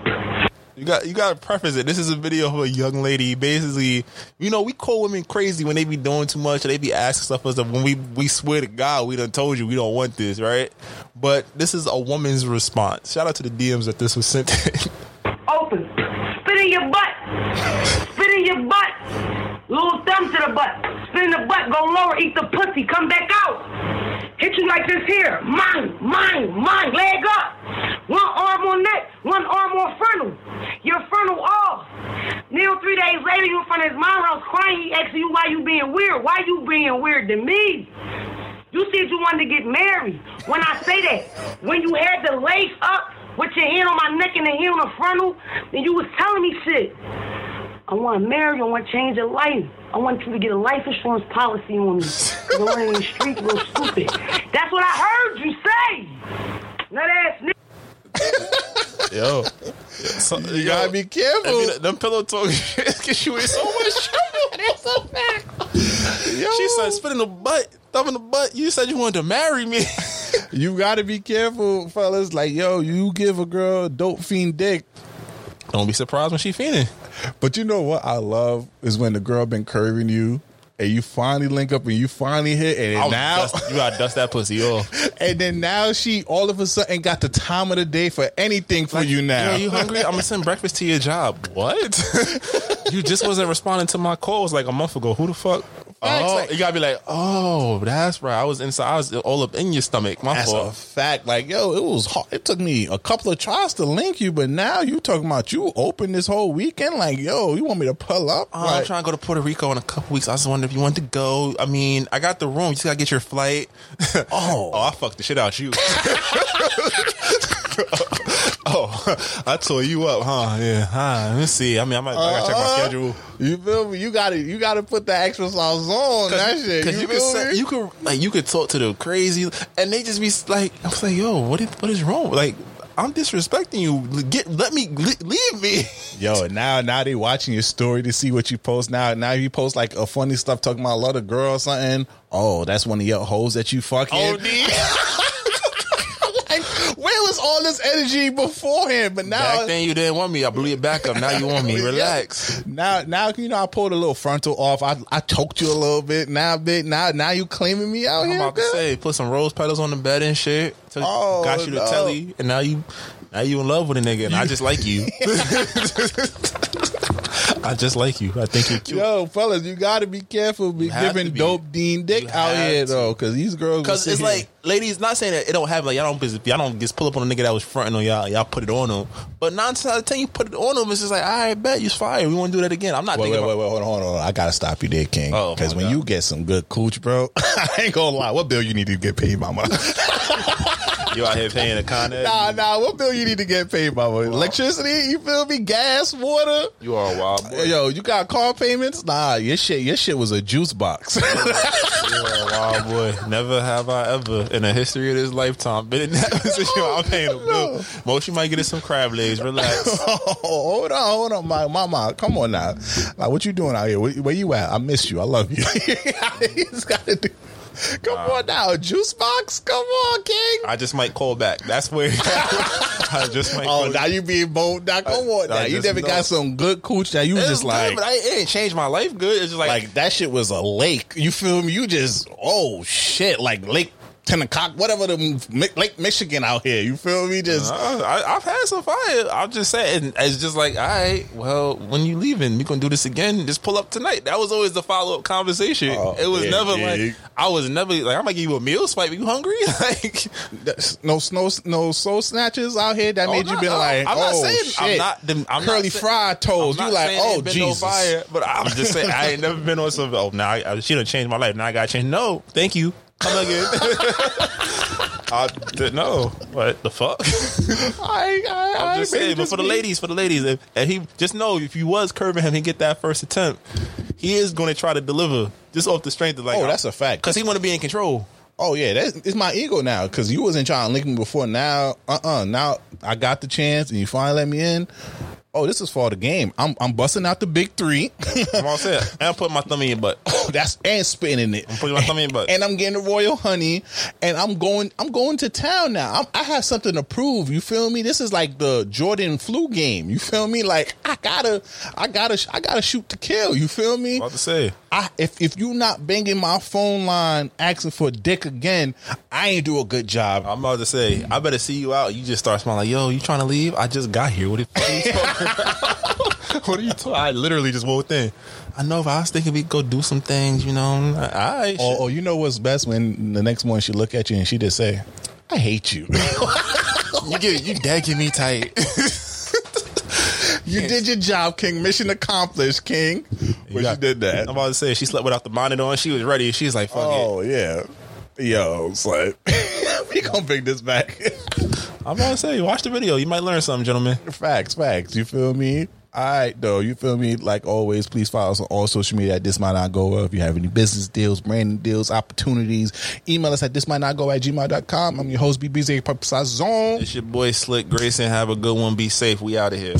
You got you got to preface it. This is a video of a young lady. Basically, you know, we call women crazy when they be doing too much, or they be asking stuff for stuff. When we we swear to God, we done told you we don't want this, right? But this is a woman's response. Shout out to the D Ms that this was sent to. Open. Spit in your butt. Spit in your butt. Little thumb to the butt. Spit in the butt. Go lower. Eat the pussy. Come back out. Hit you like this here. Mine, mine, mine. Leg up. One arm on neck. One arm on frontal. Your frontal off. Neil, three days later, you in front of his mom's house crying. He asking you why you being weird. Why you being weird to me? You said you wanted to get married. When I say that, when you had the leg up with your hand on my neck and the hand on the frontal, then you was telling me shit. I want to marry you. I want to change your life. I want you to get a life insurance policy on me. You're running in the street real stupid. That's what I heard you say. Nut ass nigga. Yo. So, you yo, gotta be careful. I mean, them pillow talk gets you in so much trouble. That's a fact. She said, spit in the butt. Thumb in the butt. You said you wanted to marry me. You gotta be careful, fellas. Like, yo, you give a girl dope fiend dick, don't be surprised when she fiending. But you know what I love is when the girl been curving you and you finally link up and you finally hit, and now dust, you gotta dust that pussy off. And then now she all of a sudden got the time of the day for anything for like, you now. Yo, you hungry? I'm gonna send breakfast to your job. What? You just wasn't responding to my calls like a month ago. Who the fuck? Oh, like, you gotta be like, oh, that's right. I was inside. I was all up in your stomach. My that's fault. A fact. Like, yo, it was hard. It took me a couple of tries to link you, but now you talking about you open this whole weekend. Like, yo, you want me to pull up? Oh, like, I'm trying to go to Puerto Rico in a couple weeks. I just wondered if you wanted to go. I mean, I got the room. You just gotta get your flight. Oh, oh, I fucked the shit out you. Oh, I tore you up, huh? Yeah. Huh. Let me see. I mean, I might. Uh-huh. I gotta check my schedule. You feel me? You gotta. You gotta put the extra sauce on that shit. You, you could. Say, you could. Like, you could talk to the crazy, and they just be like, "I'm like, yo, what is what is wrong? Like, I'm disrespecting you. Get let me leave me." Yo, now now they watching your story to see what you post. Now now you post like a funny stuff talking about a lot of girl or something. Oh, that's one of your hoes that you fucking. Oh, where was all this energy beforehand? But now back then you didn't want me. I blew it back up. Now you want me. Relax. Now, now you know I pulled a little frontal off. I I choked you a little bit. Now, bit now, now you claiming me out I'm here. I'm about girl. to say, put some rose petals on the bed and shit. Took, oh, got you to no. telly, and now you, now you in love with a nigga, and you, I just like you. I just like you. I think you're cute. Yo, fellas, you gotta be careful be giving be. dope Dean dick you out here to. though, because these girls. Because it's here. Like, ladies, not saying that it don't happen. Like y'all don't, y'all don't just pull up on a nigga that was fronting on y'all. Y'all put it on them. But nine times out of ten, you put it on them. It's just like, all right, bet you fired. We want to do that again. I'm not. Wait, thinking wait, about- wait, wait, hold on, hold on. I gotta stop you there, King. Because oh, when God. you get some good cooch, bro, I ain't gonna lie. What bill you need to get paid, mama? You out here paying a con ed? Nah, nah. What bill you need to get paid, mama? Wow. Electricity? You feel me? Gas, water? You are a wild boy. Yo, you got car payments? Nah, your shit, your shit was a juice box. You are a wild boy. Never have I ever in the history of this lifetime been in that position. No, I'm paying a bill. No. Most you might get is some crab legs. Relax. Oh, hold on, hold on, my mama. Come on now. Like, what you doing out here? Where, where you at? I miss you. I love you. You just gotta do. Come uh, on now, juice box. Come on, King. I just might call back. That's where I just might. Oh, call now you, you being bold. Now come I, on, now you never know. Got some good cooch that you was just good, like. But I, it ain't changed my life. Good. It's just like like that shit was a lake. You feel me? You just oh shit, like lake. Ten o'clock, whatever the Lake Michigan out here. You feel me? Just uh, I, I've had some fire. I'm just saying, it's just like, all right, well, when you leaving, we gonna do this again. Just pull up tonight. That was always the follow up conversation. Oh, it was yeah, never yeah. like I was never like I might give you a meal spike. Are you hungry? Like no snow, no soul snatchers out here that oh, made no, you be no, like, I'm not oh saying shit. I'm not the, I'm curly not say, fried toes. You like oh Jesus, no fire, but I'm just saying I ain't never been on some. Oh now nah, she done changed my life. Now I gotta change. No, thank you. Come again. I didn't know. What the fuck? I, I, I'm just I saying, but for me. the ladies, for the ladies, if, and he just know if you was curving him, he get that first attempt. He is going to try to deliver just off the strength of like, oh, that's a fact, because he want to be in control. Oh yeah, that's it's my ego now because you wasn't trying to link me before. Now, uh, uh-uh, uh, now I got the chance and you finally let me in. oh, this is for the game. I'm I'm busting out the big three. I'm all set. And I'm putting my thumb in your butt. That's and spitting in it. I'm putting my thumb in your butt. And I'm getting the royal honey. And I'm going I'm going to town now. I'm, I have something to prove. You feel me? This is like the Jordan flu game. You feel me? Like I gotta I gotta I gotta shoot to kill. You feel me? About to say. I if if you not banging my phone line asking for dick again, I ain't do a good job. I'm about to say, I better see you out. You just start smiling like, yo, you trying to leave? I just got here. What the fuck are you talking about? What are you talking? I literally just woke in. I know if I was thinking we'd go do some things, you know. I, I oh, oh, you know what's best when the next morning she look at you and she just say, "I hate you." you get you dagging me tight. You yes. did your job, King. Mission accomplished, King. But got, she did that. I'm about to say she slept without the monitor on. She was ready. She's like, "Fuck oh, it." Oh yeah, yo, it's like we gonna bring this back. I'm about to say, watch the video. You might learn something, gentlemen. Facts, facts. You feel me? All right, though. You feel me? Like always, please follow us on all social media at This Might Not Go Well. If you have any business deals, branding deals, opportunities, email us at this might not go at gmail dot com. I'm your host, B B Z Papasazon. It's your boy, Slick Grayson. Have a good one. Be safe. We out of here.